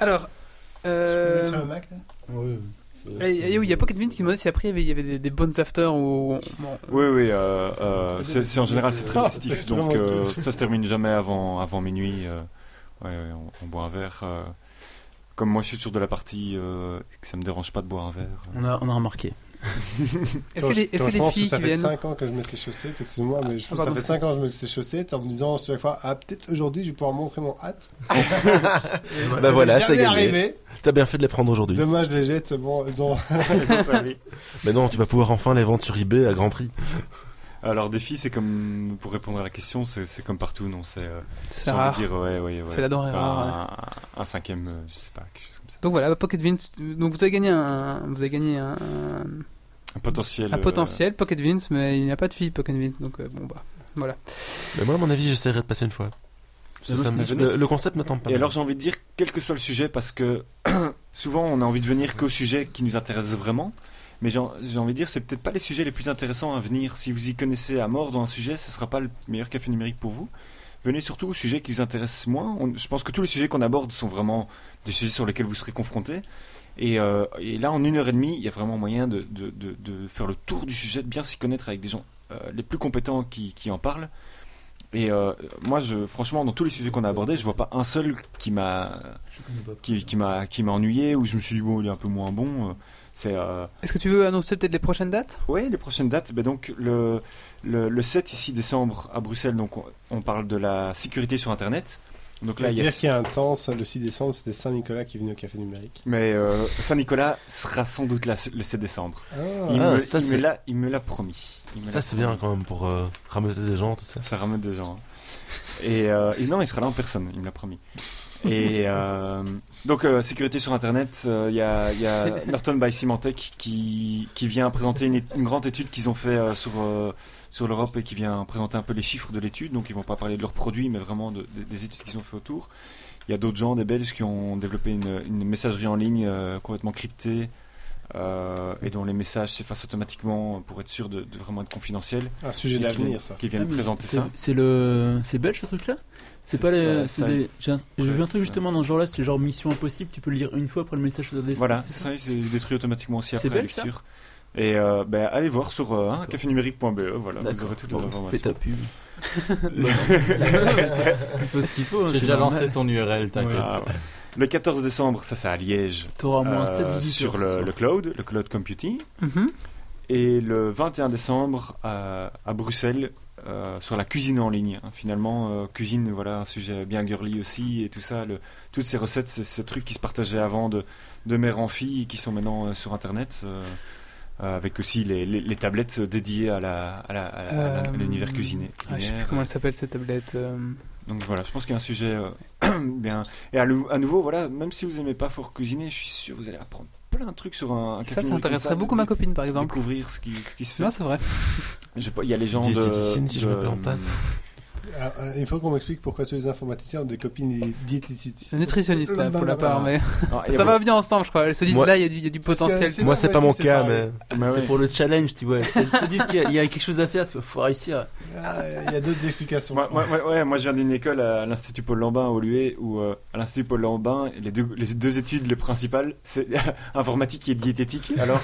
Alors, euh... je peux me mettre sur le Mac, là ? Oui, oui. Il y a Pocket Vint qui demandait si après il y avait des, des bonnes afters ou. Oui, oui, euh, euh, c'est, c'est, en général c'est très festif, donc euh, ça se termine jamais avant, avant minuit. Euh, ouais, on, on boit un verre. Euh... Comme moi je suis toujours de la partie euh, que ça me dérange pas de boire un verre. On a, on a remarqué. Est-ce que les, est-ce que les filles qui viennent... Ça fait cinq ans que je mets ces chaussettes, excuse-moi, mais je ah, pardon, ça fait cinq ans que je mets ces chaussettes en me disant chaque fois, ah peut-être aujourd'hui je vais pouvoir montrer mon hâte. Bah ça voilà, c'est gagné. Arrivé. T'as bien fait de les prendre aujourd'hui. Dommage, je les jette, bon, elles ont... Mais non, tu vas pouvoir enfin les vendre sur eBay à grand prix. Alors défi, c'est comme pour répondre à la question, c'est, c'est comme partout, non, c'est euh, c'est rare. Dire, ouais, ouais, ouais. C'est la denrée rare. Un, ouais. un cinquième, euh, je sais pas, quelque chose comme ça. Donc voilà, Pocket Vince. Donc vous avez gagné un, vous avez gagné un, un potentiel, un potentiel euh... Pocket Vince, mais il n'y a pas de fille Pocket Vince, donc euh, bon bah voilà. Mais moi, à mon avis, j'essaierai de passer une fois. Ça, ça me... le, le concept ne tente pas. Et bien. Alors j'ai envie de dire, quel que soit le sujet, parce que souvent on a envie de venir qu'au sujet qui nous intéresse vraiment. Mais j'ai, j'ai envie de dire, c'est peut-être pas les sujets les plus intéressants à venir. Si vous y connaissez à mort dans un sujet, ce ne sera pas le meilleur café numérique pour vous. Venez surtout aux sujets qui vous intéressent moins. On, je pense que tous les sujets qu'on aborde sont vraiment des sujets sur lesquels vous serez confrontés. Et, euh, et là, en une heure et demie, il y a vraiment moyen de, de, de, de faire le tour du sujet, de bien s'y connaître avec des gens euh, les plus compétents qui, qui en parlent. Et euh, moi, je, franchement, dans tous les sujets qu'on a abordés, je vois pas un seul qui m'a, qui, qui m'a, qui m'a ennuyé ou je me suis dit, bon, il est un peu moins bon. C'est, euh... Est-ce que tu veux annoncer peut-être les prochaines dates ? Oui, les prochaines dates. Ben donc, le, le, le sept ici, décembre à Bruxelles, donc on, on parle de la sécurité sur Internet. Donc là, il y a... dire qu'il y a un temps, le six décembre, c'était Saint-Nicolas qui est venu au Café Numérique. Mais euh, Saint-Nicolas sera sans doute là le sept décembre. Ah, il, ah, me, ça, il, me l'a, il me l'a promis. Me ça, l'a c'est promis. Bien quand même pour euh, rameuter des gens, tout ça. Ça rameute des gens. Hein. Et, euh, et non, il sera là en personne, il me l'a promis. Et euh, donc euh, sécurité sur internet, il euh, y a, y a Norton by Symantec qui, qui vient présenter une, une grande étude qu'ils ont fait euh, sur, euh, sur l'Europe et qui vient présenter un peu les chiffres de l'étude. Donc ils ne vont pas parler de leurs produits mais vraiment de, de, des études qu'ils ont fait autour. Il y a d'autres gens, des Belges, qui ont développé une, une messagerie en ligne euh, complètement cryptée euh, et dont les messages s'effacent automatiquement pour être sûr de, de vraiment être confidentiel. Un sujet d'avenir, ça. Qui viennent ah, présenter c'est, ça. C'est, le, c'est belge ce truc-là ? C'est, c'est pas les. Ça, c'est ça, des, j'ai, un, j'ai vu un truc justement dans ce genre-là, c'est genre Mission Impossible, tu peux le lire une fois après le message sur des. Voilà, c'est ça, ça il se détruit automatiquement aussi après. C'est belge, ça ? Et euh, bah, allez voir sur euh, hein, café numérique point b e, voilà, d'accord. Vous aurez toutes les bon, informations. Fais ta pub. Faut ce qu'il faut, hein, j'ai déjà normal. Lancé ton U R L, t'inquiète. Ouais, ouais. Le quatorze décembre, ça c'est à Liège. T'auras moins euh, sept visiteurs sur le, le cloud, le cloud computing. Mm-hmm. Et le vingt et un décembre à, à Bruxelles, euh, sur la cuisine en ligne. Hein. Finalement, euh, cuisine, voilà, un sujet bien girly aussi et tout ça. Le, toutes ces recettes, ces, ces trucs qui se partageaient avant de, de mère en fille, qui sont maintenant euh, sur internet. Euh, avec aussi les, les, les tablettes dédiées à, la, à, la, à, la, euh, à, la, à l'univers cuisiné. Ah, je ne sais plus comment elle s'appelle cette tablette. Euh... Donc voilà, je pense qu'il y a un sujet euh, bien. Et à, à nouveau, voilà, même si vous n'aimez pas fort cuisiner, je suis sûr que vous allez apprendre plein de trucs sur un, un café. Ça, ça intéresserait beaucoup ma copine, par exemple. Découvrir ce qui, ce qui se fait. Non, c'est vrai. Il y a les gens de... Diététicienne, si je ne me plante pas. Il faut qu'on m'explique pourquoi tous les informaticiens ont des copines et diététiciennes. Nutritionnistes là, pour la part, mais non, ça va bien ensemble, je crois. Elles se disent moi, là, il y, y a du potentiel. C'est moi, c'est pas mon c'est cas, mais c'est, mais c'est ouais. pour le challenge, tu vois. Elles se disent qu'il y a, y a quelque chose à faire, tu vas pouvoir réussir. Il ah, y a d'autres explications. moi, moi, ouais, ouais, moi, je viens d'une école à l'Institut Paul Lambin au Lué, où euh, à l'Institut Paul Lambin, les deux, les deux études les principales, c'est informatique et diététique. Alors,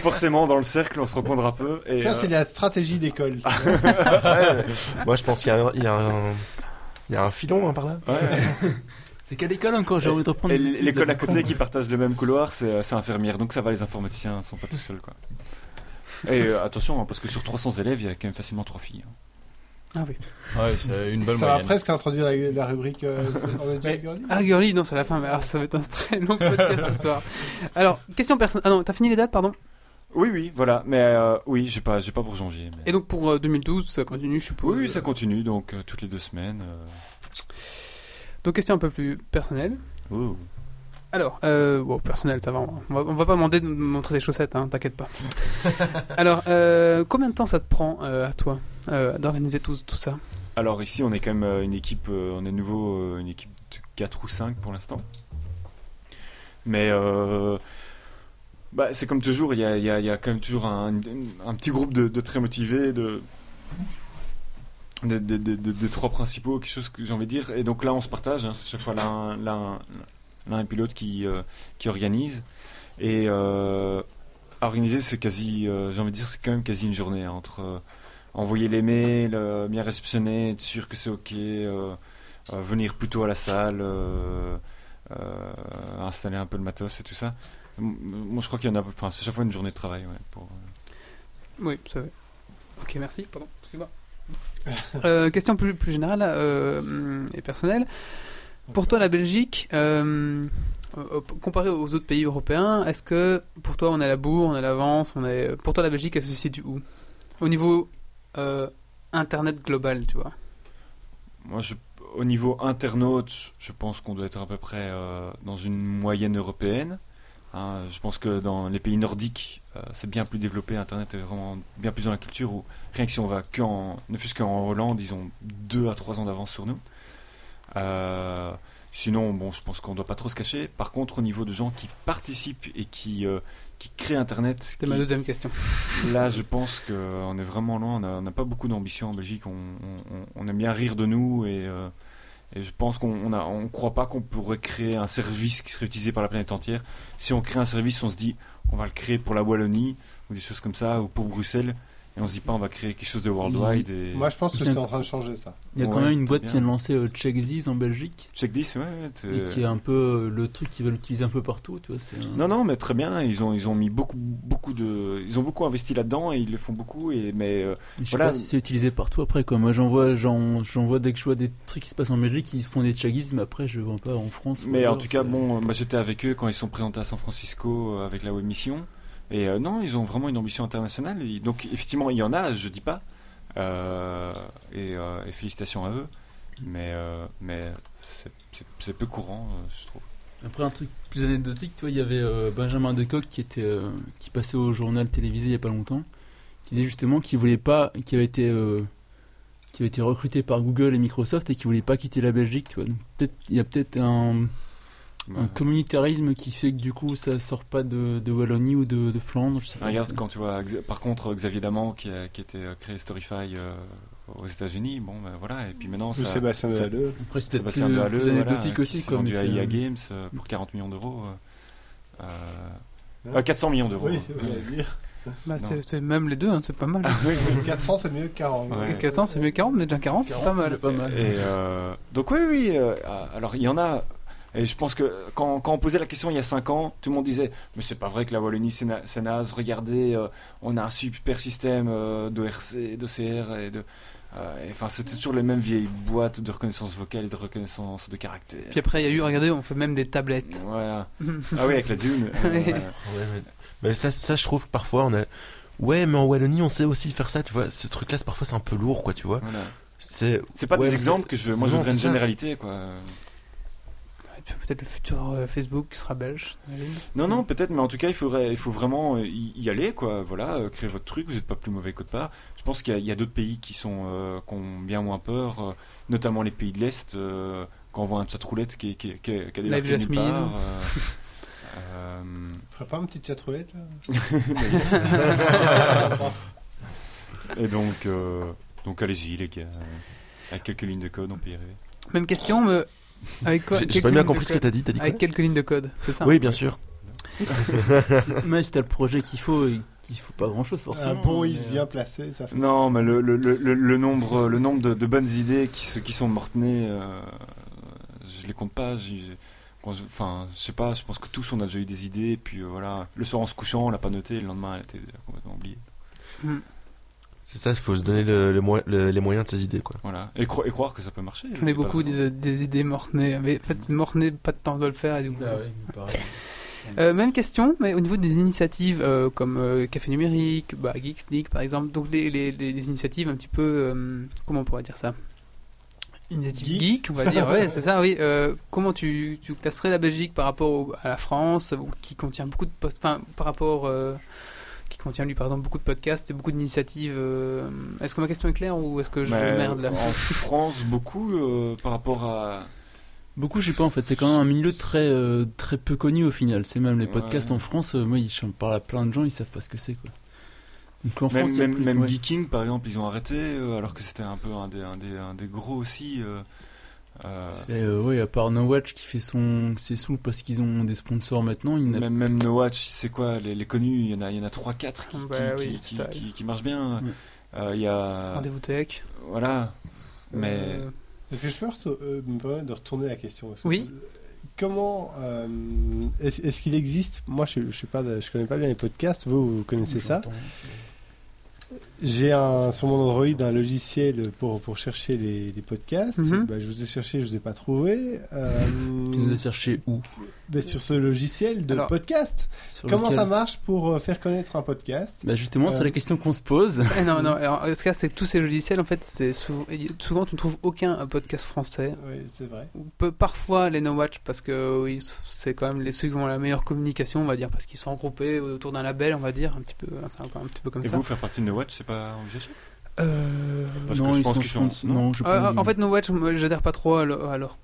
forcément, dans le cercle, on se rencontre un peu. Et, ça, euh... c'est la stratégie d'école. Moi, je pense qu'il y a Il y, a un... il y a un filon hein, par là. Ouais, ouais. C'est qu'à l'école encore, j'ai envie de reprendre. Et l'école à côté qui partagent le même couloir, c'est, c'est infirmière. Donc ça va, les informaticiens ne sont pas tout seuls. Quoi. Et euh, attention, hein, parce que sur trois cents élèves, il y a quand même facilement trois filles. Hein. Ah oui. Ouais, c'est une bonne ça moyenne. Va presque introduire la, la rubrique. Euh, mais, girly ah, girly, non, c'est à la fin. Mais alors, ça va être un très long podcast ce soir. Alors, question personnelle. Ah non, t'as fini les dates, pardon ? Oui, oui, voilà. Mais euh, oui, j'ai pas, j'ai pas pour janvier. Mais... Et donc pour euh, deux mille douze, ça continue, je suppose. Oui, oui ça continue, donc euh, toutes les deux semaines. Euh... Donc question un peu plus personnelle. Ouh. Alors, euh, wow, personnelle, ça va. On va, on va pas demander de montrer ses chaussettes, hein, t'inquiète pas. Alors, euh, combien de temps ça te prend euh, à toi euh, d'organiser tout, tout ça ? Alors ici, on est quand même une équipe. Euh, on est nouveau, euh, une équipe de quatre ou cinq pour l'instant. Mais. Euh, Bah, c'est comme toujours, il y a, y, a, y a quand même toujours un, un petit groupe de, de très motivés, de, de, de, de, de, de trois principaux, quelque chose que j'ai envie de dire. Et donc là, on se partage, hein, c'est chaque fois l'un, l'un, l'un et puis l'autre qui, euh, qui organise. Et euh, organiser, c'est quasi, euh, j'ai envie de dire, c'est quand même quasi une journée. Hein, entre euh, envoyer les mails, euh, bien réceptionner, être sûr que c'est OK, euh, euh, venir plus tôt à la salle, euh, euh, installer un peu le matos et tout ça. Moi je crois qu'il y en a, enfin c'est chaque fois une journée de travail. Ouais, pour... Oui, ça va. Ok, merci, pardon, excuse-moi. euh, question plus, plus générale euh, et personnelle. Pour toi, la Belgique, euh, euh, comparée aux autres pays européens, est-ce que pour toi on est à la bourre, on est à l'avance, on est... Pour toi, la Belgique, elle se situe où ? Au niveau euh, internet global, tu vois ? Moi je. Au niveau internaute, je pense qu'on doit être à peu près euh, dans une moyenne européenne. Hein, je pense que dans les pays nordiques, euh, c'est bien plus développé. Internet est vraiment bien plus dans la culture où rien que si on va qu'en, ne fût-ce qu'en Hollande, ils ont deux à trois ans d'avance sur nous. Euh, sinon, bon, je pense qu'on ne doit pas trop se cacher. Par contre, au niveau de gens qui participent et qui, euh, qui créent Internet, c'était qui, ma deuxième question. Là, je pense qu'on est vraiment loin. On n'a pas beaucoup d'ambition en Belgique. On, on, on aime bien rire de nous et. Euh, Et je pense qu'on ne croit pas qu'on pourrait créer un service qui serait utilisé par la planète entière. Si on crée un service, on se dit on va le créer pour la Wallonie ou des choses comme ça, ou pour Bruxelles. Et on se dit pas on va créer quelque chose de worldwide. Et... Moi je pense que c'est en train de changer ça. Il y a ouais, quand même une boîte bien. Qui vient de lancer euh, Checkzis en Belgique. Checkzis, ouais. T'es... Et qui est un peu euh, le truc qu'ils veulent utiliser un peu partout. Tu vois, c'est un... Non, non, mais très bien. Ils ont, ils ont mis beaucoup, beaucoup de. Ils ont beaucoup investi là-dedans et ils le font beaucoup. Et, mais, euh, je voilà. sais pas si c'est utilisé partout après. Quoi. Moi j'en vois, j'en, j'en vois dès que je vois des trucs qui se passent en Belgique, ils font des Checkzis, mais après je ne vois pas en France. Mais en tout cas, c'est... bon, bah, j'étais avec eux quand ils sont présentés à San Francisco avec la web mission. Et euh, non, ils ont vraiment une ambition internationale. Et donc, effectivement, il y en a, je ne dis pas. Euh, et, euh, et félicitations à eux. mais euh, mais c'est, c'est, c'est peu courant, euh, je trouve. Après, un truc plus anecdotique, tu vois, il y avait euh, Benjamin Decoq qui était euh, qui passait au journal télévisé il y a pas longtemps, qui disait justement qu'il voulait pas, qui avait été euh, qui avait été recruté par Google et Microsoft et qui voulait pas quitter la Belgique, tu vois. Donc peut-être il y a peut-être un un communautarisme qui fait que du coup ça sort pas de, de Wallonie ou de, de Flandre, je sais pas. Regarde, quand tu vois par contre Xavier Daman qui a qui était créé Storify euh, aux États-Unis, bon ben voilà, et puis maintenant ça, Sébastien de Halleux, après c'était Sébastien de Halleux, anecdotique voilà, aussi comme du I A Games pour quarante millions d'euros euh, euh, quatre cents millions d'euros, oui, hein. J'allais dire. Bah c'est, c'est même les deux, hein, c'est pas mal. Ah, oui, oui. quatre cents c'est mieux que quarante. Ouais. quatre cents c'est mieux que quarante, mais déjà quarante, quarante c'est pas mal. Et, pas mal. Et euh, donc oui, oui. Euh, alors il y en a. Et je pense que quand, quand on posait la question il y a cinq ans, tout le monde disait « Mais c'est pas vrai que la Wallonie, c'est, na- c'est naze. Regardez, euh, on a un super système euh, d'O R C, d'O C R. » et de Enfin, euh, c'était toujours les mêmes vieilles boîtes de reconnaissance vocale et de reconnaissance de caractère. Puis après, il y a eu, regardez, on fait même des tablettes. Voilà. Ah oui, avec la dune. Euh, ouais, mais, mais ça, ça, je trouve que parfois, on a... Ouais, mais en Wallonie, on sait aussi faire ça, tu vois. Ce truc-là, c'est, parfois, c'est un peu lourd, quoi, tu vois. Voilà. C'est... c'est pas ouais, des exemples que je veux. Moi, je voudrais une généralité, quoi. Peut-être le futur euh, Facebook qui sera belge. Non, non, peut-être, mais en tout cas, il faudrait, il faut vraiment y, y aller, quoi. Voilà, euh, créer votre truc, vous n'êtes pas plus mauvais qu'autre part. Je pense qu'il y a, il y a d'autres pays qui sont euh, qui ont bien moins peur, euh, notamment les pays de l'Est, euh, quand on voit un Chatroulette qui, qui, qui, qui a des marques nulle part. Euh, euh... Ferait pas une petite Chatroulette, là? Et donc, euh, donc, allez-y, les gars. Avec quelques lignes de code, on peut y arriver. Même question, mais... Avec quoi, j'ai, j'ai pas bien compris ce que t'as dit, t'as dit quoi? Avec quelques lignes de code, c'est ça? Oui, bien sûr. Mais si t'as le projet qu'il faut, il faut pas grand chose forcément. Un bon, il mais... bien placé, ça fait. Non, mais le, le, le, le nombre, le nombre de, de bonnes idées qui, qui sont mortenées, euh, je les compte pas. J'ai, quand je, enfin, je sais pas, je pense que tous on a déjà eu des idées, puis euh, voilà. Le soir en se couchant, on l'a pas noté, le lendemain elle était complètement oubliée. Mm. C'est ça, il faut se donner le, le, le, les moyens de ses idées, quoi. Voilà. Et, cro- et croire que ça peut marcher. J'en ai beaucoup des, des idées mortenées, mais en fait, mortenées, pas de temps de le faire. Et donc, ah ouais, pareil. euh, même question, mais au niveau des initiatives euh, comme euh, Café Numérique, bah, Geeks League par exemple, donc les, les, les, les initiatives un petit peu, euh, comment on pourrait dire ça? Initiative geek. geek, on va dire, ouais, c'est ça, oui. Euh, comment tu, tu classerais la Belgique par rapport au, à la France, qui contient beaucoup de postes, enfin, par rapport. Euh, qui contient lui par exemple beaucoup de podcasts et beaucoup d'initiatives. Euh... Est-ce que ma question est claire ou est-ce que je me merde là? En France, beaucoup euh, par rapport à... Beaucoup, je sais pas en fait, c'est quand même un milieu très, euh, très peu connu au final. C'est même les podcasts ouais. En France, euh, moi j'en parle à plein de gens, ils savent pas ce que c'est, quoi. Donc, en France, même plus, même ouais. Geeking par exemple, ils ont arrêté euh, alors que c'était un peu un des, un des, un des gros aussi. Euh... Euh... Euh, oui, à part No Watch qui fait son ses sous parce qu'ils ont des sponsors maintenant. Il même, même No Watch, c'est quoi les, les connus? Il y en a, il y en a trois, quatre qui, bah, qui, oui, qui, qui, qui, qui marchent bien. Ouais. Euh, il y a Rendez-vous Tech. Voilà. Mais euh... est-ce que je peux re- euh, me permettre de retourner la question? Oui. Comment euh, est-ce, est-ce qu'il existe? Moi, je, je suis pas, je connais pas bien les podcasts. Vous, vous connaissez oui, ça? J'ai un, sur mon Android un logiciel pour, pour chercher les, les podcasts. Mm-hmm. Bah, je vous ai cherché, je ne vous ai pas trouvé. Euh... Tu nous as cherché où? Bah, sur ce logiciel de Alors, podcast. Comment lequel... ça marche pour faire connaître un podcast? Bah, justement, euh... c'est la question qu'on se pose. Eh non, non. Alors, en ce cas, c'est tous ces logiciels. En fait, c'est souvent, souvent tu ne trouves aucun podcast français. Oui, c'est vrai. On peut parfois les No Watch parce que oui, c'est quand même les ceux qui ont la meilleure communication, on va dire, parce qu'ils sont regroupés autour d'un label, on va dire, un petit peu, c'est un petit peu comme Et ça. Et vous, faire partie de No Watch, c'est pas envisagé? Euh, Parce non, que je pense qu'ils sont. sont... Non, je euh, en fait, No Watch, moi, j'adhère pas trop à leur. À leur...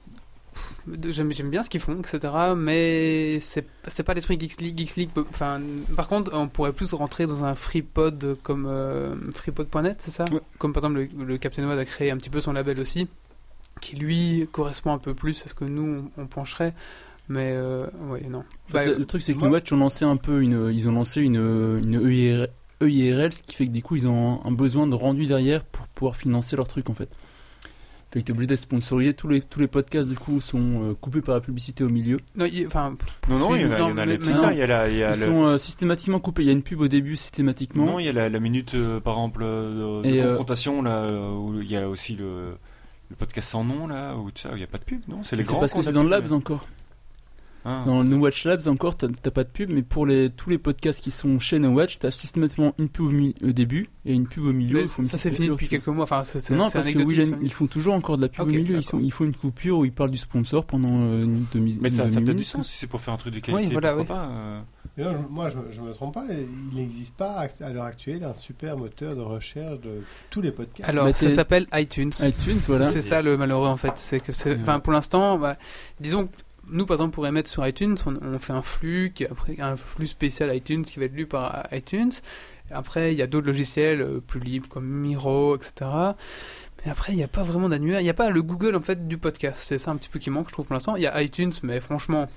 J'aime, j'aime bien ce qu'ils font, et cetera. Mais c'est, c'est pas l'esprit Geeks League. Geeks League peut... enfin, par contre, on pourrait plus rentrer dans un FreePod comme euh, FreePod point net, c'est ça? Ouais. Comme par exemple, le, le Captain Wad a créé un petit peu son label aussi, qui lui correspond un peu plus à ce que nous on, on pencherait. Mais euh, ouais, non. Bah, le, le truc, c'est que moi... No Watch ont lancé un peu une. Ils ont lancé une, une E I R L. E I R L, ce qui fait que du coup ils ont un besoin de rendu derrière pour pouvoir financer leur truc en fait. Fait que t'es obligé d'être sponsorisé, tous les, tous les podcasts du coup sont euh, coupés par la publicité au milieu. Non, y, enfin, non, non, il y en a, non, y en a mais, les petits, il y a la... Y a ils le... sont euh, systématiquement coupés, il y a une pub au début systématiquement. Non, il y a la, la minute euh, par exemple euh, de, de confrontation euh... là, où il y a aussi le, le podcast sans nom là, où il n'y a pas de pub, non? C'est les grands. C'est parce que c'est dans le Labs mais... encore. Ah, dans le No Watch Labs encore, t'as, t'as pas de pub, mais pour les, tous les podcasts qui sont chez No Watch, t'as systématiquement une pub au, mi- au début et une pub au milieu. Ça, ça c'est coupure, fini depuis quelques mois. Enfin, c'est, c'est, non, c'est parce que William, ils font toujours encore de la pub okay, au milieu. Ils, sont, ils font une coupure où ils parlent du sponsor pendant une demi-minute. Mais ça, ça a peut-être du sens si c'est pour faire un truc de qualité. Oui, voilà, oui. Pas, euh... et non, moi, je, je me trompe pas. Il n'existe pas à l'heure actuelle un super moteur de recherche de tous les podcasts. Alors, bah, ça s'appelle iTunes. iTunes, voilà. C'est ça le malheureux en fait. C'est que, c'est, enfin, pour l'instant, bah, disons. Nous, par exemple, pour émettre sur iTunes, on, on fait un flux, qui, après, un flux spécial iTunes qui va être lu par iTunes. Après, il y a d'autres logiciels euh, plus libres comme Miro, et cetera. Mais après, il n'y a pas vraiment d'annuaire. Il n'y a pas le Google en fait, du podcast. C'est ça un petit peu qui manque, je trouve, pour l'instant. Il y a iTunes, mais franchement,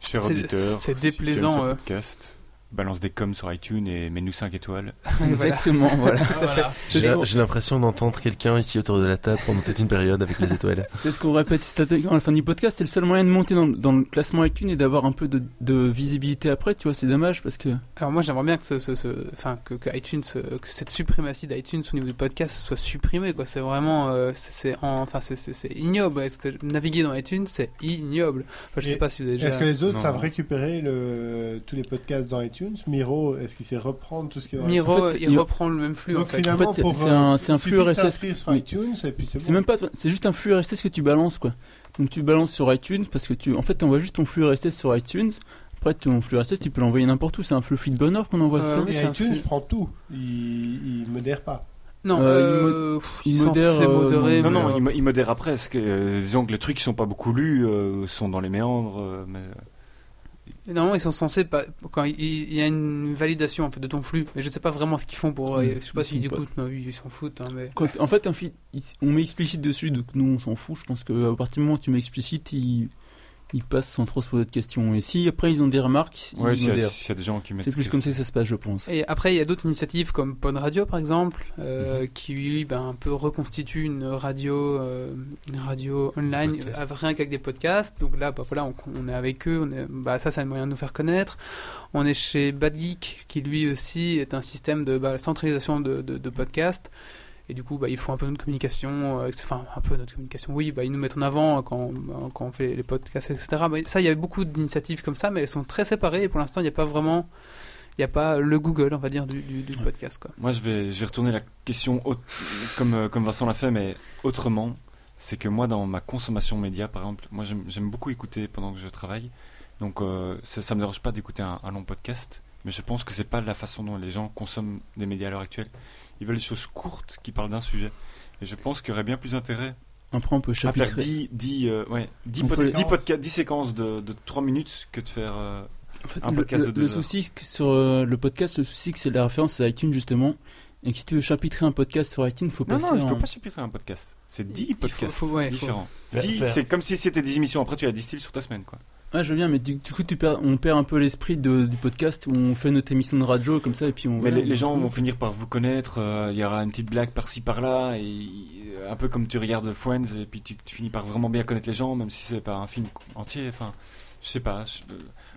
cher c'est, auditeur, c'est déplaisant. Si tu aimes ce podcast, balance des coms sur iTunes et mets-nous cinq étoiles. Exactement, voilà. voilà. J'ai, j'ai l'impression d'entendre quelqu'un ici autour de la table pendant toute une période avec les étoiles. C'est ce qu'on répète systématiquement à la fin du podcast. C'est le seul moyen de monter dans, dans le classement iTunes et d'avoir un peu de, de visibilité après. Tu vois, c'est dommage parce que. Alors moi, j'aimerais bien que, ce, ce, ce, enfin, que, que iTunes, que cette suprématie d'iTunes au niveau du podcast soit supprimée. Quoi. C'est vraiment, euh, c'est, c'est, enfin, c'est, c'est, c'est ignoble. Naviguer dans iTunes, c'est ignoble. Enfin, je et sais pas si vous avez. Déjà... Est-ce que les autres non. savent récupérer le, tous les podcasts dans iTunes? Miro, est-ce qu'il sait reprendre tout ce qui est Miro, en fait, il, il reprend le même flux. Donc en fait, finalement, en fait, c'est, c'est un, c'est un flux R S S. Sur iTunes, et puis c'est, bon. C'est même pas, c'est juste un flux R S S que tu balances quoi. Donc tu balances sur iTunes parce que tu, en fait, t'envoies juste ton flux R S S sur iTunes. Après, ton flux R S S, tu peux l'envoyer n'importe où. C'est un flux de bonheur qu'on envoie. Euh, ça. Mais iTunes flux... prend tout. Il, il modère pas. Non, euh, il, mo- il modère. Euh, modéré, non, non, non, il modère après. Parce que euh, disons que les trucs qui sont pas beaucoup lus euh, sont dans les méandres, euh, mais. Normalement, ils sont censés pas, quand il y a une validation en fait de ton flux, mais je sais pas vraiment ce qu'ils font pour. Je sais pas s'ils écoutent, mais oui, ils s'en foutent. Hein, mais... Quand, en fait, un feed, on met explicite dessus, donc nous on s'en fout. Je pense qu'à partir du moment où tu mets explicite, ils, ils passent sans trop se poser de questions. Et si après ils ont des remarques, ouais, ils si modèrent. Si y a des gens qui mettent. C'est plus comme ça que ça se passe, je pense. Et après, il y a d'autres initiatives comme Pod Radio par exemple, euh, mm-hmm. qui ben, un peu reconstitue une radio, euh, une radio online, euh, rien qu'avec des podcasts. Donc là, bah, voilà, on, on est avec eux. On est, bah, ça, c'est un moyen de nous faire connaître. On est chez Bad Geek, qui lui aussi est un système de bah, centralisation de, de, de podcasts. Et du coup, bah, ils font un peu notre communication, euh, enfin un peu notre communication, oui, bah, ils nous mettent en avant quand, quand on fait les podcasts, et cetera. Bah, ça, il y a beaucoup d'initiatives comme ça, mais elles sont très séparées et pour l'instant, il n'y a pas vraiment, il n'y a pas le Google, on va dire, du, du, du podcast. Quoi. Moi, je vais, je vais retourner la question autre, comme, comme Vincent l'a fait, mais autrement, c'est que moi, dans ma consommation média, par exemple, moi, j'aime, j'aime beaucoup écouter pendant que je travaille, donc euh, ça ne me dérange pas d'écouter un, un long podcast, mais je pense que ce n'est pas la façon dont les gens consomment des médias à l'heure actuelle. Ils veulent des choses courtes qui parlent d'un sujet. Et je pense qu'il y aurait bien plus intérêt Après, on peut à faire dix séquences de, de trois minutes que de faire euh, en fait, un podcast le, de deux le heures. Souci sur euh, le podcast, le souci que c'est la référence c'est iTunes justement. Et que si tu veux chapitrer un podcast sur iTunes, faut pas. Non, non, il faut un... pas chapitrer un podcast. C'est dix podcasts faut, faut, ouais, différents. Faut... dix, c'est comme si c'était des émissions. Après, tu la distilles sur ta semaine, quoi. Ouais, je veux bien, mais du, du coup, tu perds, on perd un peu l'esprit de, du podcast où on fait notre émission de radio comme ça et puis on. Mais voilà, les, les gens trouve. vont finir par vous connaître. Il euh, y aura une petite blague par-ci par-là, et un peu comme tu regardes Friends et puis tu, tu finis par vraiment bien connaître les gens, même si c'est pas un film entier. Enfin, je sais pas. Je...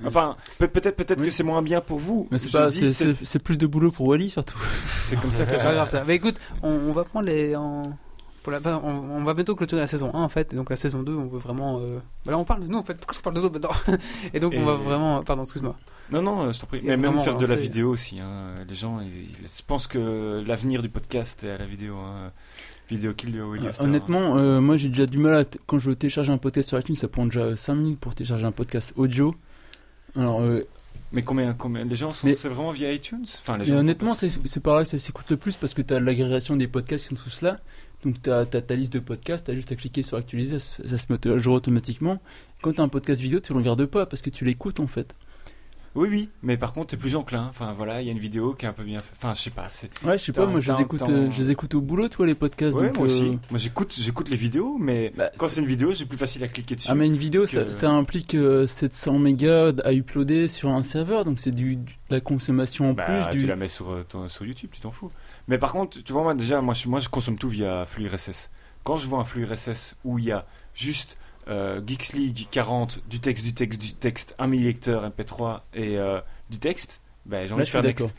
Enfin, peut- peut-être, peut-être oui. que c'est moins bien pour vous. Mais c'est, pas, dis, c'est, c'est... c'est, c'est plus de boulot pour Wally surtout. C'est comme ça. C'est pas grave ça. Mais écoute, on, on va prendre les. En... Pour la, bah, on, on va bientôt clôturer la saison un en fait, et donc la saison deux on veut vraiment euh... bah là on parle de nous en fait, pourquoi on parle de nous maintenant et donc et on va vraiment, pardon excuse-moi non non je t'en prie, mais même faire de la vidéo aussi hein. Les gens ils, ils, je pense que l'avenir du podcast est à la vidéo hein. Vidéo kill de William Star. Honnêtement euh, moi j'ai déjà du mal à t- quand je télécharge un podcast sur iTunes ça prend déjà cinq minutes pour télécharger un podcast audio alors euh, mais combien, combien les gens sont mais, c'est vraiment via iTunes enfin, les gens honnêtement c'est, c'est pareil ça s'écoute le plus parce que t'as l'agrégation des podcasts qui sont tous là. Donc, tu as ta liste de podcasts, tu as juste à cliquer sur actualiser, ça, ça se met à jour automatiquement. Quand tu as un podcast vidéo, tu ne le regardes pas parce que tu l'écoutes en fait. Oui, oui, mais par contre, tu es plus enclin. Enfin, voilà, il y a une vidéo qui est un peu bien faite. Enfin, je sais pas. C'est... Ouais, je sais pas, moi je les, écoute, euh, je les écoute au boulot, toi, les podcasts. Ouais, donc, moi euh... aussi. Moi j'écoute, j'écoute les vidéos, mais bah, quand c'est... c'est une vidéo, c'est plus facile à cliquer dessus. Ah, mais une vidéo, que... ça, ça implique euh, sept cents mégas à uploader sur un serveur, donc c'est du, du, de la consommation en bah, plus. Tu du... la mets sur, euh, ton, sur YouTube, tu t'en fous. Mais par contre, tu vois, moi déjà, moi je, moi, je consomme tout via flux R S S. Quand je vois un flux R S S où il y a juste euh, Geeks League quarante, du texte, du texte, du texte, un mille lecteurs M P trois et euh, du texte, ben, j'ai envie de faire texte.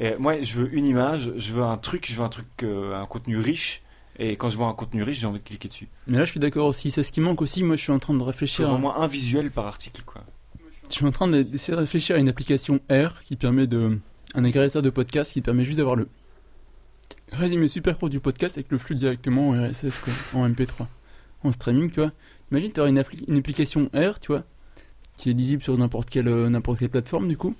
Et moi, je veux une image, je veux un truc, je veux un truc, euh, un contenu riche. Et quand je vois un contenu riche, j'ai envie de cliquer dessus. Mais là, je suis d'accord aussi. C'est ce qui manque aussi. Moi, je suis en train de réfléchir. Faut au moins un visuel par article, quoi. je suis en train d'essayer de réfléchir à une application R qui permet de. Un agrégateur de podcast qui permet juste d'avoir le résumé super court du podcast avec le flux directement en R S S, quoi, en M P trois, en streaming, tu vois. Imagine, tu aurais une, appli- une application R, tu vois, qui est lisible sur n'importe quelle, euh, n'importe quelle plateforme, du coup.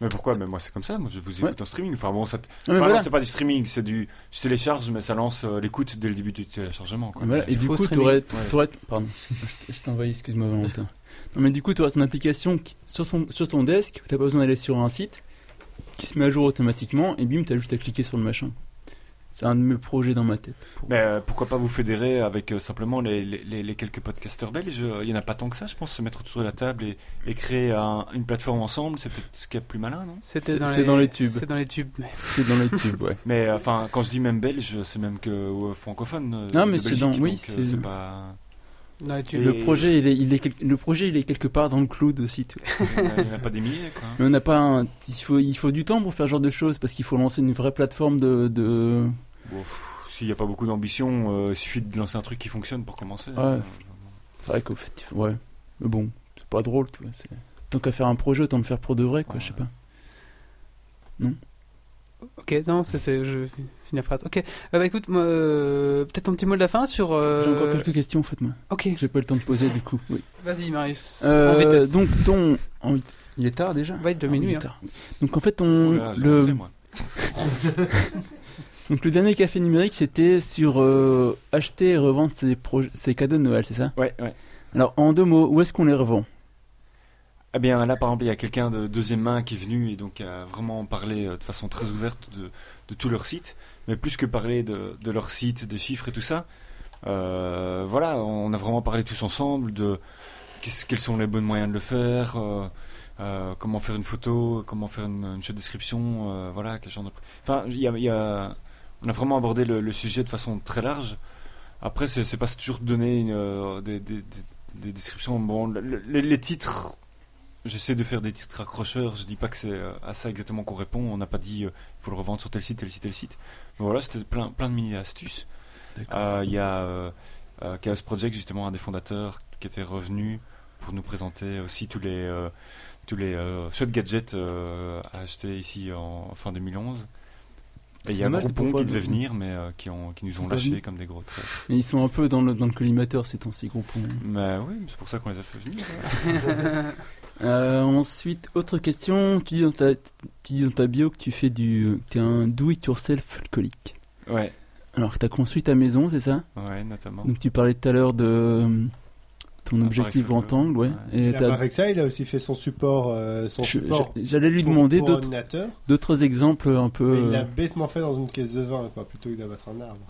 Mais pourquoi ? Mais moi, c'est comme ça. Moi, je vous écoute ouais. en streaming. Enfin, bon, ça t... enfin voilà. non, c'est pas du streaming, c'est du... Je télécharge, mais ça lance euh, l'écoute dès le début du téléchargement, quoi. Voilà. Et du coup, t'aurais... t'aurais... Ouais. Pardon, je t'ai envoyé, excuse-moi, Valentin. Non, mais du coup, tu aurais ton application qui... sur, ton... sur ton desk, t'as pas besoin d'aller sur un site, qui se met à jour automatiquement, et bim, t'as juste à cliquer sur le machin. C'est un de mes projets dans ma tête. Pour... Mais euh, pourquoi pas vous fédérer avec euh, simplement les, les, les, les quelques podcasteurs belges. Il n'y en a pas tant que ça, je pense, se mettre autour de la table et, et créer un, une plateforme ensemble, c'est peut-être ce qu'il y a de plus malin, non ? C'était dans c'est, les, dans les tubes. C'est dans les tubes. Mais... C'est dans les tubes, ouais. Mais enfin, euh, quand je dis même belge, c'est même que euh, francophone. Euh, non, mais c'est Belgique, dans. Oui, donc, c'est... c'est pas. Non, et... Le projet, il est, il est quel... le projet, il est quelque part dans le cloud aussi. Il n'y en a pas des milliers, quoi. Mais on n'a pas. Un... Il faut, il faut du temps pour faire ce genre de choses parce qu'il faut lancer une vraie plateforme de. de... Bon, pff, s'il n'y a pas beaucoup d'ambition, euh, il suffit de lancer un truc qui fonctionne pour commencer. Ouais. Hein. C'est vrai qu'au fait, ouais. Mais bon, c'est pas drôle, tu vois. C'est... Tant qu'à faire un projet, autant le faire pour de vrai, quoi. Ouais. Je sais pas. Non. Ok, non, c'était. Je finis la phrase. Ok, euh, bah écoute, moi, euh, peut-être un petit mot de la fin sur. Euh... J'ai encore quelques questions, en fait, moi. Ok. J'ai pas eu le temps de poser, du coup. Oui. Vas-y, Marius. Euh, en vitesse. Donc, ton. En... Il est tard déjà ? Ouais, il est ah, minuit. Hein. Donc, en fait, ton. Voilà, le... Rentré, moi. Donc, le dernier café numérique, c'était sur euh, acheter et revendre ses, proje- ses cadeaux de Noël, c'est ça ? Ouais, ouais. Alors, en deux mots, où est-ce qu'on les revend ? Eh bien là par exemple il y a quelqu'un de deuxième main qui est venu et donc a vraiment parlé euh, de façon très ouverte de, de tout leur site, mais plus que parler de, de leur site, des chiffres et tout ça, euh, voilà, on a vraiment parlé tous ensemble de quels sont les bons moyens de le faire, euh, euh, comment faire une photo, comment faire une, une chouette description, euh, voilà, quel genre de... Enfin il y a, il y a... on a vraiment abordé le, le sujet de façon très large. Après c'est, c'est pas toujours donner une, euh, des, des, des descriptions, bon, le, le, les titres. J'essaie de faire des titres accrocheurs, je dis pas que c'est à ça exactement qu'on répond, on n'a pas dit il euh, faut le revendre sur tel site, tel site, tel site. Mais voilà, c'était plein, plein de mini-astuces. Il euh, y a euh, euh, Chaos Project, justement, un des fondateurs qui était revenu pour nous présenter aussi tous les euh, tous les euh, shots gadgets euh, à acheter ici en fin deux mille onze. Il y a Groupon qui devait venir, mais euh, qui, ont, qui nous ont lâchés venus. Comme des gros traits. Mais ils sont un peu dans le, dans le collimateur ces temps-ci, Groupon. Bah oui, c'est pour ça qu'on les a fait venir. Voilà. Euh, ensuite, autre question. Tu dis dans ta, tu dis dans ta bio que tu fais du, t'es un do-it-yourself alcoolique. Ouais. Alors que t'as construit ta maison, c'est ça ? Ouais, notamment. Donc tu parlais tout à l'heure de ton objectif Ventangle, ouais. ouais. Et avec ça, il a aussi fait son support, euh, son je, support. J'allais lui pour, demander pour d'autres, d'autres exemples un peu. Mais il l'a bêtement fait dans une caisse de vin, quoi, plutôt que d'abattre un arbre.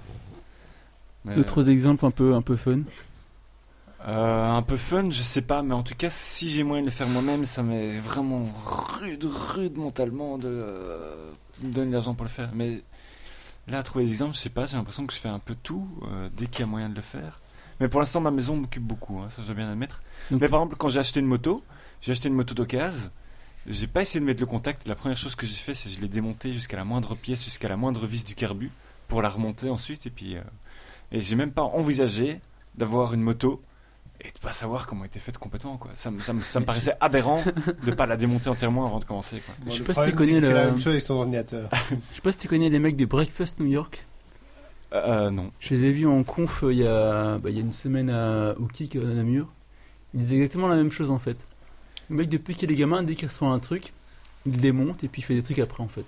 Mais d'autres euh... exemples un peu, un peu fun. Euh, un peu fun, je sais pas, mais en tout cas, si j'ai moyen de le faire moi-même, ça m'est vraiment rude, rude mentalement de euh, me donner de l'argent pour le faire. Mais là, à trouver des exemples, je sais pas, j'ai l'impression que je fais un peu tout euh, dès qu'il y a moyen de le faire. Mais pour l'instant, ma maison m'occupe beaucoup, hein, ça je dois bien l'admettre. Donc, mais par exemple, quand j'ai acheté une moto, j'ai acheté une moto d'occasion, j'ai pas essayé de mettre le contact. La première chose que j'ai fait, c'est que je l'ai démontée jusqu'à la moindre pièce, jusqu'à la moindre vis du carbu pour la remonter ensuite. Et puis, euh, et j'ai même pas envisagé d'avoir une moto. Et de pas savoir comment était faite complètement, quoi. Ça me, ça me, ça me paraissait aberrant de pas la démonter entièrement avant de commencer, quoi. Bon, je sais pas si tu connais le... la même chose avec son ordinateur. Je sais pas si tu connais les mecs des Breakfast New York. Euh, non. Je les ai vus en conf il y a, bah, il y a une semaine à... au Kick à Namur. Ils disaient exactement la même chose en fait. Le mec depuis qu'il est gamin, dès qu'il reçoit un truc, il le démonte et puis il fait des trucs après en fait.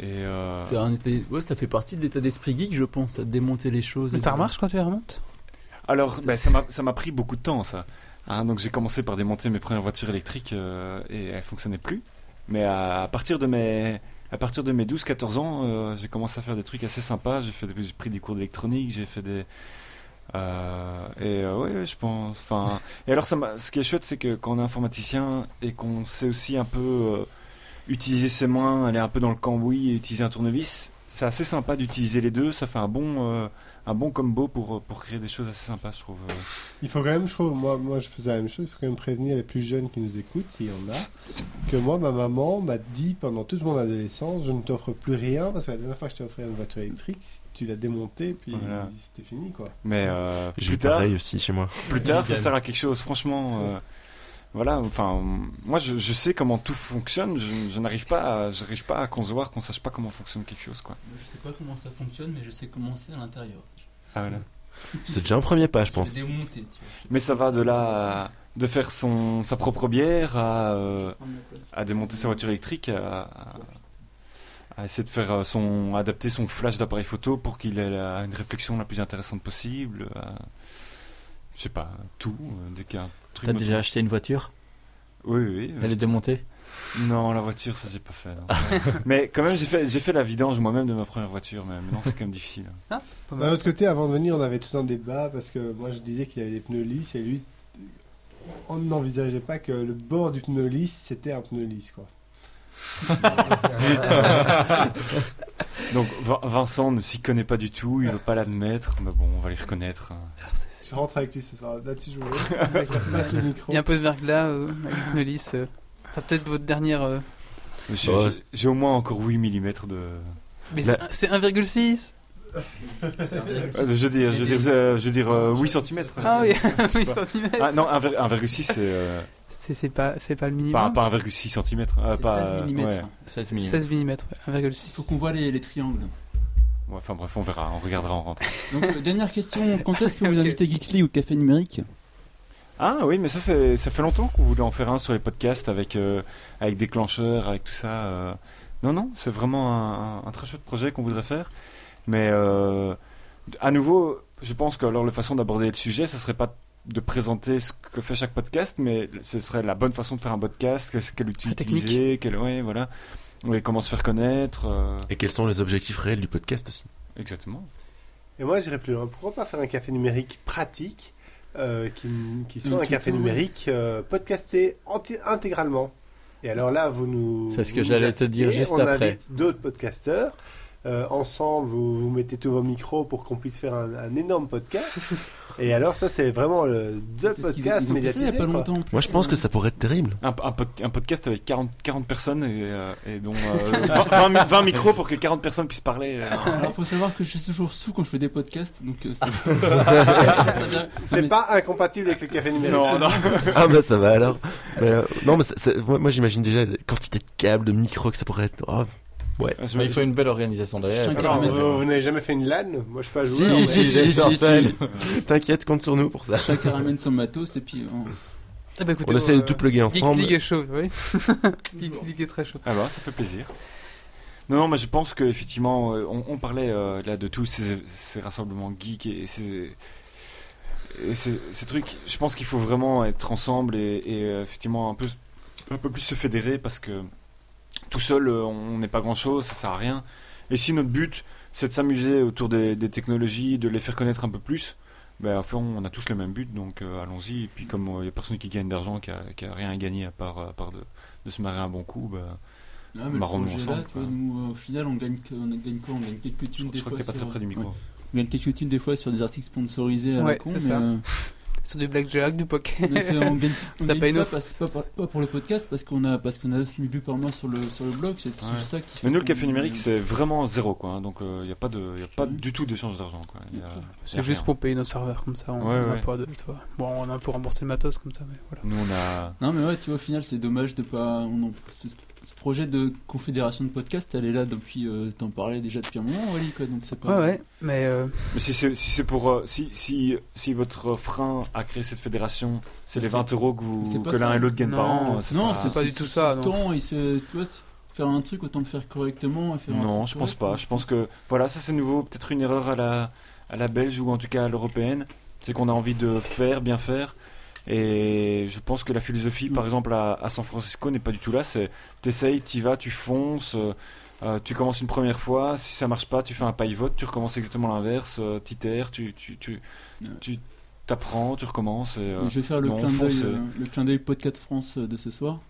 Et euh... C'est un état... ouais, ça fait partie de l'état d'esprit geek, je pense, à démonter les choses. Mais ça remarche bien. Quand tu les remontes ? Alors, bah, ça, m'a, ça m'a pris beaucoup de temps, ça. Hein, donc, j'ai commencé par démonter mes premières voitures électriques euh, et elles ne fonctionnaient plus. Mais à, à partir de mes, à partir de mes douze quatorze ans, euh, j'ai commencé à faire des trucs assez sympas. J'ai, fait, j'ai pris des cours d'électronique, j'ai fait des... Euh, et euh, ouais, ouais, je pense... Enfin, et alors, ça m'a, ce qui est chouette, c'est que quand on est informaticien et qu'on sait aussi un peu euh, utiliser ses mains, aller un peu dans le cambouis et utiliser un tournevis, c'est assez sympa d'utiliser les deux. Ça fait un bon... Euh, un bon combo pour, pour créer des choses assez sympas, je trouve. Il faut quand même, je trouve, moi, moi je faisais la même chose, il faut quand même prévenir les plus jeunes qui nous écoutent, s'il y en a, que moi, ma maman m'a dit pendant toute mon adolescence, je ne t'offre plus rien, parce que la dernière fois que je t'ai offert une voiture électrique, tu l'as démontée, puis voilà. C'était fini, quoi. Mais euh, j'ai plus tard, pareil aussi chez moi. Plus tard, ça sert à quelque chose, franchement. Euh, Voilà, enfin, moi je, je sais comment tout fonctionne, je, je n'arrive pas à, je n'arrive pas à concevoir qu'on ne sache pas comment fonctionne quelque chose, quoi. Je ne sais pas comment ça fonctionne, mais je sais comment c'est à l'intérieur. Ah voilà. C'est déjà un premier pas, je pense. C'est démonté, tu vois. Mais ça va de là, de faire son, sa propre bière, à, euh, à démonter sa voiture électrique, à, à essayer de faire son, adapter son flash d'appareil photo pour qu'il ait la, une réflexion la plus intéressante possible. À, je sais pas, tout, dès qu'il y a un truc. T'as moteur. Déjà acheté une voiture ? Oui, oui. Elle est démontée ? Non, la voiture, ça j'ai pas fait. Non. Mais quand même, j'ai fait, j'ai fait la vidange moi-même de ma première voiture, mais maintenant c'est quand même difficile. Ah, d'un autre côté, avant de venir, on avait tout un débat parce que moi je disais qu'il y avait des pneus lisses et lui, on n'envisageait pas que le bord du pneu lisse c'était un pneu lisse, quoi. Donc Vincent ne s'y connaît pas du tout, il ne veut pas l'admettre, mais bon, on va les reconnaître. Je rentre avec lui ce soir, là-dessus je voulais. Je passe le micro. Il y a un peu de verglas euh, avec une lisse. Euh. Ça peut-être votre dernière. Euh... J'ai, oh, j'ai, j'ai au moins encore huit millimètres de. Mais la... c'est, un, c'est un virgule six. Je veux dire, je veux dire, je veux dire euh, huit centimètres. Ah oui, huit centimètres. Ah non, un virgule six c'est. Euh... C'est, c'est, pas, c'est pas le minimum. Pas, pas un virgule six centimètres. Euh, pas, seize millimètres. Ouais. seize millimètres. seize millimètres, ouais, un virgule six. Il faut qu'on voit les, les triangles. Ouais, enfin bref, on verra, on regardera en rentrant. Donc, euh, dernière question, quand est-ce que vous okay. invitez Geeks League ou Café Numérique ? Ah oui, mais ça, c'est, ça fait longtemps qu'on voulait en faire un sur les podcasts avec, euh, avec Déclencheur, avec tout ça. Euh... Non, non, c'est vraiment un, un, un très chouette projet qu'on voudrait faire. Mais euh, à nouveau, je pense que alors, la façon d'aborder le sujet, ça serait pas de présenter ce que fait chaque podcast, mais ce serait la bonne façon de faire un podcast, quel outil utiliser, quel, ouais, voilà. Oui, comment se faire connaître. Euh... Et quels sont les objectifs réels du podcast aussi ? Exactement. Et moi, j'irais plus loin. Pourquoi pas faire un café numérique pratique euh, qui, qui soit oui, un qui café numérique euh, podcasté anti- intégralement. Et alors là, vous nous... C'est ce que j'allais assistez, te dire juste on après. On invite d'autres podcasteurs. Euh, ensemble, vous, vous mettez tous vos micros pour qu'on puisse faire un, un énorme podcast. Et alors ça, c'est vraiment le deux podcasts médiatisés. Moi, je pense que ça pourrait être terrible. Un, un, un podcast avec quarante, quarante personnes et, euh, et dont euh, vingt, vingt, vingt micros pour que quarante personnes puissent parler. Euh. Alors, faut savoir que je suis toujours sous quand je fais des podcasts, donc euh, c'est... c'est pas incompatible avec le café numérique. Non, non. Ah bah ça va alors. Mais, euh, non, mais c'est, c'est, moi, moi, j'imagine déjà la quantité de câbles, de micros que ça pourrait être. Oh. Ouais. Mais il faut une belle organisation derrière. Alors, vous, vous n'avez jamais fait une LAN ? Moi je peux jouer. Si, si, si, si, si, si. T'inquiète, compte sur nous pour ça. Chacun ramène son matos et puis on, ah bah écoutez, on, on essaie euh, de tout plugger ensemble. Geeks League est chaud, oui. Geeks League est très chaud. Alors ça fait plaisir. Non, non, mais je pense qu'effectivement, on, on parlait euh, là de tous ces, ces rassemblements geeks et ces, et ces, ces trucs. Je pense qu'il faut vraiment être ensemble et, et effectivement un peu, un peu plus se fédérer parce que. Tout seul, on n'est pas grand-chose, ça sert à rien. Et si notre but, c'est de s'amuser autour des, des technologies, de les faire connaître un peu plus, ben, enfin, on a tous le même but, donc euh, allons-y. Et puis comme il euh, n'y a personne qui gagne d'argent, qui a, qui a rien à gagner à part, à part de, de se marrer un bon coup, ben, ah, marrons-nous ensemble. Là, toi, nous, euh, au final, on gagne, on gagne quoi ? On gagne quelques thunes des fois. Je crois que t'es pas très près du micro. Ouais. On gagne quelques thunes des fois sur des articles sponsorisés à ouais, la con, c'est mais... Ça. Euh... Sur du blackjack, du poker. C'est, on gagne, on ça gagne paye ça parce, pas, pas, pas pour le podcast, parce qu'on a parce qu'on a neuf mille vues par mois sur le sur le blog. C'est ouais. juste ça qui. Mais nous, le café numérique, gagne. C'est vraiment zéro, quoi. Hein, donc il euh, y a pas de y a pas du tout d'échange d'argent, quoi. Y a, c'est y a juste rien. Pour payer nos serveurs comme ça. On, ouais, on ouais. a pas de, tu vois. Bon, on a pour rembourser le matos comme ça, mais voilà. Nous on a. Non mais ouais, tu vois, au final, c'est dommage de pas. On en... Ce projet de confédération de podcast, elle est là depuis. Euh, t'en parlais déjà depuis un moment, Wally, quoi. Donc c'est pas. Ouais, ouais. Mais. Euh... Mais si c'est, si c'est pour euh, si si si votre frein à créer cette fédération, c'est les vingt euros que vous que l'un ça. Et l'autre gagnent non. par an. C'est non, ça. C'est pas c'est, du tout ça. Temps, il se, tu vois, faire un truc autant le faire correctement. Faire non, je pense pas. Je pense que voilà, ça c'est nouveau. Peut-être une erreur à la à la belge ou en tout cas à l'européenne, c'est qu'on a envie de faire, bien faire. Et je pense que la philosophie, mmh. par exemple, à, à San Francisco n'est pas du tout là. C'est t'essayes, t'y vas, tu fonces, euh, tu commences une première fois. Si ça marche pas, tu fais un pivot, tu recommences exactement l'inverse, euh, t'itères, tu, tu, tu, ouais. tu t'apprends, tu recommences. Et, euh, je vais faire le, bon, clin fonce, d'œil, et... le clin d'œil Podcast France de ce soir.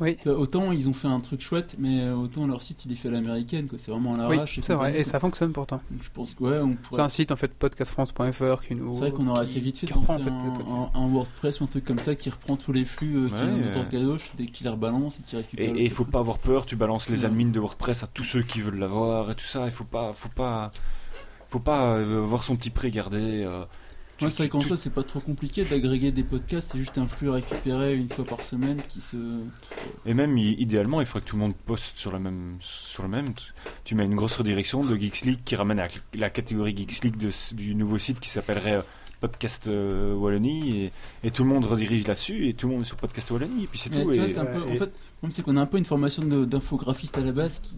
Oui. Autant ils ont fait un truc chouette, mais autant leur site il est fait à l'américaine, quoi. C'est vraiment à l'arrache. Oui, c'est vrai, et ça fonctionne pourtant. Donc, je pense que ouais, on pourrait. C'est un site en fait podcast france point f r qui nous. C'est vrai qu'on aurait assez vite fait de lancer en fait, un, un, un WordPress ou un truc comme ça qui reprend tous les flux euh, ouais, qui viennent de droite à gauche, qui les rebalance et qui récupère. Et il faut pas avoir peur, tu balances les ouais. admins de WordPress à tous ceux qui veulent l'avoir et tout ça. Il faut pas, faut pas, faut pas euh, voir son petit prix garder. Euh... Ouais, c'est vrai qu'en soi, c'est pas trop compliqué d'agréger des podcasts, c'est juste un flux récupéré une fois par semaine qui se... Et même, idéalement, il faudrait que tout le monde poste sur le même... Sur le même. Tu mets une grosse redirection de Geeks League qui ramène à la catégorie Geeks League de, du nouveau site qui s'appellerait Podcast euh, Wallonie, et, et tout le monde redirige là-dessus, et tout le monde est sur Podcast Wallonie, et puis c'est et tout. Tu et, vois, c'est un peu, et... En fait, même c'est qu'on a un peu une formation de, d'infographiste à la base qui,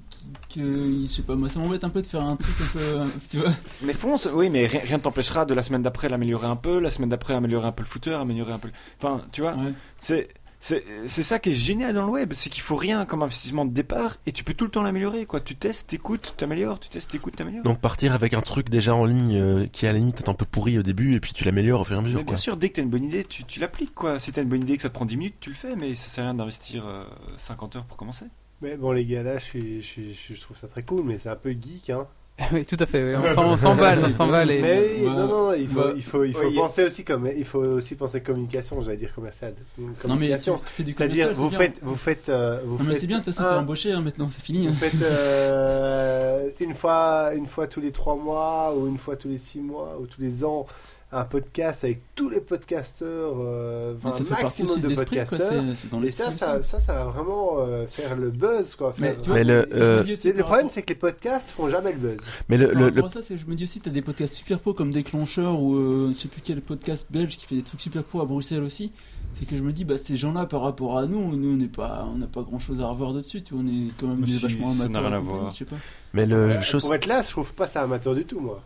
qui, que, je sais pas, moi ça m'embête un peu de faire un truc un peu, tu vois. Mais fonce, oui, mais rien, rien ne t'empêchera de la semaine d'après l'améliorer un peu, la semaine d'après améliorer un peu le footer, améliorer un peu. Enfin, tu vois, ouais. c'est, c'est, c'est ça qui est génial dans le web, c'est qu'il faut rien comme investissement de départ, et tu peux tout le temps l'améliorer, quoi. Tu testes, t'écoutes, t'améliores, tu testes, t'écoutes, t'améliores. Donc partir avec un truc déjà en ligne euh, qui à la limite est un peu pourri au début, et puis tu l'améliores au fur et à mesure. Mais bien quoi. Sûr, dès que t'as une bonne idée, tu, tu l'appliques, quoi. Si t'as une bonne idée que ça te prend dix minutes, tu le fais, mais ça sert à rien d'investir euh, cinquante heures pour commencer. Mais bon, les gars, là, je, suis, je, je, je trouve ça très cool, mais c'est un peu geek, hein. Oui, tout à fait. On, s'en, on s'emballe, on s'emballe. Et... Mais, bah, non, non, il faut, bah, il faut, il faut, il faut oui, penser a... aussi comme, il faut aussi penser communication, j'allais dire commercial. Communication. Non, mais tu, tu fais du c'est-à-dire, vous, c'est faites, vous faites, euh, vous non, faites. Mais c'est bien, de toute façon, t'es embauché hein, maintenant, c'est fini. Hein. Vous faites euh, une fois, une fois tous les trois mois, ou une fois tous les six mois, ou tous les ans, un podcast avec tous les podcasteurs, euh, enfin, un maximum de podcasteurs. Quoi, c'est, c'est dans et ça, ça, ça, ça va vraiment euh, faire le buzz, quoi. Faire, mais, tu vois, mais le, c'est, euh, c'est, c'est, le problème, c'est que les podcasts font jamais le buzz. Mais le, le, le... ça, c'est, je me dis aussi, t'as des podcasts super pros comme Déclencheur ou euh, je sais plus quel podcast belge qui fait des trucs super pros à Bruxelles aussi. C'est que je me dis, bah, ces gens-là, par rapport à nous, nous, on n'est pas, on n'a pas grand-chose à revoir dessus. Tu vois, on est quand même si, vachement amateurs. Ça n'a rien à voir. Je sais pas. Mais le euh, chose... pour être là, je trouve pas ça amateur du tout, moi.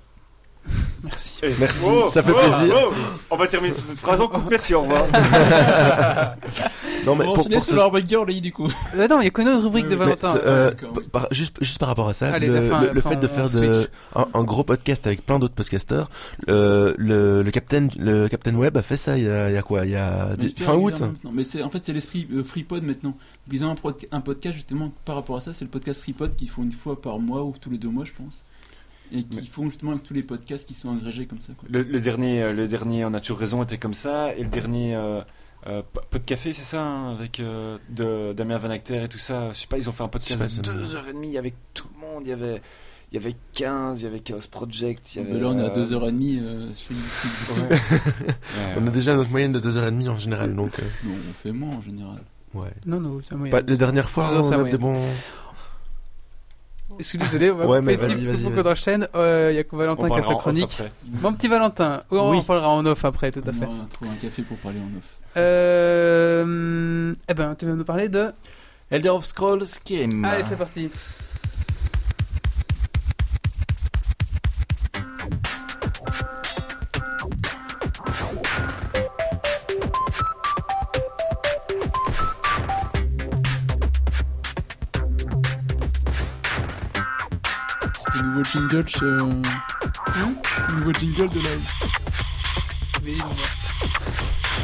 Merci. Merci, oh, ça fait oh, plaisir. Oh, on va terminer sur cette phrase en coupe. Merci, au revoir. Non, mais bon, pour, pour ce... la rubrique girl, du coup. Euh, non, il y a qu'une autre rubrique de Valentin. Euh, oui. par, juste, juste par rapport à ça, allez, le, fin, le, le fin, fait de faire de, un, un gros podcast avec plein d'autres podcasteurs, euh, le, le Captain, le Captain Web a fait ça. Il y a, il y a quoi, il y a des, fin août. Non, mais c'est en fait c'est l'esprit euh, FreePod maintenant. Ils ont un, pro- un podcast justement par rapport à ça. C'est le podcast FreePod qu'ils font une fois par mois ou tous les deux mois, je pense. Et qui mais... font justement avec tous les podcasts qui sont agrégés comme ça, quoi. Le, le dernier, le dernier, on a toujours raison était comme ça, et le dernier euh, euh, pot de café, c'est ça, hein, avec euh, de, Damien Van Acter et tout ça. Je sais pas, ils ont fait un podcast de deux heures et demie avec tout le monde. Il y avait, il y avait quinze, il y avait Chaos Project. Il y avait, mais là, on est à deux heures et demie. On a déjà notre moyenne de deux heures et demie en général, donc. Euh... Non, on fait moins en général. Ouais. Non, non, c'est moyenne. Pas les dernières fois, non, on a de bons. Je suis désolé, on va ouais, mais vas-y, parce vas-y, qu'on enchaîne. Il euh, y a que Valentin qui a sa chronique. Mon petit Valentin, oh, on oui. en parlera en off après, tout à fait. On va trouver un café pour parler en off. Euh, eh ben, tu viens de nous parler de Elder Scrolls Game. Allez, c'est parti. Jingle, euh... non, nouveau jingle de live. Oui, on va.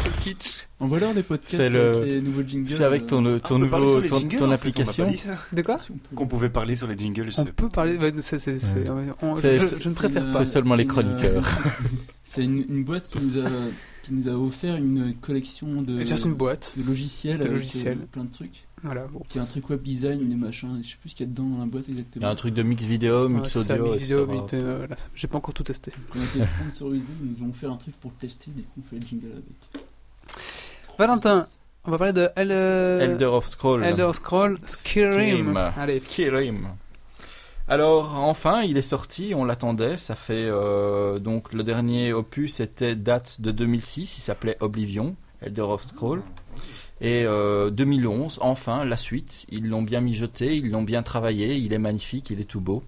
C'est kitsch. On va leur des podcasts c'est le... avec les nouveaux jingles. C'est avec ton, euh... ton, ah, nouveau, ton, jingles, ton en fait, application. De quoi si peut... Qu'on pouvait parler sur les jingles. On peut parler. Bah, c'est, c'est, c'est... Ouais. On... C'est, je, c'est, je ne préfère c'est, pas. C'est seulement les chroniqueurs. C'est une, une boîte qui nous, a, qui nous a offert une collection de. Juste une boîte. De logiciels. De logiciels. Avec, euh, plein de trucs. Voilà, bon, qui est un truc web design, des machins, je sais plus ce qu'il y a dedans dans la boîte exactement. Il y a un truc de mix vidéo, mix ouais, audio, ça, mix vidéo, et cetera. Mix, euh, là, j'ai pas encore tout testé. On a été sponsorisés, ils nous ont fait un truc pour le tester, du coup on fait le jingle avec. Valentin, on va parler de L... Elder of Scroll. Elder Scroll, Skyrim. Allez. Skyrim. Alors enfin, il est sorti, on l'attendait, ça fait euh, donc le dernier opus était date de deux mille six, il s'appelait Oblivion, Elder of Scroll. Et euh, deux mille onze, enfin, la suite, ils l'ont bien mijoté, ils l'ont bien travaillé, il est magnifique, il est tout beau.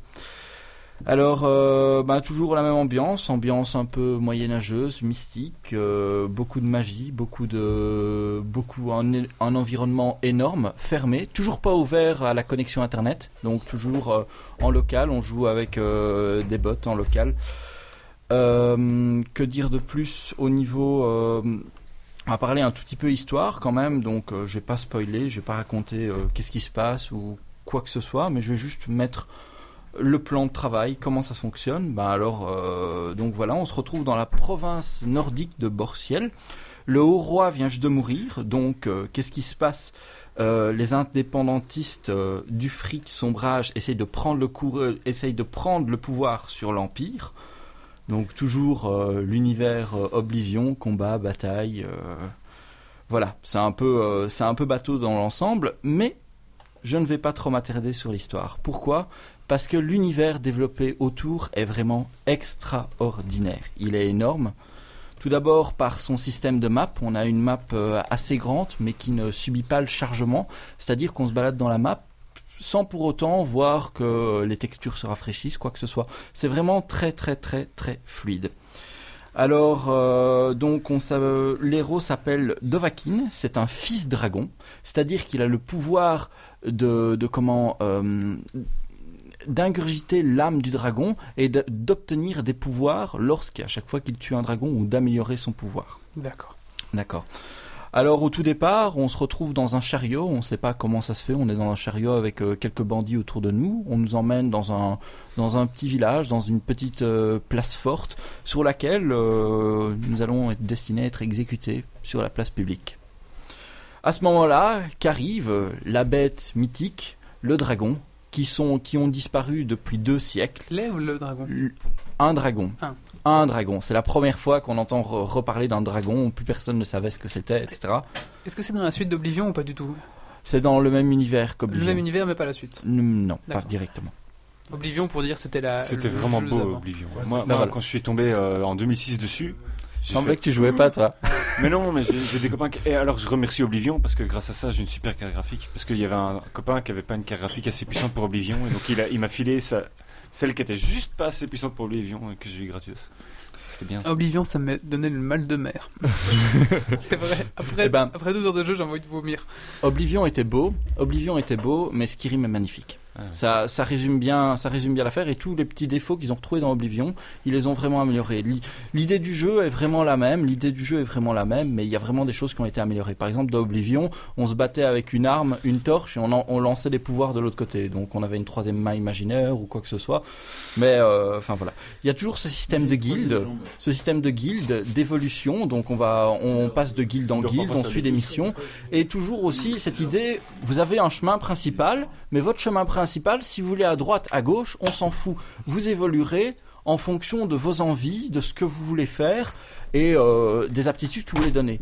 Alors, euh, bah, toujours la même ambiance, ambiance un peu moyenâgeuse, mystique, euh, beaucoup de magie, beaucoup de, beaucoup un, un environnement énorme, fermé, toujours pas ouvert à la connexion internet, donc toujours euh, en local, on joue avec euh, des bots en local. Euh, que dire de plus au niveau... Euh, On va parler un tout petit peu histoire quand même, donc euh, je vais pas spoiler, je vais pas raconter euh, qu'est-ce qui se passe ou quoi que ce soit, mais je vais juste mettre le plan de travail, comment ça fonctionne. Ben alors, euh, donc voilà, on se retrouve dans la province nordique de Borciel. Le haut roi vient juste de mourir, donc euh, qu'est-ce qui se passe? Euh, les indépendantistes euh, du fric sombrage essayent de prendre le coureur, essayent de prendre le pouvoir sur l'empire. Donc toujours euh, l'univers euh, Oblivion, combat, bataille, euh, voilà, c'est un peu, euh, c'est un peu bateau dans l'ensemble, mais je ne vais pas trop m'attarder sur l'histoire. Pourquoi ? Parce que l'univers développé autour est vraiment extraordinaire. Il est énorme. Tout d'abord par son système de map, on a une map assez grande mais qui ne subit pas le chargement, c'est-à-dire qu'on se balade dans la map sans pour autant voir que les textures se rafraîchissent, quoi que ce soit. C'est vraiment très très très très fluide. Alors, euh, donc, on euh, l'héros s'appelle Dovahkiin, c'est un fils dragon, c'est-à-dire qu'il a le pouvoir de, de comment... Euh, d'ingurgiter l'âme du dragon et de, d'obtenir des pouvoirs lorsqu'à chaque fois qu'il tue un dragon ou d'améliorer son pouvoir. D'accord. D'accord. Alors au tout départ, on se retrouve dans un chariot, on ne sait pas comment ça se fait, on est dans un chariot avec euh, quelques bandits autour de nous, on nous emmène dans un, dans un petit village, dans une petite euh, place forte sur laquelle euh, nous allons être destinés à être exécutés sur la place publique. À ce moment-là, qu'arrive euh, la bête mythique, le dragon, Qui, sont, qui ont disparu depuis deux siècles. Les ou le dragon ? Un dragon. Un. Un dragon. C'est la première fois qu'on entend re- reparler d'un dragon, plus personne ne savait ce que c'était, et cetera. Est-ce que c'est dans la suite d'Oblivion ou pas du tout ? C'est dans le même univers qu'Oblivion. Le même univers, mais pas la suite. Non, d'accord. Pas directement. Oblivion, pour dire, c'était la. C'était vraiment beau, avant. Oblivion. Ouais, moi, moi quand je suis tombé euh, en deux mille six dessus. Il semblait fait... que tu jouais pas, toi. Mais non, mais j'ai, j'ai des copains qui... Et alors, je remercie Oblivion, parce que grâce à ça, j'ai une super carte graphique. Parce qu'il y avait un copain qui avait pas une carte graphique assez puissante pour Oblivion, et donc il, a, il m'a filé sa... celle qui était juste pas assez puissante pour Oblivion, et que j'ai eu gratuite. C'était bien. Oblivion, ça m'a donné le mal de mer. C'est vrai. Après, ben, après douze heures de jeu, j'ai envie de vomir. Oblivion était beau, Oblivion était beau, mais Skyrim est magnifique. Ah ouais. Ça, ça résume bien, ça résume bien l'affaire, et tous les petits défauts qu'ils ont retrouvés dans Oblivion, ils les ont vraiment améliorés. L'idée du jeu est vraiment la même, l'idée du jeu est vraiment la même, mais il y a vraiment des choses qui ont été améliorées. Par exemple, dans Oblivion, on se battait avec une arme, une torche, et on, en, on lançait des pouvoirs de l'autre côté. Donc, on avait une troisième main imaginaire ou quoi que ce soit. Mais, enfin euh, voilà, il y a toujours ce système de guilde, ce système de guilde d'évolution. Donc, on va, on passe de guilde en guilde, on suit des missions, et toujours aussi cette idée. Vous avez un chemin principal, mais votre chemin principal Principal, si vous voulez à droite, à gauche, on s'en fout. Vous évoluerez en fonction de vos envies, de ce que vous voulez faire et euh, des aptitudes que vous voulez donner.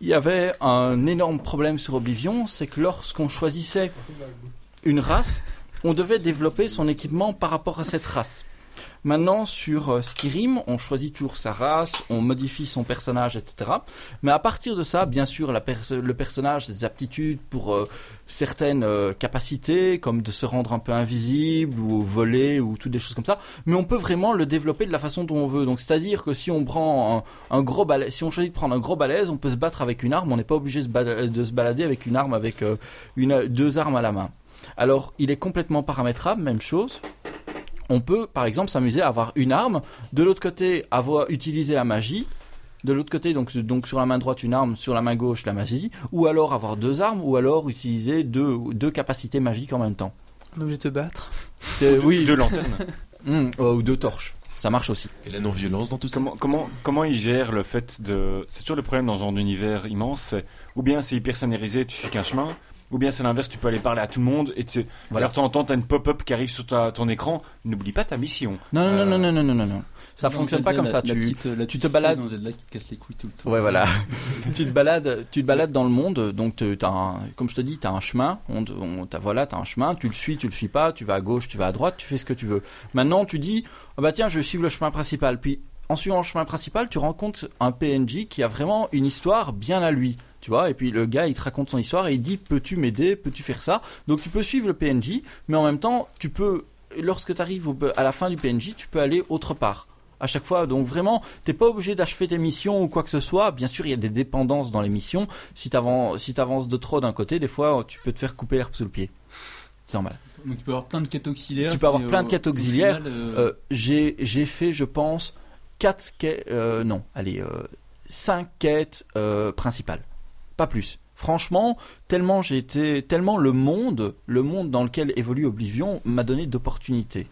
Il y avait un énorme problème sur Oblivion, c'est que lorsqu'on choisissait une race, on devait développer son équipement par rapport à cette race. Maintenant, sur Skyrim, on choisit toujours sa race, on modifie son personnage, et cetera. Mais à partir de ça, bien sûr, la pers- le personnage a des aptitudes pour euh, certaines euh, capacités, comme de se rendre un peu invisible, ou voler, ou toutes des choses comme ça. Mais on peut vraiment le développer de la façon dont on veut. Donc, c'est-à-dire que si on prend un, un gros balai- si on choisit de prendre un gros balèze, on peut se battre avec une arme. On n'est pas obligé de se, bala- de se balader avec une arme, avec euh, une, deux armes à la main. Alors, il est complètement paramétrable, même chose. On peut, par exemple, s'amuser à avoir une arme, de l'autre côté, avoir utilisé la magie, de l'autre côté, donc, donc sur la main droite une arme, sur la main gauche la magie, ou alors avoir deux armes, ou alors utiliser deux, deux capacités magiques en même temps. On est obligé de se battre. Ou oui, deux lanternes. mmh, euh, ou deux torches, ça marche aussi. Et la non-violence dans tout ça. Comment, comment, comment ils gèrent le fait de... C'est toujours le problème dans ce genre d'univers immense, c'est... ou bien c'est hyper scénarisé, tu suis qu'un chemin... Ou bien c'est l'inverse, tu peux aller parler à tout le monde et tu... voilà. Alors, de temps en temps, t'as une pop-up qui arrive sur ta, ton écran. N'oublie pas ta mission. Non, non, euh... non, non, non, non, non, non. Ça non, fonctionne pas comme la, ça. La tu, petite, la tu te balades. Non, là qui te casse les couilles tout le temps. Ouais, voilà. tu te balades, tu te balades dans le monde. Donc, t'as un, comme je te dis, t'as un chemin. On, on, t'as, voilà, t'as un chemin. Tu le suis, tu le suis pas. Tu vas à gauche, tu vas à droite. Tu fais ce que tu veux. Maintenant, tu dis, oh, bah tiens, je vais suivre le chemin principal. Puis, en suivant le chemin principal, tu rencontres un P N J qui a vraiment une histoire bien à lui. Tu vois, et puis le gars il te raconte son histoire et il dit peux-tu m'aider, peux-tu faire ça. Donc tu peux suivre le P N J, mais en même temps tu peux, lorsque tu arrives à la fin du P N J, tu peux aller autre part à chaque fois. Donc vraiment t'es pas obligé d'achever tes missions ou quoi que ce soit. Bien sûr il y a des dépendances dans les missions, si t'avances, si t'avances de trop d'un côté, des fois tu peux te faire couper l'herbe sous le pied, c'est normal. Donc tu peux avoir plein de quêtes auxiliaires. Tu peux avoir plein euh, de quêtes auxiliaires. Final, euh... Euh, j'ai, j'ai fait je pense quatre quêtes, euh, non allez euh, cinq quêtes euh, principales. Pas plus. Franchement, tellement j'ai été, tellement le monde, le monde dans lequel évolue Oblivion m'a donné d'opportunités.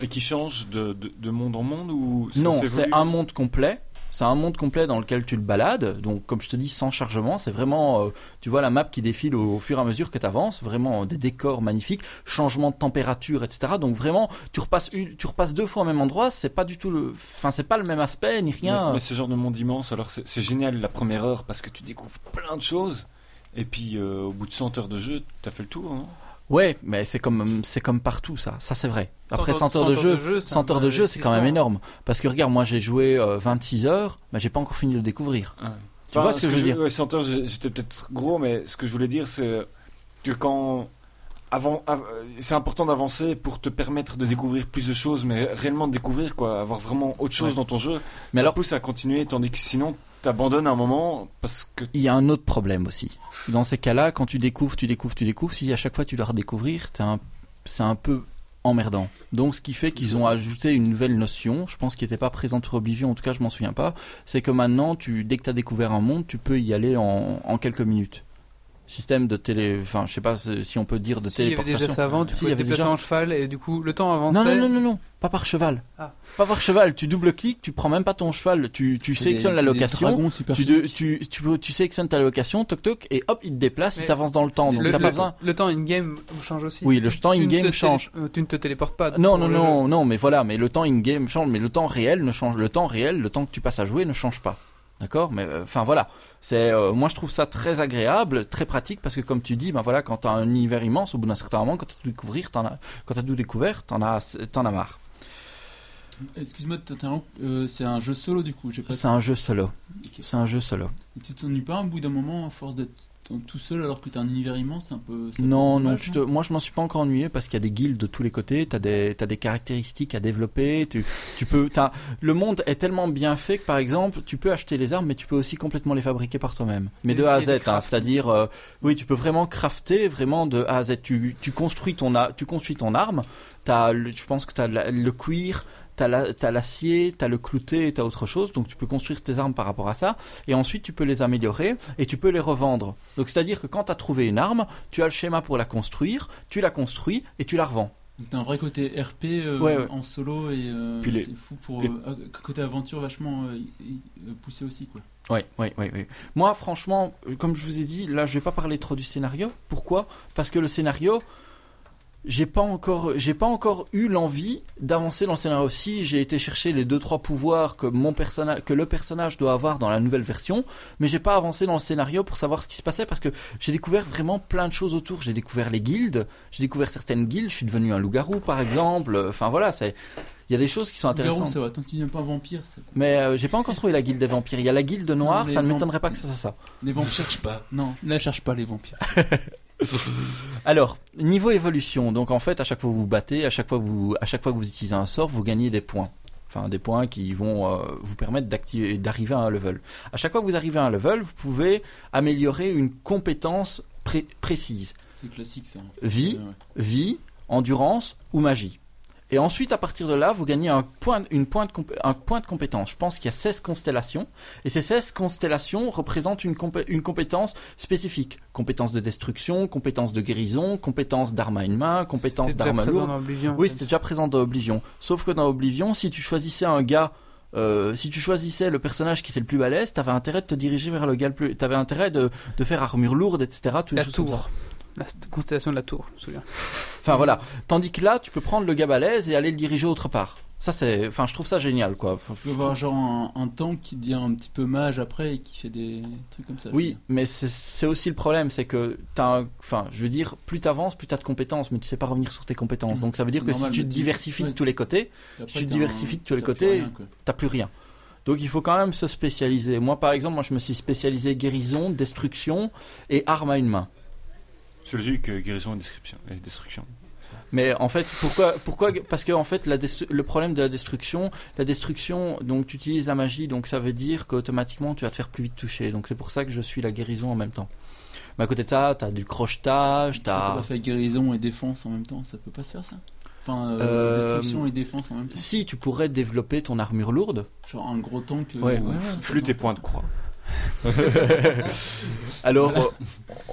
Et qui change de, de, de monde en monde ou ça non, s'évolue. C'est un monde complet. c'est un monde complet dans lequel tu le balades, donc comme je te dis, sans chargement, c'est vraiment, euh, tu vois la map qui défile au, au fur et à mesure que tu avances, vraiment euh, des décors magnifiques, changement de température, et cetera. Donc vraiment, tu repasses, une, tu repasses deux fois au même endroit, c'est pas du tout le, enfin c'est pas le même aspect ni rien. Mais, mais ce genre de monde immense, alors c'est, c'est génial la première heure parce que tu découvres plein de choses, et puis euh, au bout de cent heures de jeu, t'as fait le tour, hein. Ouais, mais c'est comme c'est comme partout ça, ça c'est vrai. Après cent heures de jeu, cent heures de jeu, c'est quand même énorme parce que regarde, moi j'ai joué euh, vingt-six heures, mais j'ai pas encore fini de le découvrir. Ouais. Tu enfin, vois ce que, que je veux dire? Ouais, cent heures, j'étais peut-être gros, mais ce que je voulais dire c'est que quand avant, av- c'est important d'avancer pour te permettre de découvrir plus de choses, mais réellement de découvrir quoi, avoir vraiment autre chose ouais. dans ton jeu. Mais ça alors pousse à continuer tandis que sinon t'abandonnes à un moment parce que... Il y a un autre problème aussi. Dans ces cas-là, quand tu découvres, tu découvres, tu découvres, si à chaque fois tu dois redécouvrir, t'es un... c'est un peu emmerdant. Donc ce qui fait qu'ils ont ajouté une nouvelle notion, je pense qui n'était pas présente sur Oblivion, en tout cas je m'en souviens pas, c'est que maintenant, tu... dès que t'as découvert un monde, tu peux y aller en, en quelques minutes. Système de télé, enfin je sais pas si on peut dire de si, téléportation. Il y avait déjà ça avant, tu si, pouvais te déplacer déjà... en cheval et du coup le temps avançait. Non non non non, non. Pas par cheval. Ah. Pas par cheval, tu double-cliques, tu prends même pas ton cheval, tu tu c'est sélectionnes des, la location, dragons, tu, de, tu, tu tu tu sélectionnes ta location, toc toc et hop, il te déplace, mais il t'avance dans le temps. Donc le, t'as le, pas besoin. Le temps in game change aussi. Oui, le temps in game change. Télé... Tu ne te téléportes pas. Non non non jeu. Non, mais voilà, mais le temps in game change, mais le temps réel ne change, le temps réel, le temps que tu passes à jouer ne change pas. D'accord, mais enfin euh, voilà, c'est euh, moi je trouve ça très agréable, très pratique parce que comme tu dis, ben voilà, quand t'as un univers immense, au bout d'un certain moment, quand t'as tout découvert, t'en as, quand t'as tout découvert, t'en as, t'en as marre. Excuse-moi, euh, c'est un jeu solo du coup, j'ai pas. C'est un jeu solo. Okay. C'est un jeu solo. Et tu t'ennuies pas au bout d'un moment à force d'être tout seul alors que t'as un univers immense, c'est un peu. C'est non, non, tu te... moi je m'en suis pas encore ennuyé parce qu'il y a des guildes de tous les côtés, t'as des, t'as des caractéristiques à développer, tu, tu peux, t'as... le monde est tellement bien fait que par exemple tu peux acheter les armes mais tu peux aussi complètement les fabriquer par toi-même, mais et de A à Z, hein, c'est-à-dire euh, oui tu peux vraiment crafter vraiment de A à Z, tu, tu construis ton, a... tu construis ton arme, t'as le... je pense que t'as la... le cuir. T'as, la, t'as l'acier, t'as le clouté, t'as autre chose, donc tu peux construire tes armes par rapport à ça, et ensuite tu peux les améliorer et tu peux les revendre. Donc c'est-à-dire que quand t'as trouvé une arme, tu as le schéma pour la construire, tu la construis et tu la revends. Donc t'as un vrai côté R P euh, ouais, ouais. en solo et euh, les, c'est fou pour les... euh, côté aventure vachement euh, poussé aussi quoi. Oui, oui, oui, oui. Moi franchement, comme je vous ai dit, là je vais pas parler trop du scénario. Pourquoi ? Parce que le scénario. J'ai pas encore, j'ai pas encore eu l'envie d'avancer dans le scénario. Si j'ai été chercher les deux trois pouvoirs que mon personnage, que le personnage doit avoir dans la nouvelle version, mais j'ai pas avancé dans le scénario pour savoir ce qui se passait parce que j'ai découvert vraiment plein de choses autour. J'ai découvert les guildes, j'ai découvert certaines guildes. Je suis devenu un loup-garou par exemple. Enfin voilà, c'est. Il y a des choses qui sont intéressantes. Ça va, tant que tu n'es pas un vampire. C'est... Mais euh, j'ai pas encore trouvé la guilde des vampires. Il y a la guilde noire, non, ça ne vamp... m'étonnerait pas que ça ça ça. Les vampires. Ne cherche pas. Non, ne cherche pas les vampires. Alors, niveau évolution, donc en fait, à chaque fois que vous vous battez, à chaque fois que vous, à chaque fois que vous utilisez un sort, vous gagnez des points. Enfin, des points qui vont euh, vous permettre d'activer, d'arriver à un level. À chaque fois que vous arrivez à un level, vous pouvez améliorer une compétence pré- précise. C'est classique ça. En fait. Vie, ouais, ouais. vie, endurance ou magie. Et ensuite, à partir de là, vous gagnez un point, une point de compé- un point de compétence. Je pense qu'il y a seize constellations. Et ces seize constellations représentent une, compé- une compétence spécifique. Compétence de destruction, compétence de guérison, compétence d'arme à une main, compétence c'était d'arme à lourde. Oui, c'était déjà présent dans Oblivion. Sauf que dans Oblivion, si tu choisissais un gars... Euh, si tu choisissais le personnage qui était le plus balèze, t'avais intérêt de te diriger vers le gars le plus... T'avais intérêt de, de faire armure lourde, et cetera. Toutes les choses comme ça. La constellation de la tour, je me souviens. Enfin voilà. Tandis que là, tu peux prendre le gars balèze et aller le diriger autre part. Ça c'est, enfin je trouve ça génial quoi. Faut, faut avoir genre un, un tank qui devient un petit peu mage après et qui fait des trucs comme ça. Oui, mais c'est, c'est aussi le problème, c'est que t'as, un... enfin je veux dire, plus t'avances, plus t'as de compétences, mais tu sais pas revenir sur tes compétences. Mmh. Donc ça veut dire c'est que normal, si tu te diversifies de tous les côtés, si tu te diversifies de tous les côtés, t'as plus rien. Donc il faut quand même se spécialiser. Moi par exemple, moi je me suis spécialisé guérison, destruction et arme à une main. C'est logique, euh, guérison et destruction. Mais en fait, pourquoi, pourquoi parce que en fait, la destru- le problème de la destruction, la destruction, donc tu utilises la magie, donc ça veut dire qu'automatiquement tu vas te faire plus vite toucher. Donc c'est pour ça que je suis la guérison en même temps. Mais à côté de ça, t'as du crochetage, t'as. T'as pas fait guérison et défense en même temps, ça peut pas se faire ça. Enfin, euh, euh, destruction et défense en même temps. Si tu pourrais développer ton armure lourde, genre un gros tank. Ouais, euh, ouais, ouais, flûte et pointe croix. Alors, voilà.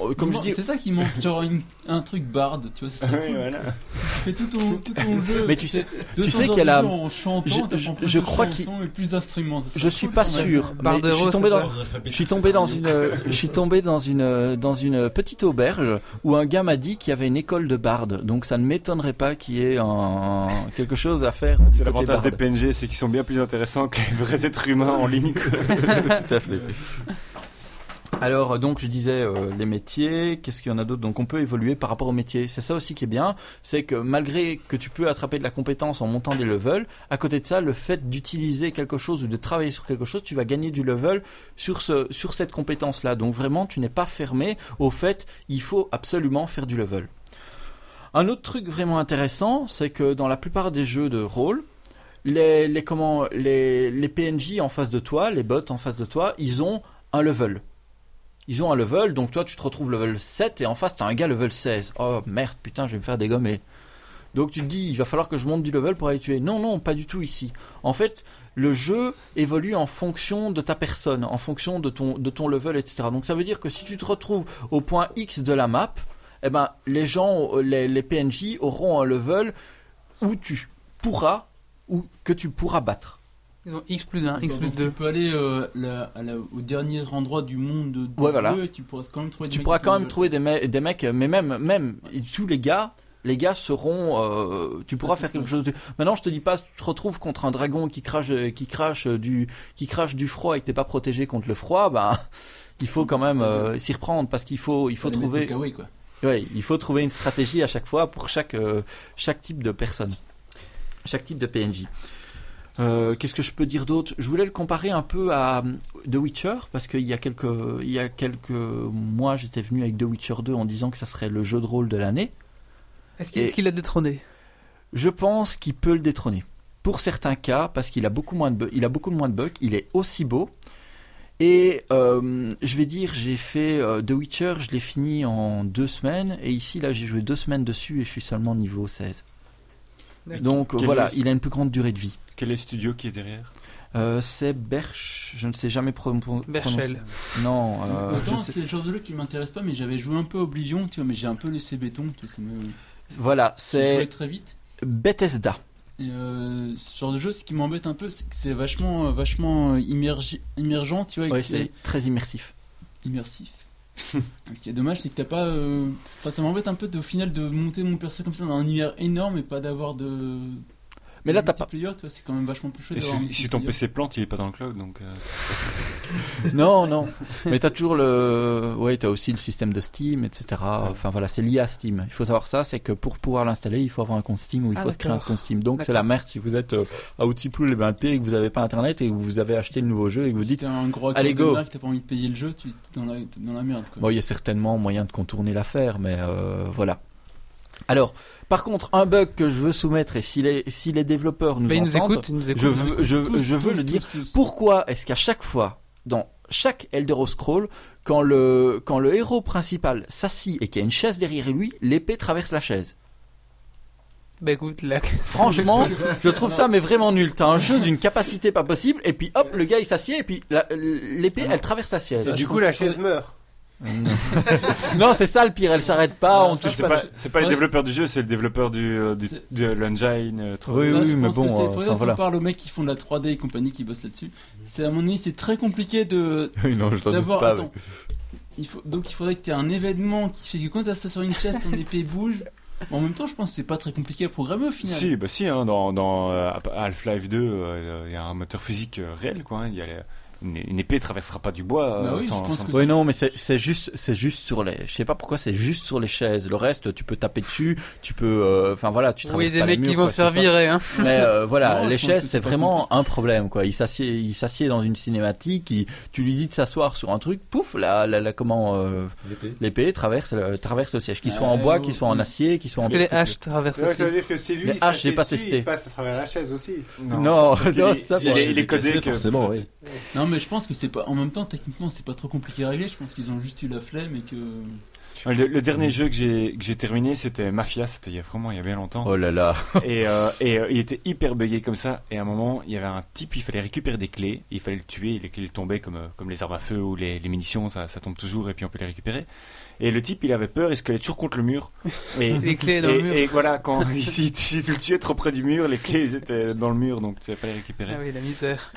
euh, comme non, je dis, c'est ça qui manque, genre une, un truc barde, tu vois, c'est ça. Oui, voilà. Tu fais tout ton, tout ton jeu. Mais tu sais, tu sais qu'il y a la. En chantant, je, je, je crois qu'il. Plus d'instruments. Je suis pas sûr. Je suis tombé dans. Je suis tombé dans une. Je suis tombé dans une dans une petite auberge où un gars m'a dit qu'il y avait une école de barde. Donc ça ne m'étonnerait pas qu'il y ait un, quelque chose à faire. C'est l'avantage des P N G, c'est qu'ils sont bien plus intéressants que les vrais êtres humains en ligne. Tout à fait. Alors donc je disais euh, les métiers, qu'est-ce qu'il y en a d'autre? Donc on peut évoluer par rapport aux métiers, c'est ça aussi qui est bien, c'est que malgré que tu peux attraper de la compétence en montant des levels, à côté de ça, le fait d'utiliser quelque chose ou de travailler sur quelque chose, tu vas gagner du level sur ce sur cette compétence là. Donc vraiment tu n'es pas fermé au fait, il faut absolument faire du level. Un autre truc vraiment intéressant, c'est que dans la plupart des jeux de rôle, les les comment les les P N J en face de toi, les bots en face de toi, ils ont un level. Ils ont un level, donc toi tu te retrouves level sept et en face t'as un gars level seize. Oh merde, putain, je vais me faire dégommer. Donc tu te dis, il va falloir que je monte du level pour aller tuer. Non, non, pas du tout ici. En fait, le jeu évolue en fonction de ta personne, en fonction de ton, de ton level, et cetera. Donc ça veut dire que si tu te retrouves au point X de la map, eh ben, les gens, les, les P N J auront un level où tu pourras, ou que tu pourras battre. Ils ont X plus un, X plus deux. Tu peux aller euh, la, la, au dernier endroit du monde de, de ouais, voilà. Et tu pourras quand même trouver des tu mecs. Tu pourras quand même trouver des, me- des mecs, mais même, même ouais. Tous les gars, les gars seront. Euh, tu pourras ouais, faire quelque chose. De... Maintenant, je te dis pas, tu te retrouves contre un dragon qui crache, qui crache du, qui crache du froid et que t'es pas protégé contre le froid, ben il faut quand même euh, s'y reprendre parce qu'il faut, il faut trouver. Kawaii, quoi. Ouais, il faut trouver une stratégie à chaque fois pour chaque, euh, chaque type de personne, chaque type de P N J. Euh, qu'est-ce que je peux dire d'autre? Je voulais le comparer un peu à The Witcher parce qu'il y a quelques, il y a quelques mois j'étais venu avec The Witcher deux en disant que ça serait le jeu de rôle de l'année. Est-ce qu'il, est-ce qu'il l'a détrôné? Je pense qu'il peut le détrôner. Pour certains cas, parce qu'il a beaucoup moins de, il a beaucoup moins de bugs, il est aussi beau. Et euh, je vais dire, j'ai fait euh, The Witcher, je l'ai fini en deux semaines et ici là j'ai joué deux semaines dessus et je suis seulement niveau seize. D'accord. Donc Quel voilà, est... il a une plus grande durée de vie. Quel est le studio qui est derrière? euh, C'est Berch, je ne sais jamais pro- pro- Berchel. Prononcer. Non. Euh, Autant c'est le genre de jeu qui m'intéresse pas, mais j'avais joué un peu Oblivion, tu vois, mais j'ai un peu laissé béton. Tu vois, c'est même... Voilà, c'est très vite. Bethesda. Et euh, ce genre de jeu, ce qui m'embête un peu, c'est que c'est vachement, vachement immergi- immergent, tu vois. Oui, c'est est... très immersif. Immersif. Ce qui est dommage, c'est que t'as pas. Euh... Enfin, ça m'embête un peu de, au final de monter mon perso comme ça dans un univers énorme et pas d'avoir de. Mais là, t'as pas. Player, toi, c'est quand même vachement plus chaud. Et si, si ton P C plante, il est pas dans le cloud, donc. Euh... non, non. Mais t'as toujours le. Ouais, t'as aussi le système de Steam, et cetera. Enfin voilà, c'est lié à Steam. Il faut savoir ça, c'est que pour pouvoir l'installer, il faut avoir un compte Steam ou il ah, faut d'accord. se créer un compte Steam. Donc d'accord. c'est la merde si vous êtes euh, à Outsipoul et ben et que vous avez pas internet et que vous avez acheté le nouveau jeu et que vous dites. Un gros allez go. Marque, t'as pas envie de payer le jeu, tu t'es dans la dans la merde. Quoi. Bon, il y a certainement moyen de contourner l'affaire, mais euh, voilà. Alors, par contre, un bug que je veux soumettre et si les, si les développeurs nous ben, entendent, nous écoutent, nous écoutent, je veux, je, tous, je veux tous, le tous, dire. Tous. Pourquoi est-ce qu'à chaque fois, dans chaque Elder Scrolls, quand le, quand le héros principal s'assit et qu'il y a une chaise derrière lui, l'épée traverse la chaise? Bah écoute, là, franchement, je trouve ça mais vraiment nul. T'as un jeu d'une capacité pas possible et puis hop, le gars il s'assied et puis la, l'épée elle traverse la chaise. Et du coup, la chaise meurt. Non, c'est ça le pire, elle s'arrête pas, non, on touche c'est pas, pas. C'est pas ouais. le développeur du jeu, c'est le développeur du, euh, du de l'engine. Euh, oui, oui, mais bon. Euh, enfin, voilà. On parle aux mecs qui font de la trois D et compagnie qui bossent là-dessus. C'est à mon avis, c'est très compliqué de. non, je t'en doute pas. Attends, mais... il faut, donc il faudrait que t'aies un événement qui fait que quand t'as ça sur une chaise, ton épée bouge. En même temps, je pense que c'est pas très compliqué à programmer au final. Si, bah si, hein, dans, dans euh, Half-Life deux, il euh, y a un moteur physique euh, réel, quoi. Il hein, y a les... Une épée traversera pas du bois. Bah oui, sans, sans... oui, non, mais c'est, c'est juste, c'est juste sur les. Je sais pas pourquoi c'est juste sur les chaises. Le reste, tu peux taper dessus, tu peux. Enfin euh, voilà, tu traverses oui, pas les murs. Oui, des mecs qui vont se faire virer. Hein. Mais euh, voilà, non, les chaises, c'est vraiment compliqué. Un problème quoi. Il s'assied, il s'assied dans une cinématique. Il, tu lui dis de s'asseoir sur un truc, pouf, la, la, la comment euh, l'épée. l'épée traverse, euh, traverse le siège. Qu'il soit euh, en bois, qu'il soit en acier, qu'il soit en. Parce que les haches traversent aussi. Ça veut dire que c'est lui. Les haches, j'ai pas testé. Il passe à travers la chaise aussi. Non, non, ça. Il est codé que forcément. mais je pense que c'est pas. En même temps, techniquement, c'est pas trop compliqué à régler. Je pense qu'ils ont juste eu la flemme et que. Le, le dernier jeu que j'ai, que j'ai terminé, c'était Mafia, c'était il y a vraiment il y a bien longtemps. Oh là là. Et, euh, et euh, il était hyper buggé comme ça. Et à un moment, il y avait un type, il fallait récupérer des clés, il fallait le tuer, les clés tombaient comme, comme les armes à feu ou les, les munitions, ça, ça tombe toujours et puis on peut les récupérer. Et le type, il avait peur, il se collait toujours contre le mur. Et, les clés dans et, le mur. Et voilà, quand si tu le tuais trop près du mur, les clés elles étaient dans le mur, donc tu ne savais pas les récupérer. Ah oui, la misère.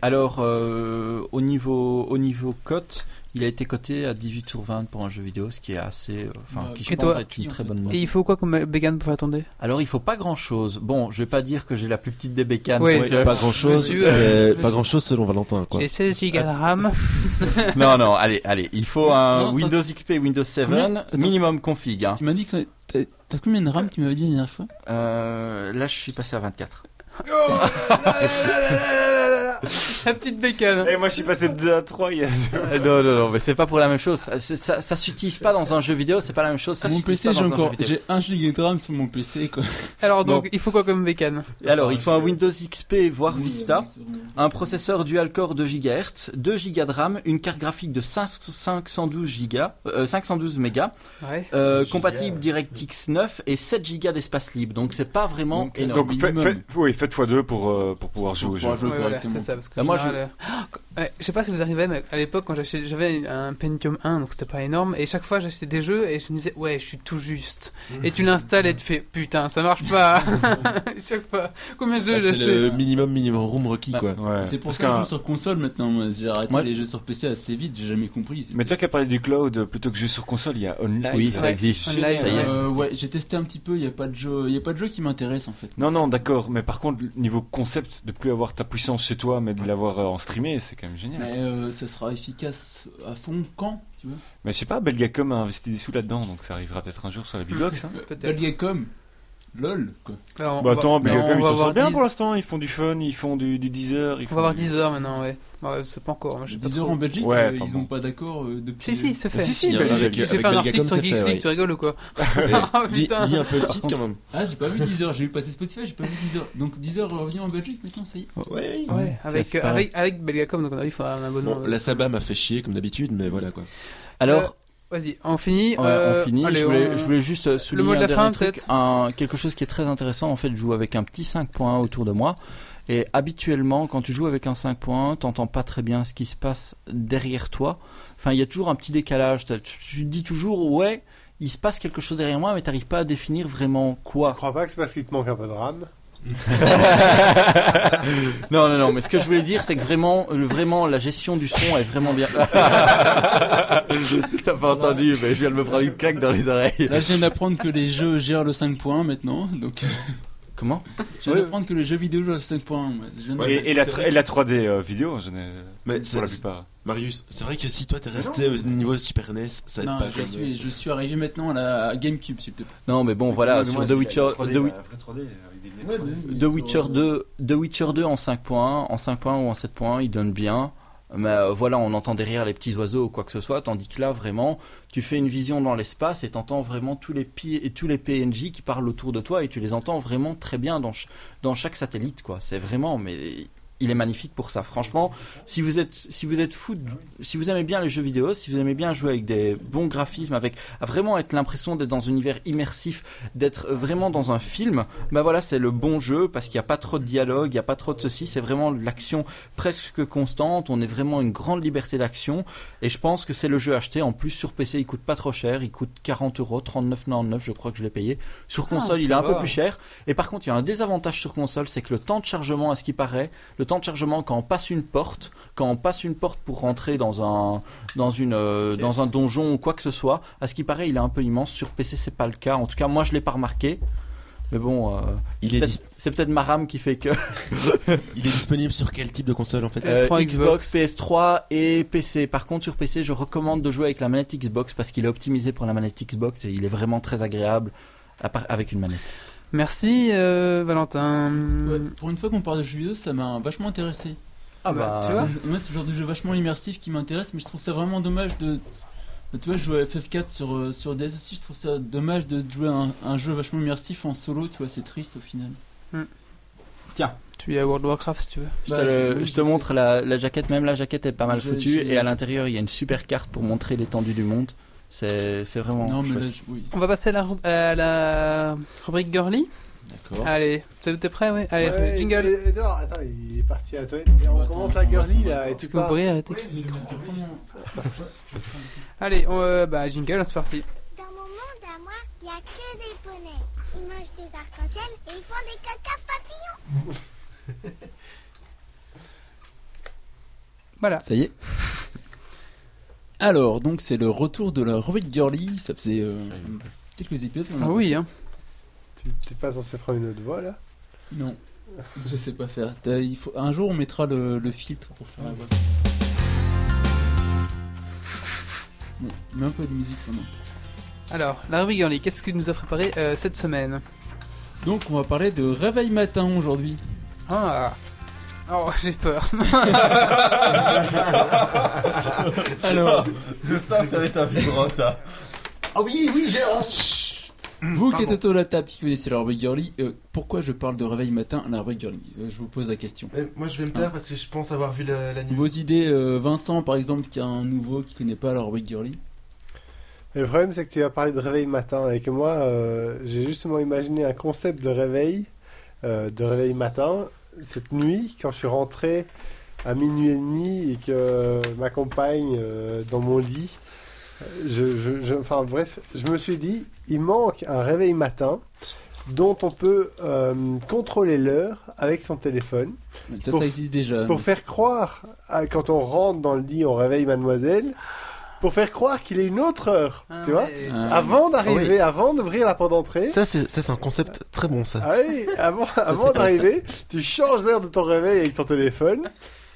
Alors, euh, au niveau, au niveau cote, il a été coté à dix-huit sur vingt pour un jeu vidéo, ce qui est assez, enfin, euh, qui je pense est une très bonne note. Et il faut quoi comme bécane pour attendre ? Alors, il faut pas grand chose. Bon, je vais pas dire que j'ai la plus petite des bécanes. Oui, parce que... pas grand chose. Euh, pas grand chose selon Valentin, quoi. J'ai seize gigas de RAM. Non, non, allez, allez, il faut un non, Windows X P, Windows sept, combien minimum config. Hein. Tu m'as dit que t'as, t'as combien de RAM ? Tu m'avais dit la dernière fois ? Euh, là, je suis passé à vingt-quatre. Oh la petite bécane. Et moi je suis passé de deux à trois il y a deux. Non non non, mais c'est pas pour la même chose. Ça, ça, ça s'utilise pas dans un jeu vidéo, c'est pas la même chose. Ça mon P C j'ai encore, j'ai un giga de RAM sur mon P C quoi. Alors donc bon. Il faut quoi comme bécane ? Alors il faut un Windows X P voire Vista, un processeur dual core deux gigahertz, deux giga de RAM, une carte graphique de cinq cent douze giga, euh, cinq cent douze mégas, ouais. euh, compatible DirectX neuf et sept giga d'espace libre. Donc c'est pas vraiment donc, énorme. Donc fait, fait, oui faites fois deux pour euh, pour pouvoir jouer au jeu. Jouer ouais, correctement. Voilà, ça, parce que moi, je... Oh, je sais pas si vous arrivez, mais à l'époque, quand j'avais un Pentium un, donc c'était pas énorme, et chaque fois j'achetais des jeux et je me disais, ouais, je suis tout juste. Et tu l'installes et tu fais, putain, ça marche pas. Chaque fois, combien de jeux bah, j'ai acheté ? C'est le minimum, minimum room requis, bah, quoi. Ouais. C'est pour parce ça que je joue sur console maintenant. Moi, j'ai arrêté ouais. les jeux sur P C assez vite, j'ai jamais compris. Mais toi qui as parlé du cloud, plutôt que jeux sur console, il y a online. Oui, ça existe. Online, ça euh, ouais, j'ai testé un petit peu, il n'y a pas de jeu, il y a pas de jeu qui m'intéresse en fait. Non, non, d'accord, mais par contre, niveau concept, de plus avoir ta puissance chez toi, mais de l'avoir en streamé, c'est quand même génial. Mais euh, ça sera efficace à fond quand tu veux. Mais je sais pas, Belgacom a investi des sous là-dedans, donc ça arrivera peut-être un jour sur la Bigbox. Hein. Belgacom, lol quoi. Alors, bah attends, va... Belgacom ils s'en sortent bien dix... pour l'instant, ils font du fun, ils font du, du Deezer. Ils on font va avoir du... Deezer maintenant, ouais. Ouais, c'est pas encore. Hein, Deezer trop... en Belgique, ouais, euh, ils bon. Ont pas d'accord euh, depuis. Si si, c'est fait. Si si, j'ai fait un article sur Geeks League, tu rigoles ou quoi ? Lis un peu le site quand même. Ah, j'ai pas vu Deezer, j'ai vu passer Spotify, j'ai pas vu Deezer. Donc Deezer revient en Belgique maintenant, ça y est. Ouais. Ouais. Avec avec avec Belgacom, donc on a vu faire un abonnement. La Saba m'a fait chier comme d'habitude, mais voilà quoi. Alors. Vas-y, on finit. Euh, on finit. Allez, je, voulais, on... je voulais juste souligner le mot de la un fin, truc, un, quelque chose qui est très intéressant. En fait, je joue avec un petit cinq point un autour de moi. Et habituellement, quand tu joues avec un cinq point un, t'entends pas très bien ce qui se passe derrière toi. Enfin, il y a toujours un petit décalage. Tu, tu dis toujours, ouais, il se passe quelque chose derrière moi, mais t'arrives pas à définir vraiment quoi. Je crois pas que c'est parce qu'il te manque un peu de RAM. Non, non, non, mais ce que je voulais dire, c'est que vraiment, le, vraiment la gestion du son est vraiment bien. T'as pas entendu, mais je viens de me prendre une claque dans les oreilles. Là, je viens d'apprendre que les jeux gèrent le cinq point un maintenant, donc. Comment ? Je viens ouais. d'apprendre que les jeux vidéo gèrent le cinq point un. Ouais, et, et, la, et la trois D euh, vidéo, je n'ai. Mais pour la plupart. Marius, c'est vrai que si toi t'es resté non. au niveau Super N E S, ça aide non, pas. Je suis, je suis arrivé maintenant à la GameCube, s'il te plaît. Non, mais bon, c'est voilà, sur The Witcher, trois D, The... trois D, ouais, oui, The Witcher sur... deux, The Witcher deux en cinq point un, en cinq point un ou en sept point un, il donne bien. Mais euh, voilà, on entend derrière les petits oiseaux ou quoi que ce soit, tandis que là, vraiment, tu fais une vision dans l'espace et t'entends vraiment tous les pi- et tous les P N J qui parlent autour de toi et tu les entends vraiment très bien dans ch- dans chaque satellite, quoi. C'est vraiment, mais. Il est magnifique pour ça. Franchement, si vous êtes, si vous êtes fou, si vous aimez bien les jeux vidéo, si vous aimez bien jouer avec des bons graphismes, avec à vraiment être l'impression d'être dans un univers immersif, d'être vraiment dans un film, bah voilà, c'est le bon jeu parce qu'il n'y a pas trop de dialogue, il n'y a pas trop de ceci, c'est vraiment l'action presque constante, on est vraiment une grande liberté d'action et je pense que c'est le jeu acheté. En plus, sur P C, il coûte pas trop cher, il coûte quarante euros, trente-neuf quatre-vingt-dix-neuf, je crois que je l'ai payé. Sur console, ah, il est un peu plus cher et par contre, il y a un désavantage sur console, c'est que le temps de chargement, à ce qui paraît, le Le temps de chargement quand on passe une porte, quand on passe une porte pour rentrer dans un dans une euh, dans un donjon ou quoi que ce soit, à ce qui paraît, il est un peu immense. Sur P C, c'est pas le cas. En tout cas, moi, je l'ai pas remarqué. Mais bon, euh, il est peut-être, dis- c'est peut-être ma RAM qui fait que. Il est disponible sur quel type de console en fait ? P S trois, euh, Xbox, P S trois et P C. Par contre, sur P C, je recommande de jouer avec la manette Xbox parce qu'il est optimisé pour la manette Xbox et il est vraiment très agréable à part avec une manette. Merci euh, Valentin. Ouais, pour une fois qu'on parle de jeux vidéo, ça m'a vachement intéressé. Ah bah, tu vois, moi c'est le genre de jeu vachement immersif qui m'intéresse, mais je trouve ça vraiment dommage de. Tu vois, je jouais à F F quatre sur, sur D S aussi, je trouve ça dommage de jouer un, un jeu vachement immersif en solo, tu vois, c'est triste au final. Mm. Tiens. Tu es à World of Warcraft si tu veux. Je te, bah, le, oui, je te montre la, la jaquette, même la jaquette est pas mal j'ai, foutue j'ai, et j'ai... à l'intérieur il y a une super carte pour montrer l'étendue du monde. C'est, c'est vraiment non, mais là, oui. On va passer à la, à la rubrique girly. D'accord. Allez, t'es prêt? Oui. Allez, ouais, jingle. Edouard, attends, il est parti à toi. Et on bah, commence la girly là. Est-ce que vous pourriez arrêter ce micro? Allez, on, bah jingle, c'est parti. Dans mon monde à moi, il y a que des poneys. Ils mangent des arcs-en-ciel et ils font des caca papillons. Voilà. Ça y est. Alors, donc c'est le retour de la rubrique girly. Ça faisait euh, quelques épisodes. Ah oui, hein. Tu t'es pas censé prendre une autre voix là ? Non, je sais pas faire. T'as, il faut, un jour on mettra le, le filtre pour faire la voix. Bon, mets un peu de musique maintenant. Alors, la rubrique girly, qu'est-ce que nous a préparé euh, cette semaine ? Donc, on va parler de réveil matin aujourd'hui. Ah. Oh, j'ai peur. Alors, je sens que ça va être un vibrant, ça. Ah oh oui, oui, j'ai... Oh, vous Pardon. Qui êtes autour de la table, qui connaissez la rubrique girly, euh, pourquoi je parle de réveil matin à la rubrique girly euh, je vous pose la question. Euh, moi, je vais me taire hein parce que je pense avoir vu la, la nuit. Vos idées, euh, Vincent, par exemple, qui est un nouveau, qui ne connaît pas la rubrique girly. Le problème, c'est que tu as parlé de réveil matin et que moi, euh, j'ai justement imaginé un concept de réveil, euh, de réveil matin... Cette nuit, quand je suis rentré à minuit et demi et que ma compagne euh, dans mon lit, je, je, je, enfin bref, je me suis dit, il manque un réveil matin dont on peut euh, contrôler l'heure avec son téléphone. Ça, pour, ça existe déjà. Pour faire croire, à, quand on rentre dans le lit, on réveille mademoiselle, pour faire croire qu'il est une autre heure, ah tu vois, ouais. Avant d'arriver, oui. Avant d'ouvrir la porte d'entrée. Ça c'est, ça, c'est un concept très bon, ça. Ah oui, avant, ça, avant d'arriver, tu changes l'heure de ton réveil avec ton téléphone,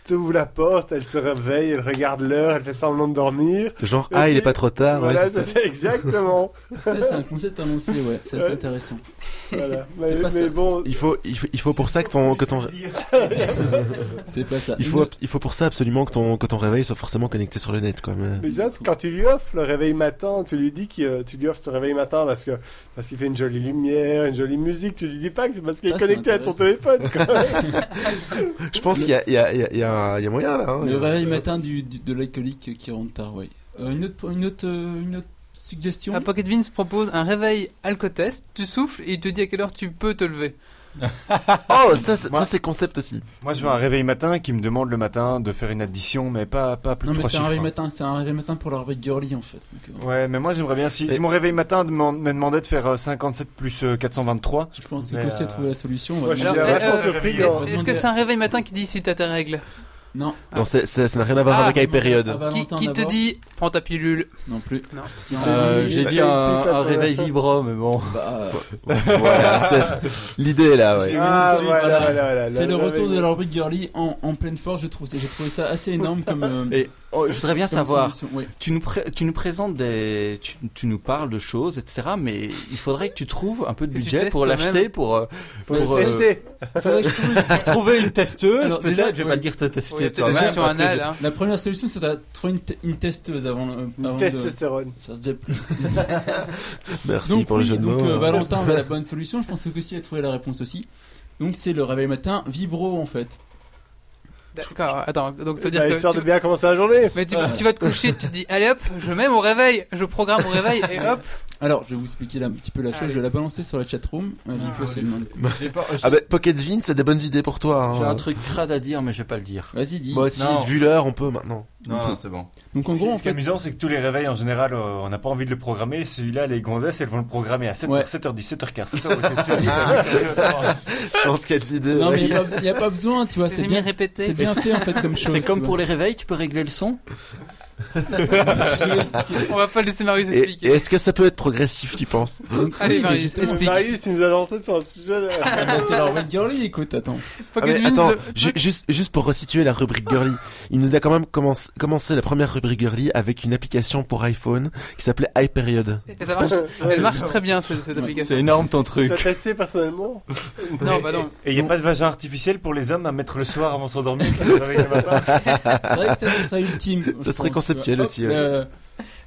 tu ouvres la porte, elle se réveille, elle regarde l'heure, elle fait semblant de dormir. Genre, ah, puis, il est pas trop tard. Voilà, ouais, c'est, ça, ça. C'est exactement. Ça, c'est un concept annoncé, ouais, c'est assez intéressant. Voilà, mais, mais, mais bon... Il faut, il faut, il faut pour ça que ton... Que ton... c'est pas ça. Il faut, il faut pour ça absolument que ton, que ton réveil soit forcément connecté sur le net, quoi. Mais... mais ça, quand tu lui offres le réveil matin, tu lui dis que tu lui offres ce réveil matin parce, que, parce qu'il fait une jolie lumière, une jolie musique, tu lui dis pas que c'est parce qu'il ça, est connecté à ton téléphone, quoi. Je pense qu'il y a, il y a, il y a, il y a moyen, là. Hein. Le réveil matin du, du, de l'alcoolique qui rentre tard, oui. Euh, une autre... Une autre, une autre... suggestion. Ah, Pocket Vince propose un réveil alcotest. Tu souffles et il te dit à quelle heure tu peux te lever. Oh, ça, c'est, moi, ça c'est concept aussi. Moi je veux un réveil matin qui me demande le matin de faire une addition, mais pas, pas plus de trois chiffres. Non, mais c'est un réveil matin, c'est un réveil matin pour la rubrique girly en fait. Donc, euh... ouais, mais moi j'aimerais bien. Si, et... si mon réveil matin me demandait de faire cinquante-sept plus quatre cent vingt-trois. Je pense que euh... tu as trouvé la solution. Ouais, ouais, alors, euh, euh, surpris, euh, est-ce que c'est un réveil matin qui dit si t'as tes règles? Non, non ah. c'est, c'est, ça n'a rien à voir ah, avec iPériode. Ah, qui, qui te dit prends ta pilule? Non plus. Non. Euh, j'ai dit un, un réveil vibro, mais bon. Bah, euh... voilà, c'est l'idée là. Ouais. Ah, suite, voilà, voilà. Voilà, voilà, c'est le retour de la rubrique girly en, en pleine force. Je trouve, j'ai trouvé ça assez énorme comme. Euh, Et oh, je voudrais bien savoir. Oui. Tu nous pré- tu nous présentes des, tu, tu nous parles de choses, et cetera. Mais il faudrait que tu trouves un peu de budget pour l'acheter, pour pour tester. Trouver une testeuse, peut-être. Je vais pas dire te tester. Ouais, même, sur un al, hein. La première solution, c'est de trouver une, t- une testeuse avant. Euh, avant testostérone. De... Merci donc, pour oui, le jeu de mots. Donc, euh, Valentin avait la bonne solution. Je pense que Cossi a trouvé la réponse aussi. Donc, c'est le réveil matin vibro en fait. D'accord, attends, donc ça veut dire bah, que. Histoire tu... de bien commencer la journée. Mais tu, ah. tu vas te coucher, tu te dis, allez hop, je mets mon réveil, je programme mon réveil et hop. Alors, je vais vous expliquer là, un petit peu la chose, allez. Je vais la balancer sur la chatroom. Ah, j'ai faussé le nom. Ah bah, Pocket Vin, c'est des bonnes idées pour toi. Hein. J'ai un truc crade à dire, mais je vais pas le dire. Vas-y, dis. Moi aussi, vu l'heure, on peut maintenant. Non, non, c'est bon. Donc en gros, ce, en ce fait... qui est amusant, c'est que tous les réveils en général, euh, on n'a pas envie de le programmer. Celui-là, les gonzesses, elles vont le programmer à sept heures, ouais. sept heures dix, sept heures quinze, sept heures dix. Je pense qu'il y a de l'idée. Non, mais il n'y a, a pas besoin, tu vois. C'est bien répété. C'est bien fait en fait comme chose. C'est comme pour les réveils, tu peux régler le son. On va pas laisser Marius expliquer. Et, et est-ce que ça peut être progressif, tu penses? Donc, allez, oui, Marius, explique. Marius, tu nous as lancé sur un sujet. Là. Ah, ben, c'est la rubrique girly, écoute, attends. Ah, mais, attends, ju- juste, juste pour resituer la rubrique girly, il nous a quand même commencé, commencé la première rubrique girly avec une application pour iPhone qui s'appelait iPériode. Elle marche, elle marche très bien cette, cette application. C'est énorme ton truc. T'as testé personnellement? Non, bah non. Et il y a pas de vagin artificiel pour les hommes à mettre le soir avant de s'endormir. C'est vrai que ça serait ultime. Ça serait conceptuel aussi. Euh,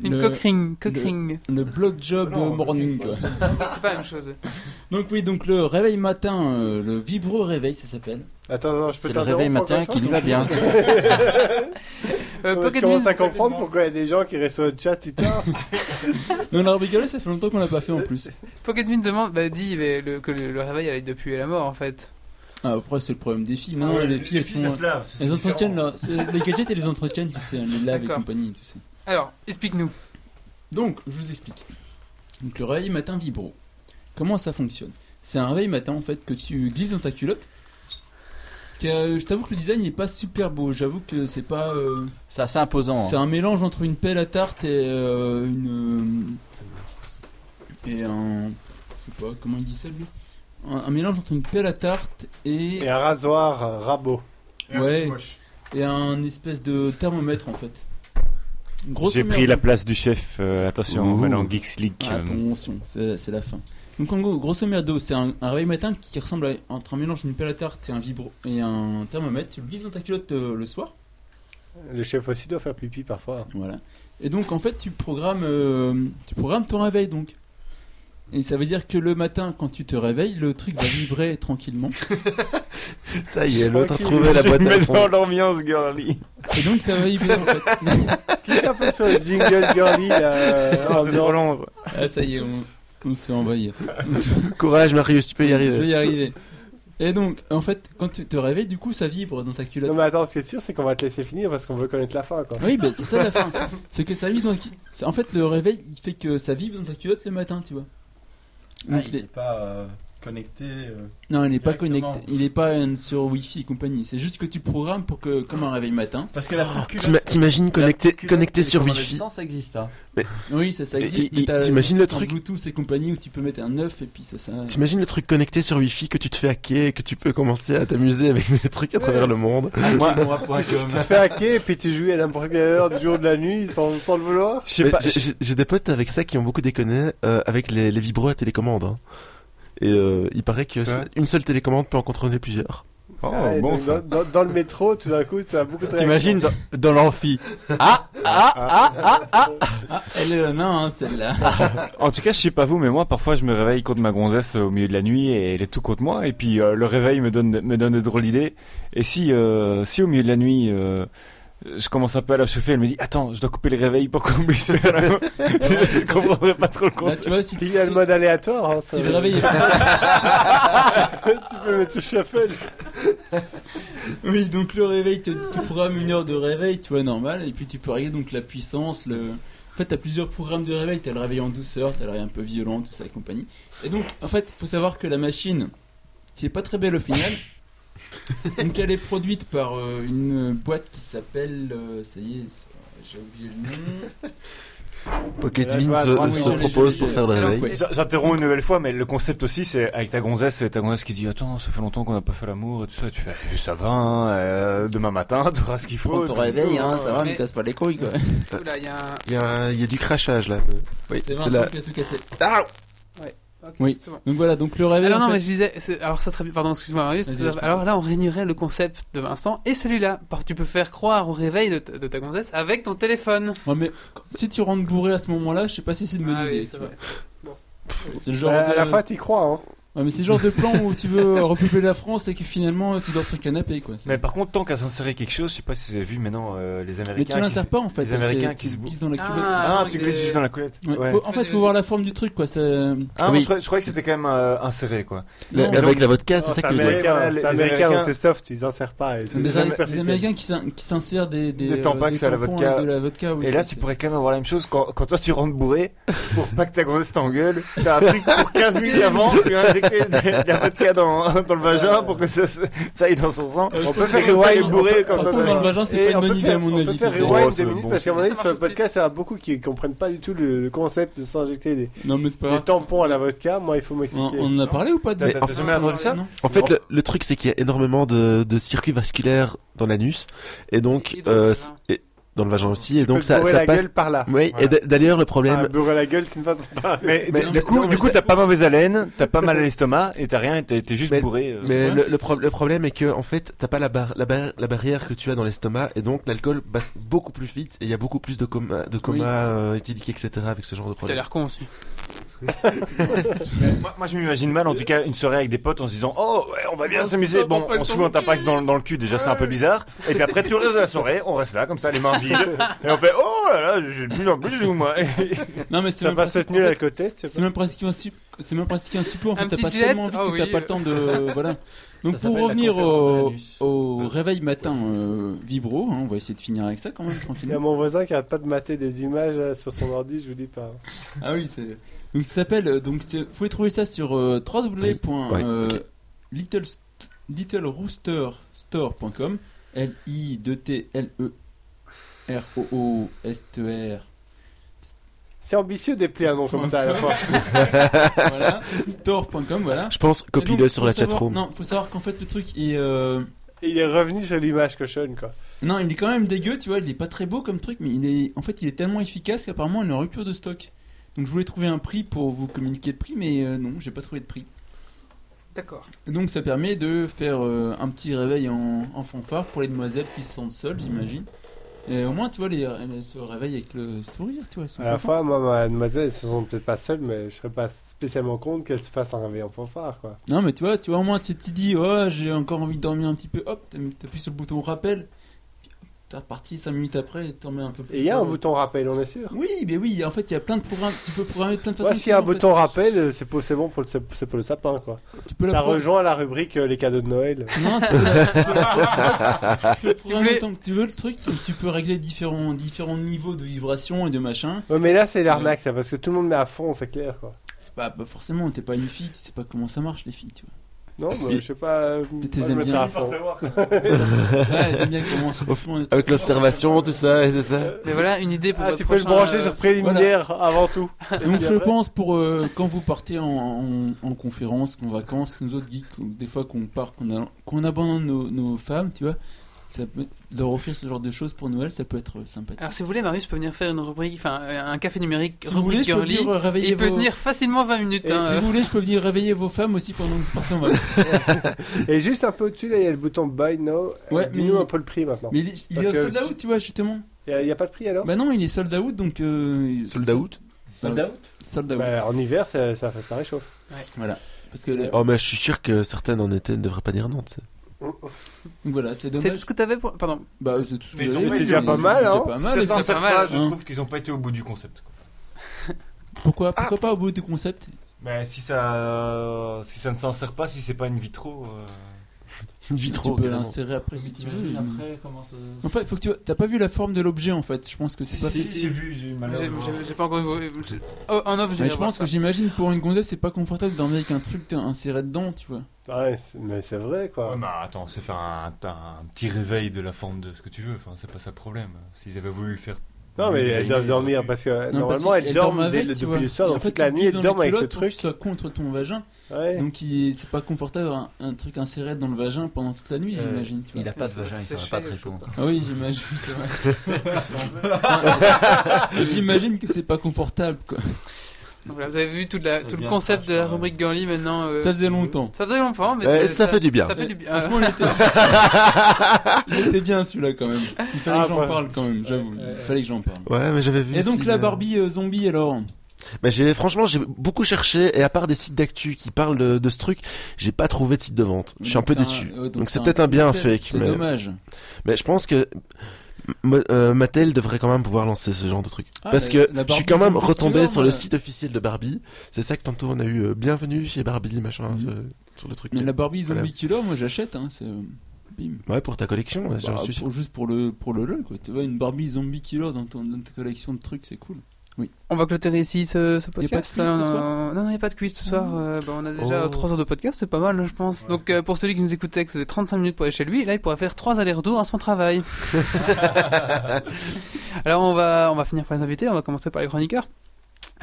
Une le, cockring, cockring. Le, le blowjob non, morning. Quoi. C'est pas la même chose. Donc oui, donc le réveil matin, euh, le vibro réveil, ça s'appelle. Attends, non, je peux. C'est le réveil matin qui lui va bien. euh, je commence à comprendre pourquoi il y a des gens qui restent sur le chat si tard. Non, on a rigolé, ça fait longtemps qu'on l'a pas fait en plus. Pocketmin demande, bah dit mais le, que le, le réveil allait depuis la mort en fait. Ah, après, c'est le problème des filles. Non, ouais, les, les filles, elles filles, font. Ça se lave, ça elles entretiennent là, les gadgets, elles les entretiennent, tu sais, elles les lavent et compagnie, tu sais. Alors, explique-nous. Donc, je vous explique. Donc, le réveil matin vibro. Comment ça fonctionne ? C'est un réveil matin en fait que tu glisses dans ta culotte. Que, euh, je t'avoue que le design n'est pas super beau. J'avoue que c'est pas. Euh... C'est assez imposant. Hein. C'est un mélange entre une pelle à tarte et euh, une. Et un. Je sais pas comment il dit ça lui. Un, un mélange entre une pelle à tarte et. Et un rasoir euh, rabot. Et ouais. Un et un espèce de thermomètre en fait. J'ai pris la place du chef, euh, attention, maintenant Geeks League. Ah, attention, c'est, c'est la fin. Donc en gros, grosso merdo, c'est un, un réveil matin qui ressemble à, entre un mélange d'une pelle à tarte et un vibro et un thermomètre. Tu le glisses dans ta culotte euh, le soir. Le chef aussi doit faire pipi parfois. Voilà. Et donc en fait, tu programmes, euh, tu programmes ton réveil donc. Et ça veut dire que le matin, quand tu te réveilles, le truc va vibrer tranquillement. Ça y est, l'autre a trouvé la boîte à son. Dans l'ambiance girly. Et donc ça va vibrer en fait. Qu'est-ce qu'on fait sur le jingle girly là? C'est drôle. Ah ça y est, on, on se fait envahir. Courage Marius, tu peux y arriver. Je vais y arriver. Et donc, en fait, quand tu te réveilles, du coup, ça vibre dans ta culotte. Non mais attends, ce qui est sûr, c'est qu'on va te laisser finir parce qu'on veut connaître la fin, quoi. Oui, ben c'est ça la fin. C'est que ça vibre. Dans... En fait, le réveil, il fait que ça vibre dans ta culotte le matin, tu vois. Donc, ah, il n'est les... pas euh, connecté. Euh, non, il n'est pas connecté. Il n'est pas euh, sur Wi-Fi et compagnie. C'est juste que tu programmes pour que, comme un réveil matin. Parce que la culotte, oh, t'imagines connecté, connecté sur Wi-Fi. Sans, ça existe, hein. Mais... Oui, ça, ça existe. Et, et, t'imagines le truc Bluetooth et compagnie où tu peux mettre un œuf et puis ça. ça... T'imagines le truc connecté sur Wi-Fi que tu te fais hacker et que tu peux commencer à t'amuser avec des trucs à travers le monde. Moi, moi, moi, tu te fais hacker et puis tu joues à n'importe quelle heure du jour de la nuit sans, sans le vouloir. J'ai, j'ai, j'ai des potes avec ça qui ont beaucoup déconné euh, avec les, les vibros à télécommande. Hein. Et euh, il paraît que ouais. Une seule télécommande peut en contrôler plusieurs. Oh, ah, bon, dans, dans, dans le métro, tout d'un coup, ça a beaucoup de. T'imagines dans, dans l'amphi. Ah, ah, ah, ah, ah, ah. Elle est non, hein, celle-là. En tout cas, je sais pas vous, mais moi, parfois, je me réveille contre ma gonzesse au milieu de la nuit et elle est tout contre moi. Et puis, euh, le réveil me donne, me donne des drôles d'idées. Et si, euh, si au milieu de la nuit. Euh, Je commence un peu à la chauffer, elle me dit attends, je dois couper le réveil pour qu'on puisse faire. Un... je comprendrais pas trop le concept. Là, tu vois, si tu... Il y a le mode aléatoire. Hein, ça... Si le réveil est pas. Tu peux mettre sur shuffle. Oui, donc le réveil, tu programmes une heure de réveil, tu vois, normal. Et puis tu peux regarder donc la puissance. Le... En fait, tu as plusieurs programmes de réveil. Tu as le réveil en douceur, tu as le réveil un peu violent, tout ça et compagnie. Et donc, en fait, il faut savoir que la machine, qui est pas très belle au final. Donc elle est produite par euh, une boîte qui s'appelle euh, ça y est j'ai oublié le nom. Pocketmin se, se propose pour faire le réveil. Ouais. J'interromps une nouvelle fois, mais le concept aussi, c'est avec ta gonzesse, ta gonzesse qui dit attends, ça fait longtemps qu'on n'a pas fait l'amour et tout ça. Et tu fais ça va, hein, euh, demain matin, t'auras ce qu'il faut. Prends ton réveil, hein, ça va, mais... me casse pas les couilles quoi. Il y, un... y, un, y a du crachage là. Oui, c'est, c'est là. Qui a tout cassé. Ah ouais. Okay, oui. Bon. Donc voilà, donc le réveil. Alors non, fait... mais je disais, c'est... alors ça serait, pardon, excuse-moi, Marius. Vas-y, alors là, on réunirait le concept de Vincent et celui-là. Tu peux faire croire au réveil de ta, de ta gonzesse avec ton téléphone. Ouais, mais si tu rentres bourré à ce moment-là, je sais pas si c'est une bonne ah, idée. Oui, c'est, tu vois. Bon. C'est le genre. Euh, de... À la fin, t'y crois. Hein. Ouais, mais c'est le genre de plan où tu veux repeupler la France et que finalement tu dors sur le canapé, quoi. C'est... Mais par contre, tant qu'à s'insérer quelque chose, je sais pas si vous avez vu maintenant euh, les Américains. Mais tu l'insères pas en fait. Les Américains qui se glissent dans la culotte. Ah, ah tu glisses juste dans la culotte. Ouais. Ouais. Faut, en fait, faut voir la forme du truc, quoi. C'est... Ah, oui. je, je croyais que c'était quand même euh, inséré, quoi. Le, donc, avec la vodka, c'est oh, ça que tu veux dire. C'est Américain, donc c'est soft, ils insèrent pas. Ils des des Américains qui, qui s'insèrent des des, des tampax à la vodka. Et là, tu pourrais quand même avoir la même chose quand toi tu rentres bourré pour pas que ta gonzesse t'engueule. T'as un truc pour quinze minutes avant. Il y a vodka dans, dans le vagin pour que ça, ça aille dans son sang. Euh, on peut faire rewind bourré quand on dans le vagin, c'est et pas une bonne idée à mon avis. On peut faire rewind deux minutes parce qu'à mon avis sur le podcast, il y a beaucoup qui comprennent pas du tout le, le concept de s'injecter des, non, mais c'est pas des grave, tampons c'est... à la vodka. Moi, il faut m'expliquer. On en a parlé ou pas de... T'as jamais entendu ça ? En fait, le, le truc, c'est qu'il y a énormément de, de circuits vasculaires dans l'anus et donc. Euh, et dans le vagin aussi, et tu donc peux ça, te bourrer ça la passe. Gueule par là. Oui. Voilà. Et d'ailleurs le problème. Ah, bourrer la gueule, c'est une façon. Mais, mais du coup, non, du coup, t'as pas mauvaise haleine, t'as pas mal à l'estomac, et t'as rien, t'es, t'es juste mais, bourré. Mais, mais le, le, pro- le problème est que en fait, t'as pas la, bar- la, bar- la barrière que tu as dans l'estomac, et donc l'alcool passe beaucoup plus vite, et il y a beaucoup plus de coma, de coma oui. euh, éthylique, et cetera avec ce genre de problème. T'as l'air con aussi. moi, moi je m'imagine mal en tout cas une soirée avec des potes en se disant oh ouais, on va bien on s'amuser, bon on se fout un tapax dans, dans le cul, déjà c'est un peu bizarre, et puis après tout le reste de la soirée on reste là comme ça les mains vides et on fait oh là là j'ai de plus en plus ou moi non, mais c'est ça passe cette nuit à côté, c'est même pratiquement un suppôt c'est même pratiquement un suppôt en fait, t'as pas tellement envie que t'as pas le temps de voilà. Donc ça pour revenir au, au réveil matin euh, vibro, hein, on va essayer de finir avec ça quand même tranquillement. Il y a mon voisin qui arrête pas de mater des images euh, sur son ordi, je vous dis pas. Ah oui, c'est... donc ça s'appelle, donc c'est... vous pouvez trouver ça sur euh, double-vé double-vé double-vé point little rooster store point com, L I D T L E R O O S T R. C'est ambitieux d'appeler un nom comme ça à la fois. Voilà. Store point com, voilà. Je pense, copie-le sur la chatroom. Non, faut savoir qu'en fait le truc est. Euh... Il est revenu sur l'image cochonne quoi. Non, il est quand même dégueu, tu vois, il est pas très beau comme truc, mais il est, en fait, il est tellement efficace qu'apparemment il est en rupture de stock. Donc je voulais trouver un prix pour vous communiquer le prix, mais euh, non, j'ai pas trouvé de prix. D'accord. Donc ça permet de faire euh, un petit réveil en, en fanfare pour les demoiselles qui se sentent seules, j'imagine. Et au moins, tu vois, les, elles se réveillent avec le sourire, tu vois. À la fois, moi, ma demoiselle, elles se sentent peut-être pas seules, mais je serais pas spécialement contre qu'elles se fassent un réveil en fanfare, quoi. Non, mais tu vois, tu vois, au moins, tu te dis, oh, j'ai encore envie de dormir un petit peu, hop, t'appuies sur le bouton rappel, puis hop, t'es reparti cinq minutes après, t'en mets un peu plus. Et il y a un bouton rappel, on est sûr ? Oui, mais oui, en fait, il y a plein de programmes, tu peux programmer plein de façons. Ouais, s'il y a un bouton rappel, c'est pour, c'est bon pour le, c'est pour le sapin, quoi. Tu peux ça rejoint la rubrique euh, les cadeaux de Noël. Non, tu peux la, tu peux le si voulez... temps que tu veux le truc, tu peux régler différents différents niveaux de vibration et de machin. Ouais, mais là c'est l'arnaque ça, parce que tout le monde met à fond, c'est clair quoi. Bah, bah forcément, t'es pas une fille, tu sais pas comment ça marche les filles, tu vois. Non, mais je sais pas. T'es aimé bien. Pas savoir, ouais, bien comment se avec l'observation, tout ça, et c'est ça. Mais voilà, une idée pour. Ah, tu peux le brancher euh... sur préliminaire voilà. Avant tout. Donc je pense pour euh, quand vous partez en, en, en conférence, en vacances, nous autres geeks, des fois qu'on part, qu'on, a, qu'on abandonne nos, nos femmes, tu vois. Ça peut, leur offrir ce genre de choses pour Noël, ça peut être sympathique. Alors si vous voulez, Marius peut venir faire une rubrique, enfin un café numérique, si rubrique vous voulez, girly, venir, euh, il vos... peut tenir facilement vingt minutes. Et hein, si euh... vous voulez, je peux venir réveiller vos femmes aussi pendant que vous partez en vacances. Et juste un peu au-dessus, là, il y a le bouton Buy Now. Ouais, dis-nous mais... un peu le prix maintenant. Mais il est, il est sold out, tu... tu vois, justement. Il n'y a, a pas de prix alors ? Bah non, il est sold out, donc... Euh... Sold out ? Sold out ? Sold out. Bah, en hiver, ça, ça, ça réchauffe. Ouais. Voilà. Parce que, là... Oh mais je suis sûr que certaines en été ne devraient pas dire non, tu sais. Donc voilà, c'est, c'est tout ce que t'avais pour... Pardon. Bah, c'est tout ce que j'avais. C'est déjà pas mal, hein. C'est pas mal, je trouve qu'ils ont pas été au bout du concept. Pourquoi Pourquoi ah. pas au bout du concept? Bah, si ça, si ça ne s'insère pas, si c'est pas une vitro. Euh... Une vitro. Tu peux l'insérer après si tu veux. Après, comment ça... En fait, faut que tu. T'as pas vu la forme de l'objet en fait. Je pense que c'est si, pas. Si, si, j'ai vu, j'ai eu mal. J'ai, j'ai, j'ai pas encore vu. J'ai... Oh, en off, j'ai. Mais je pense que ça. J'imagine pour une gonzesse, c'est pas confortable d'emmener avec un truc inséré dedans, tu vois. Ouais, c'est... mais c'est vrai quoi. Ouais, mais attends, c'est faire un, un petit réveil de la forme de ce que tu veux. Enfin, c'est pas ça le problème. S'ils avaient voulu faire. Non, mais elles doivent dormir parce que non, normalement elles dorment depuis le soir, donc toute la nuit elles dorment avec ce truc. Soit contre ton vagin, ouais. Donc il, c'est pas confortable un, un truc inséré dans le vagin pendant toute la nuit, euh, j'imagine. Il a pas de vagin, il saurait pas te répondre. Ah oui, j'imagine, c'est vrai. J'imagine que c'est pas confortable quoi. Donc là, vous avez vu tout, la, tout le concept de la rubrique girly maintenant. Euh... Ça faisait longtemps. Ça faisait longtemps, mais euh, ça, ça fait du bien. Ça fait du bien. Franchement, il était... il était bien celui-là quand même. Il fallait ah, que j'en ouais. parle quand même, j'avoue. Ouais, ouais. Il fallait que j'en parle. Ouais, mais j'avais vu. Et donc style... la Barbie euh, zombie alors. Bah j'ai franchement j'ai beaucoup cherché et à part des sites d'actu qui parlent de, de ce truc, j'ai pas trouvé de site de vente. Je suis un peu déçu. Un... Ouais, donc, donc c'est, c'est peut-être un bien fake. C'est mais... dommage. Mais je pense que. M- euh, Mattel devrait quand même pouvoir lancer ce genre de truc ah, parce que je suis quand même retombé sur le site officiel de Barbie. C'est ça que tantôt on a eu euh, bienvenue chez Barbie machin mm-hmm. sur, sur le truc. Mais la Barbie zombie voilà. killer, moi j'achète hein, c'est bim. Ouais pour ta collection bah, genre, pour, suis... juste pour le pour le lol quoi. Tu vois une Barbie zombie killer dans, ton, dans ta collection de trucs, c'est cool. Oui. On va clôturer ici ce, ce podcast. Il n'y a pas de quiz ce soir. Non, non, il n'y a pas de quiz ce soir. Euh, bah, on a déjà oh. trois heures de podcast, c'est pas mal, je pense. Ouais. Donc, euh, pour celui qui nous écoutait, que c'était trente-cinq minutes pour aller chez lui, là, il pourrait faire trois allers-retours à son travail. Alors, on va, on va finir par les invités, on va commencer par les chroniqueurs.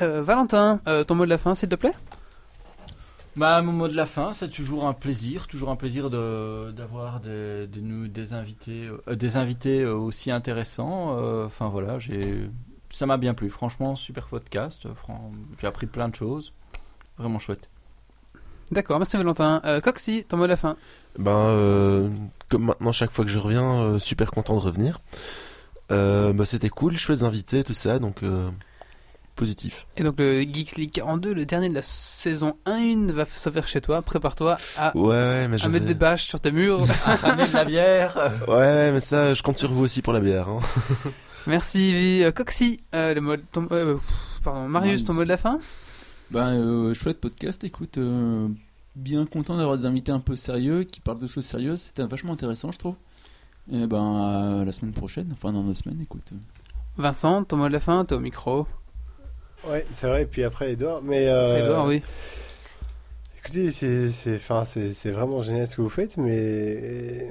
Euh, Valentin, euh, ton mot de la fin, s'il te plaît ? Bah, mon mot de la fin, c'est toujours un plaisir, toujours un plaisir de d'avoir des des, nous, des invités, euh, des invités aussi intéressants. Enfin euh, voilà, j'ai, ça m'a bien plu. Franchement, super podcast. Fran... J'ai appris plein de choses, vraiment chouette. D'accord, merci Valentin. Euh, Coxy, ton mot de la fin. Ben, euh, comme maintenant chaque fois que je reviens, euh, super content de revenir. Euh, bah, c'était cool, chouettes invités, tout ça, donc. Euh... Positif. Et donc le Geeks League quarante-deux, le dernier de la saison un, va se faire chez toi. Prépare-toi à, ouais, ouais, mais à je mettre vais... des bâches sur tes murs, à ramener de la bière. Ouais, mais ça, je compte sur vous aussi pour la bière. Hein. Merci Coxy. Euh, le mot, ton, euh, pardon, Marius, ton mot de la fin. Ben, euh, chouette podcast. Écoute, euh, bien content d'avoir des invités un peu sérieux qui parlent de choses sérieuses. C'était vachement intéressant, je trouve. Et ben, euh, la semaine prochaine, enfin dans deux semaines, écoute. Vincent, ton mot de la fin, t'es au micro. Ouais, c'est vrai, et puis après Édouard, mais euh, Édouard, oui. Écoutez, c'est c'est enfin c'est c'est vraiment génial ce que vous faites, mais,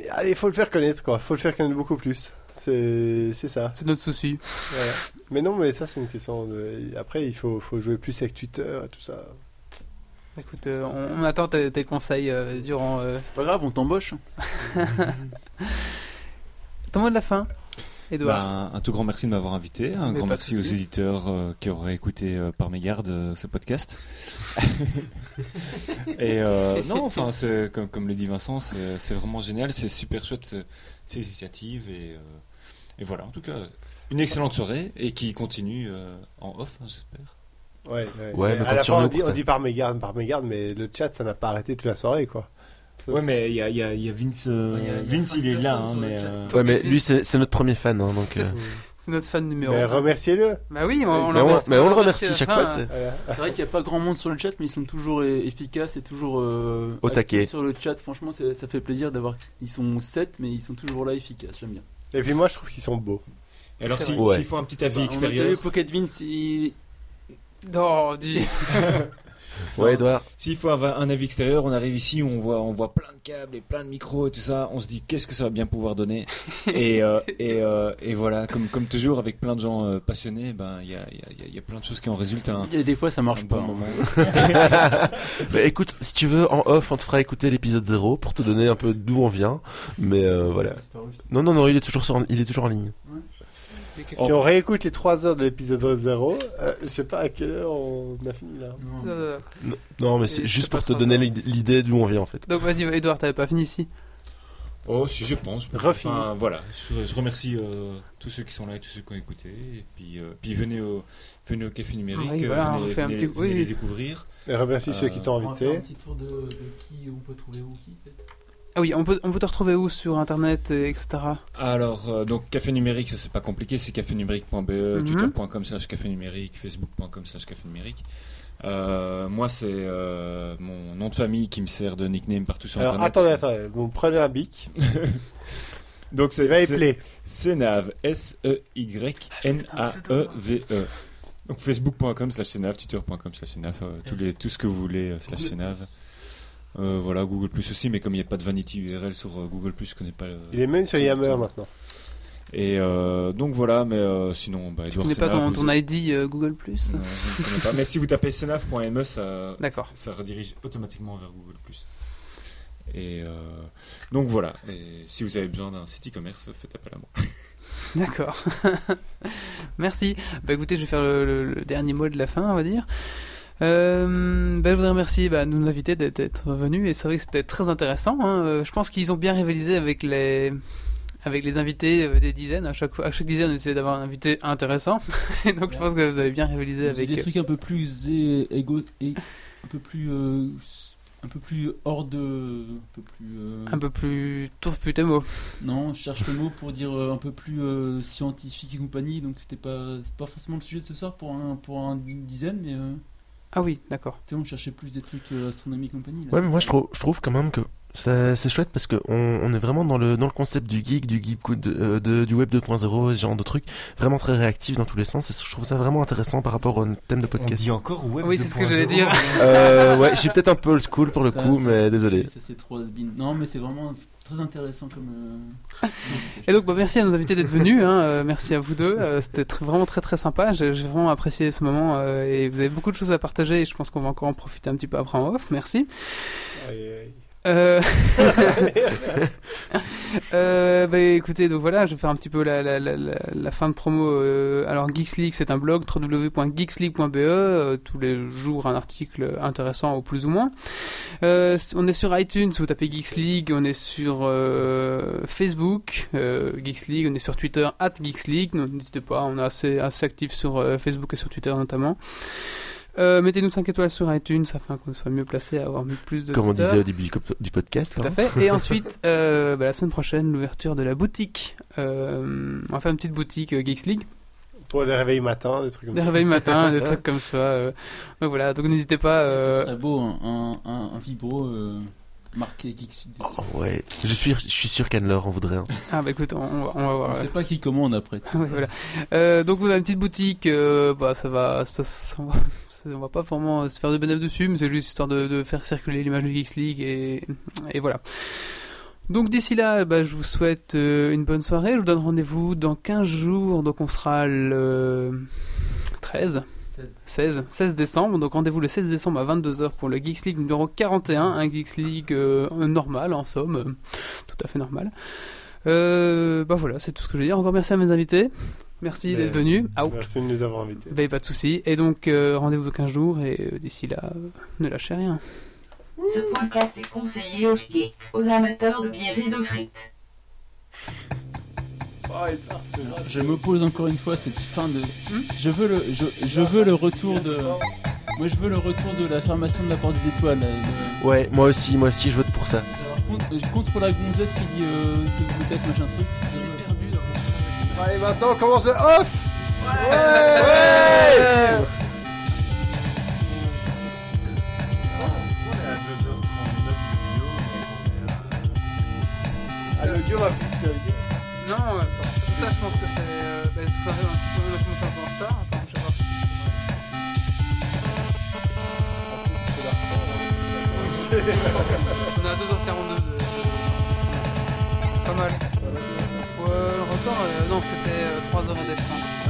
mais allez, faut le faire connaître quoi, faut le faire connaître beaucoup plus. C'est c'est ça. C'est notre souci. Voilà. Mais non, mais ça c'est une question de... après il faut faut jouer plus avec Twitter et tout ça. Écoute, euh, on, on attend tes, tes conseils euh, durant euh... C'est pas grave, on t'embauche. Ton mot de la fin. Bah, un tout grand merci de m'avoir invité, un Mais grand merci aux auditeurs euh, qui auraient écouté euh, par mégarde euh, ce podcast. Et euh, non, enfin, c'est, comme, comme le dit Vincent, c'est, c'est vraiment génial, c'est super chouette ces, ces initiatives et, euh, et voilà. En tout cas, une excellente soirée et qui continue euh, en off, hein, j'espère. Ouais, ouais. ouais mais à la fois, on, dit, on dit par mégarde, par mégarde, mais le chat, ça n'a pas arrêté toute la soirée, quoi. Ça, ouais, c'est... mais il y a, y, a, y a Vince, euh... ouais, y a, Vince il est là, hein, mais... Euh... Ouais, mais lui, c'est, c'est notre premier fan, hein, donc... Euh... C'est notre fan numéro un. Remerciez-le. Bah oui, on, on, mais on, mais on le remercie à chaque fin, fois. Hein. Voilà. C'est vrai qu'il n'y a pas grand monde sur le chat, mais ils sont toujours efficaces et toujours... Euh, au taquet. Sur le chat, franchement, ça fait plaisir d'avoir... Ils sont sept, mais ils sont toujours là, efficaces, j'aime bien. Et puis moi, je trouve qu'ils sont beaux. Et alors, s'ils si, ouais. si font un petit avis bah, extérieur... On a vu Pocket Vince, il... Non, dis... Enfin, ouais, Edouard. S'il faut avoir un avis extérieur, on arrive ici, on voit, on voit plein de câbles et plein de micros et tout ça. On se dit qu'est-ce que ça va bien pouvoir donner. et euh, et, euh, et voilà, comme comme toujours avec plein de gens euh, passionnés, ben il y a il y, y a plein de choses qui en résultent. Un, et des fois ça marche pas. Bon bah, écoute, si tu veux en off, on te fera écouter l'épisode zéro pour te donner un peu d'où on vient. Mais euh, voilà. Non non non, il est toujours sur, il est toujours en ligne. Ouais. Si on réécoute les trois heures de l'épisode zéro, euh, je sais pas à quelle heure on a fini là. Non, non, non mais c'est, c'est juste pour te donner l'idée, l'idée d'où on vient en fait. Donc vas-y, Edouard, t'avais pas fini ici ? Oh, si, je pense. Je pense enfin, voilà, je, je remercie euh, tous ceux qui sont là et tous ceux qui ont écouté. Et puis, euh, puis venez, au, venez au Café Numérique, ah oui, voilà, venez, venez, petit... venez oui. les découvrir. Et remercie euh, ceux qui t'ont invité. On va faire un petit tour de, de qui on peut trouver où qui peut-être. Ah oui, on peut, on peut te retrouver où sur internet, et cetera. Alors, euh, donc Café Numérique, ça c'est pas compliqué, c'est café numérique point b e, mm-hmm. twitter point com slash café numérique, facebook point com slash café numérique. Euh, moi, c'est euh, mon nom de famille qui me sert de nickname partout sur Alors, internet. Alors, attendez, attendez, vous prenez un bic. Donc, c'est Cenav, S E Y N A E V E. Donc, facebook point com slash cenav, twitter point com slash cenav, euh, tout ce que vous voulez, euh, slash cenav. Euh, voilà, Google Plus aussi, mais comme il n'y a pas de vanity U R L sur euh, Google Plus, je connais pas. Euh, il est même sur Yammer maintenant. Et euh, donc voilà, mais euh, sinon, bah, tu Edouard connais Senaf, pas ton, ton avez... I D euh, Google Plus. Non, je ne connais pas. Mais si vous tapez senaf point m e, ça, ça redirige automatiquement vers Google Plus. Et euh, donc voilà. Et si vous avez besoin d'un site e-commerce, faites appel à moi. D'accord. Merci. Bah écoutez, je vais faire le, le, le dernier mot de la fin, on va dire. Euh, bah, je voudrais remercier bah, de nous inviter d'être, d'être venus et c'est vrai que c'était très intéressant hein. Je pense qu'ils ont bien rivalisé avec les, avec les invités euh, des dizaines à chaque, à chaque dizaine on essayait d'avoir un invité intéressant et donc ouais. Je pense que vous avez bien rivalisé avec des trucs un peu plus é- égo- é- un peu plus euh, un peu plus hors de un peu plus euh... un peu plus tourf putain mot non je cherche le mot pour dire euh, un peu plus euh, scientifique et compagnie donc c'était pas, c'était pas forcément le sujet de ce soir pour un, pour un dizaine mais euh... Ah oui, d'accord. Tu sais, on cherchait plus des trucs euh, astronomie compagnie. Là. Ouais, mais moi je trouve, je trouve quand même que ça, c'est chouette parce que on, on est vraiment dans le dans le concept du geek, du geek de, de, du web deux point zéro, ce genre de trucs, vraiment très réactif dans tous les sens. Et je trouve ça vraiment intéressant par rapport au thème de podcast. On dit encore web oui, deux point zéro. Oui, c'est ce que j'allais dire. euh, ouais, je suis peut-être un peu old school pour le ça, coup, ça, mais ça, désolé. Ça, c'est trop has-been. Non, mais c'est vraiment. très intéressant comme. Euh... Et donc, bah, merci à nos invités d'être venus. Hein, euh, merci à vous deux. Euh, c'était très, vraiment très très sympa. J'ai, j'ai vraiment apprécié ce moment euh, et vous avez beaucoup de choses à partager. Et je pense qu'on va encore en profiter un petit peu après en off. Merci. Aïe, aïe. Euh... euh, bah écoutez, donc voilà, je vais faire un petit peu la, la, la, la fin de promo. Euh, alors Geeks League, c'est un blog w w w point geeks league point b e, euh, tous les jours un article intéressant au plus ou moins. Euh, on est sur iTunes, vous tapez Geeks League, on est sur euh, Facebook euh, Geeks League, on est sur Twitter arobase geeks league, donc, n'hésitez pas, on est assez, assez actifs sur euh, Facebook et sur Twitter notamment. Euh, mettez-nous cinq étoiles sur iTunes, ça fait qu'on soit mieux placé à avoir mis plus de. Comme on disait au début du, du podcast. Tout hein. à fait. Et ensuite, euh, bah, la semaine prochaine, l'ouverture de la boutique. Euh, on va faire une petite boutique euh, Geeks League. Pour les réveils matins, des trucs comme des ça. Des réveils matins, des trucs comme ça. Euh. Donc voilà, donc n'hésitez pas. Euh... Ça serait beau, un, un, un vibro. Euh... Marqué Geeks League. Oh, ouais. Je suis, je suis sûr qu'Anne-Laure en voudrait un. Ah bah écoute, on, on, va, on va voir. On sait pas qui commande après. Ouais, voilà. Euh, donc vous avez une petite boutique, euh, bah ça va, ça, ça, va, ça on va pas forcément se faire de bénéfices dessus, mais c'est juste histoire de, de faire circuler l'image de Geeks League et, et voilà. Donc d'ici là, bah, je vous souhaite euh, une bonne soirée. Je vous donne rendez-vous dans quinze jours, donc on sera le treize. seize, seize décembre, donc rendez-vous le seize décembre à vingt-deux heures pour le Geeks League numéro quarante et un, un Geeks League euh, normal en somme, euh, tout à fait normal. Euh, bah voilà, c'est tout ce que je veux dire. Encore merci à mes invités, merci Mais, d'être venus. Out. Merci de nous avoir invités. Bah, pas de soucis, et donc euh, rendez-vous dans quinze jours, et euh, d'ici là, euh, ne lâchez rien. Ce podcast est conseillé aux geeks, aux amateurs de bière et de frites. Oh, Edouard, je me pose encore une fois cette fin de. Hmm je veux le, je, je veux le retour de. Moi, je veux le retour de la formation de la Porte des Étoiles. De... Ouais, moi aussi, moi aussi, je vote pour ça. Alors, contre la gonzesse qui dit euh, que vitesse machin truc. J'ai perdu dans le... Allez, maintenant, on commence le off. Ouais. ouais, ouais ah, le dieu m'a fait. Non, attends, ça je pense que c'est. Euh, bah, ça arrive un petit peu, je commence un peu en retard. Attends, je vais voir si. On est à deux heures quarante-deux de. Pas mal. Ouais, le record, euh, non, c'était euh, trois heures et des France.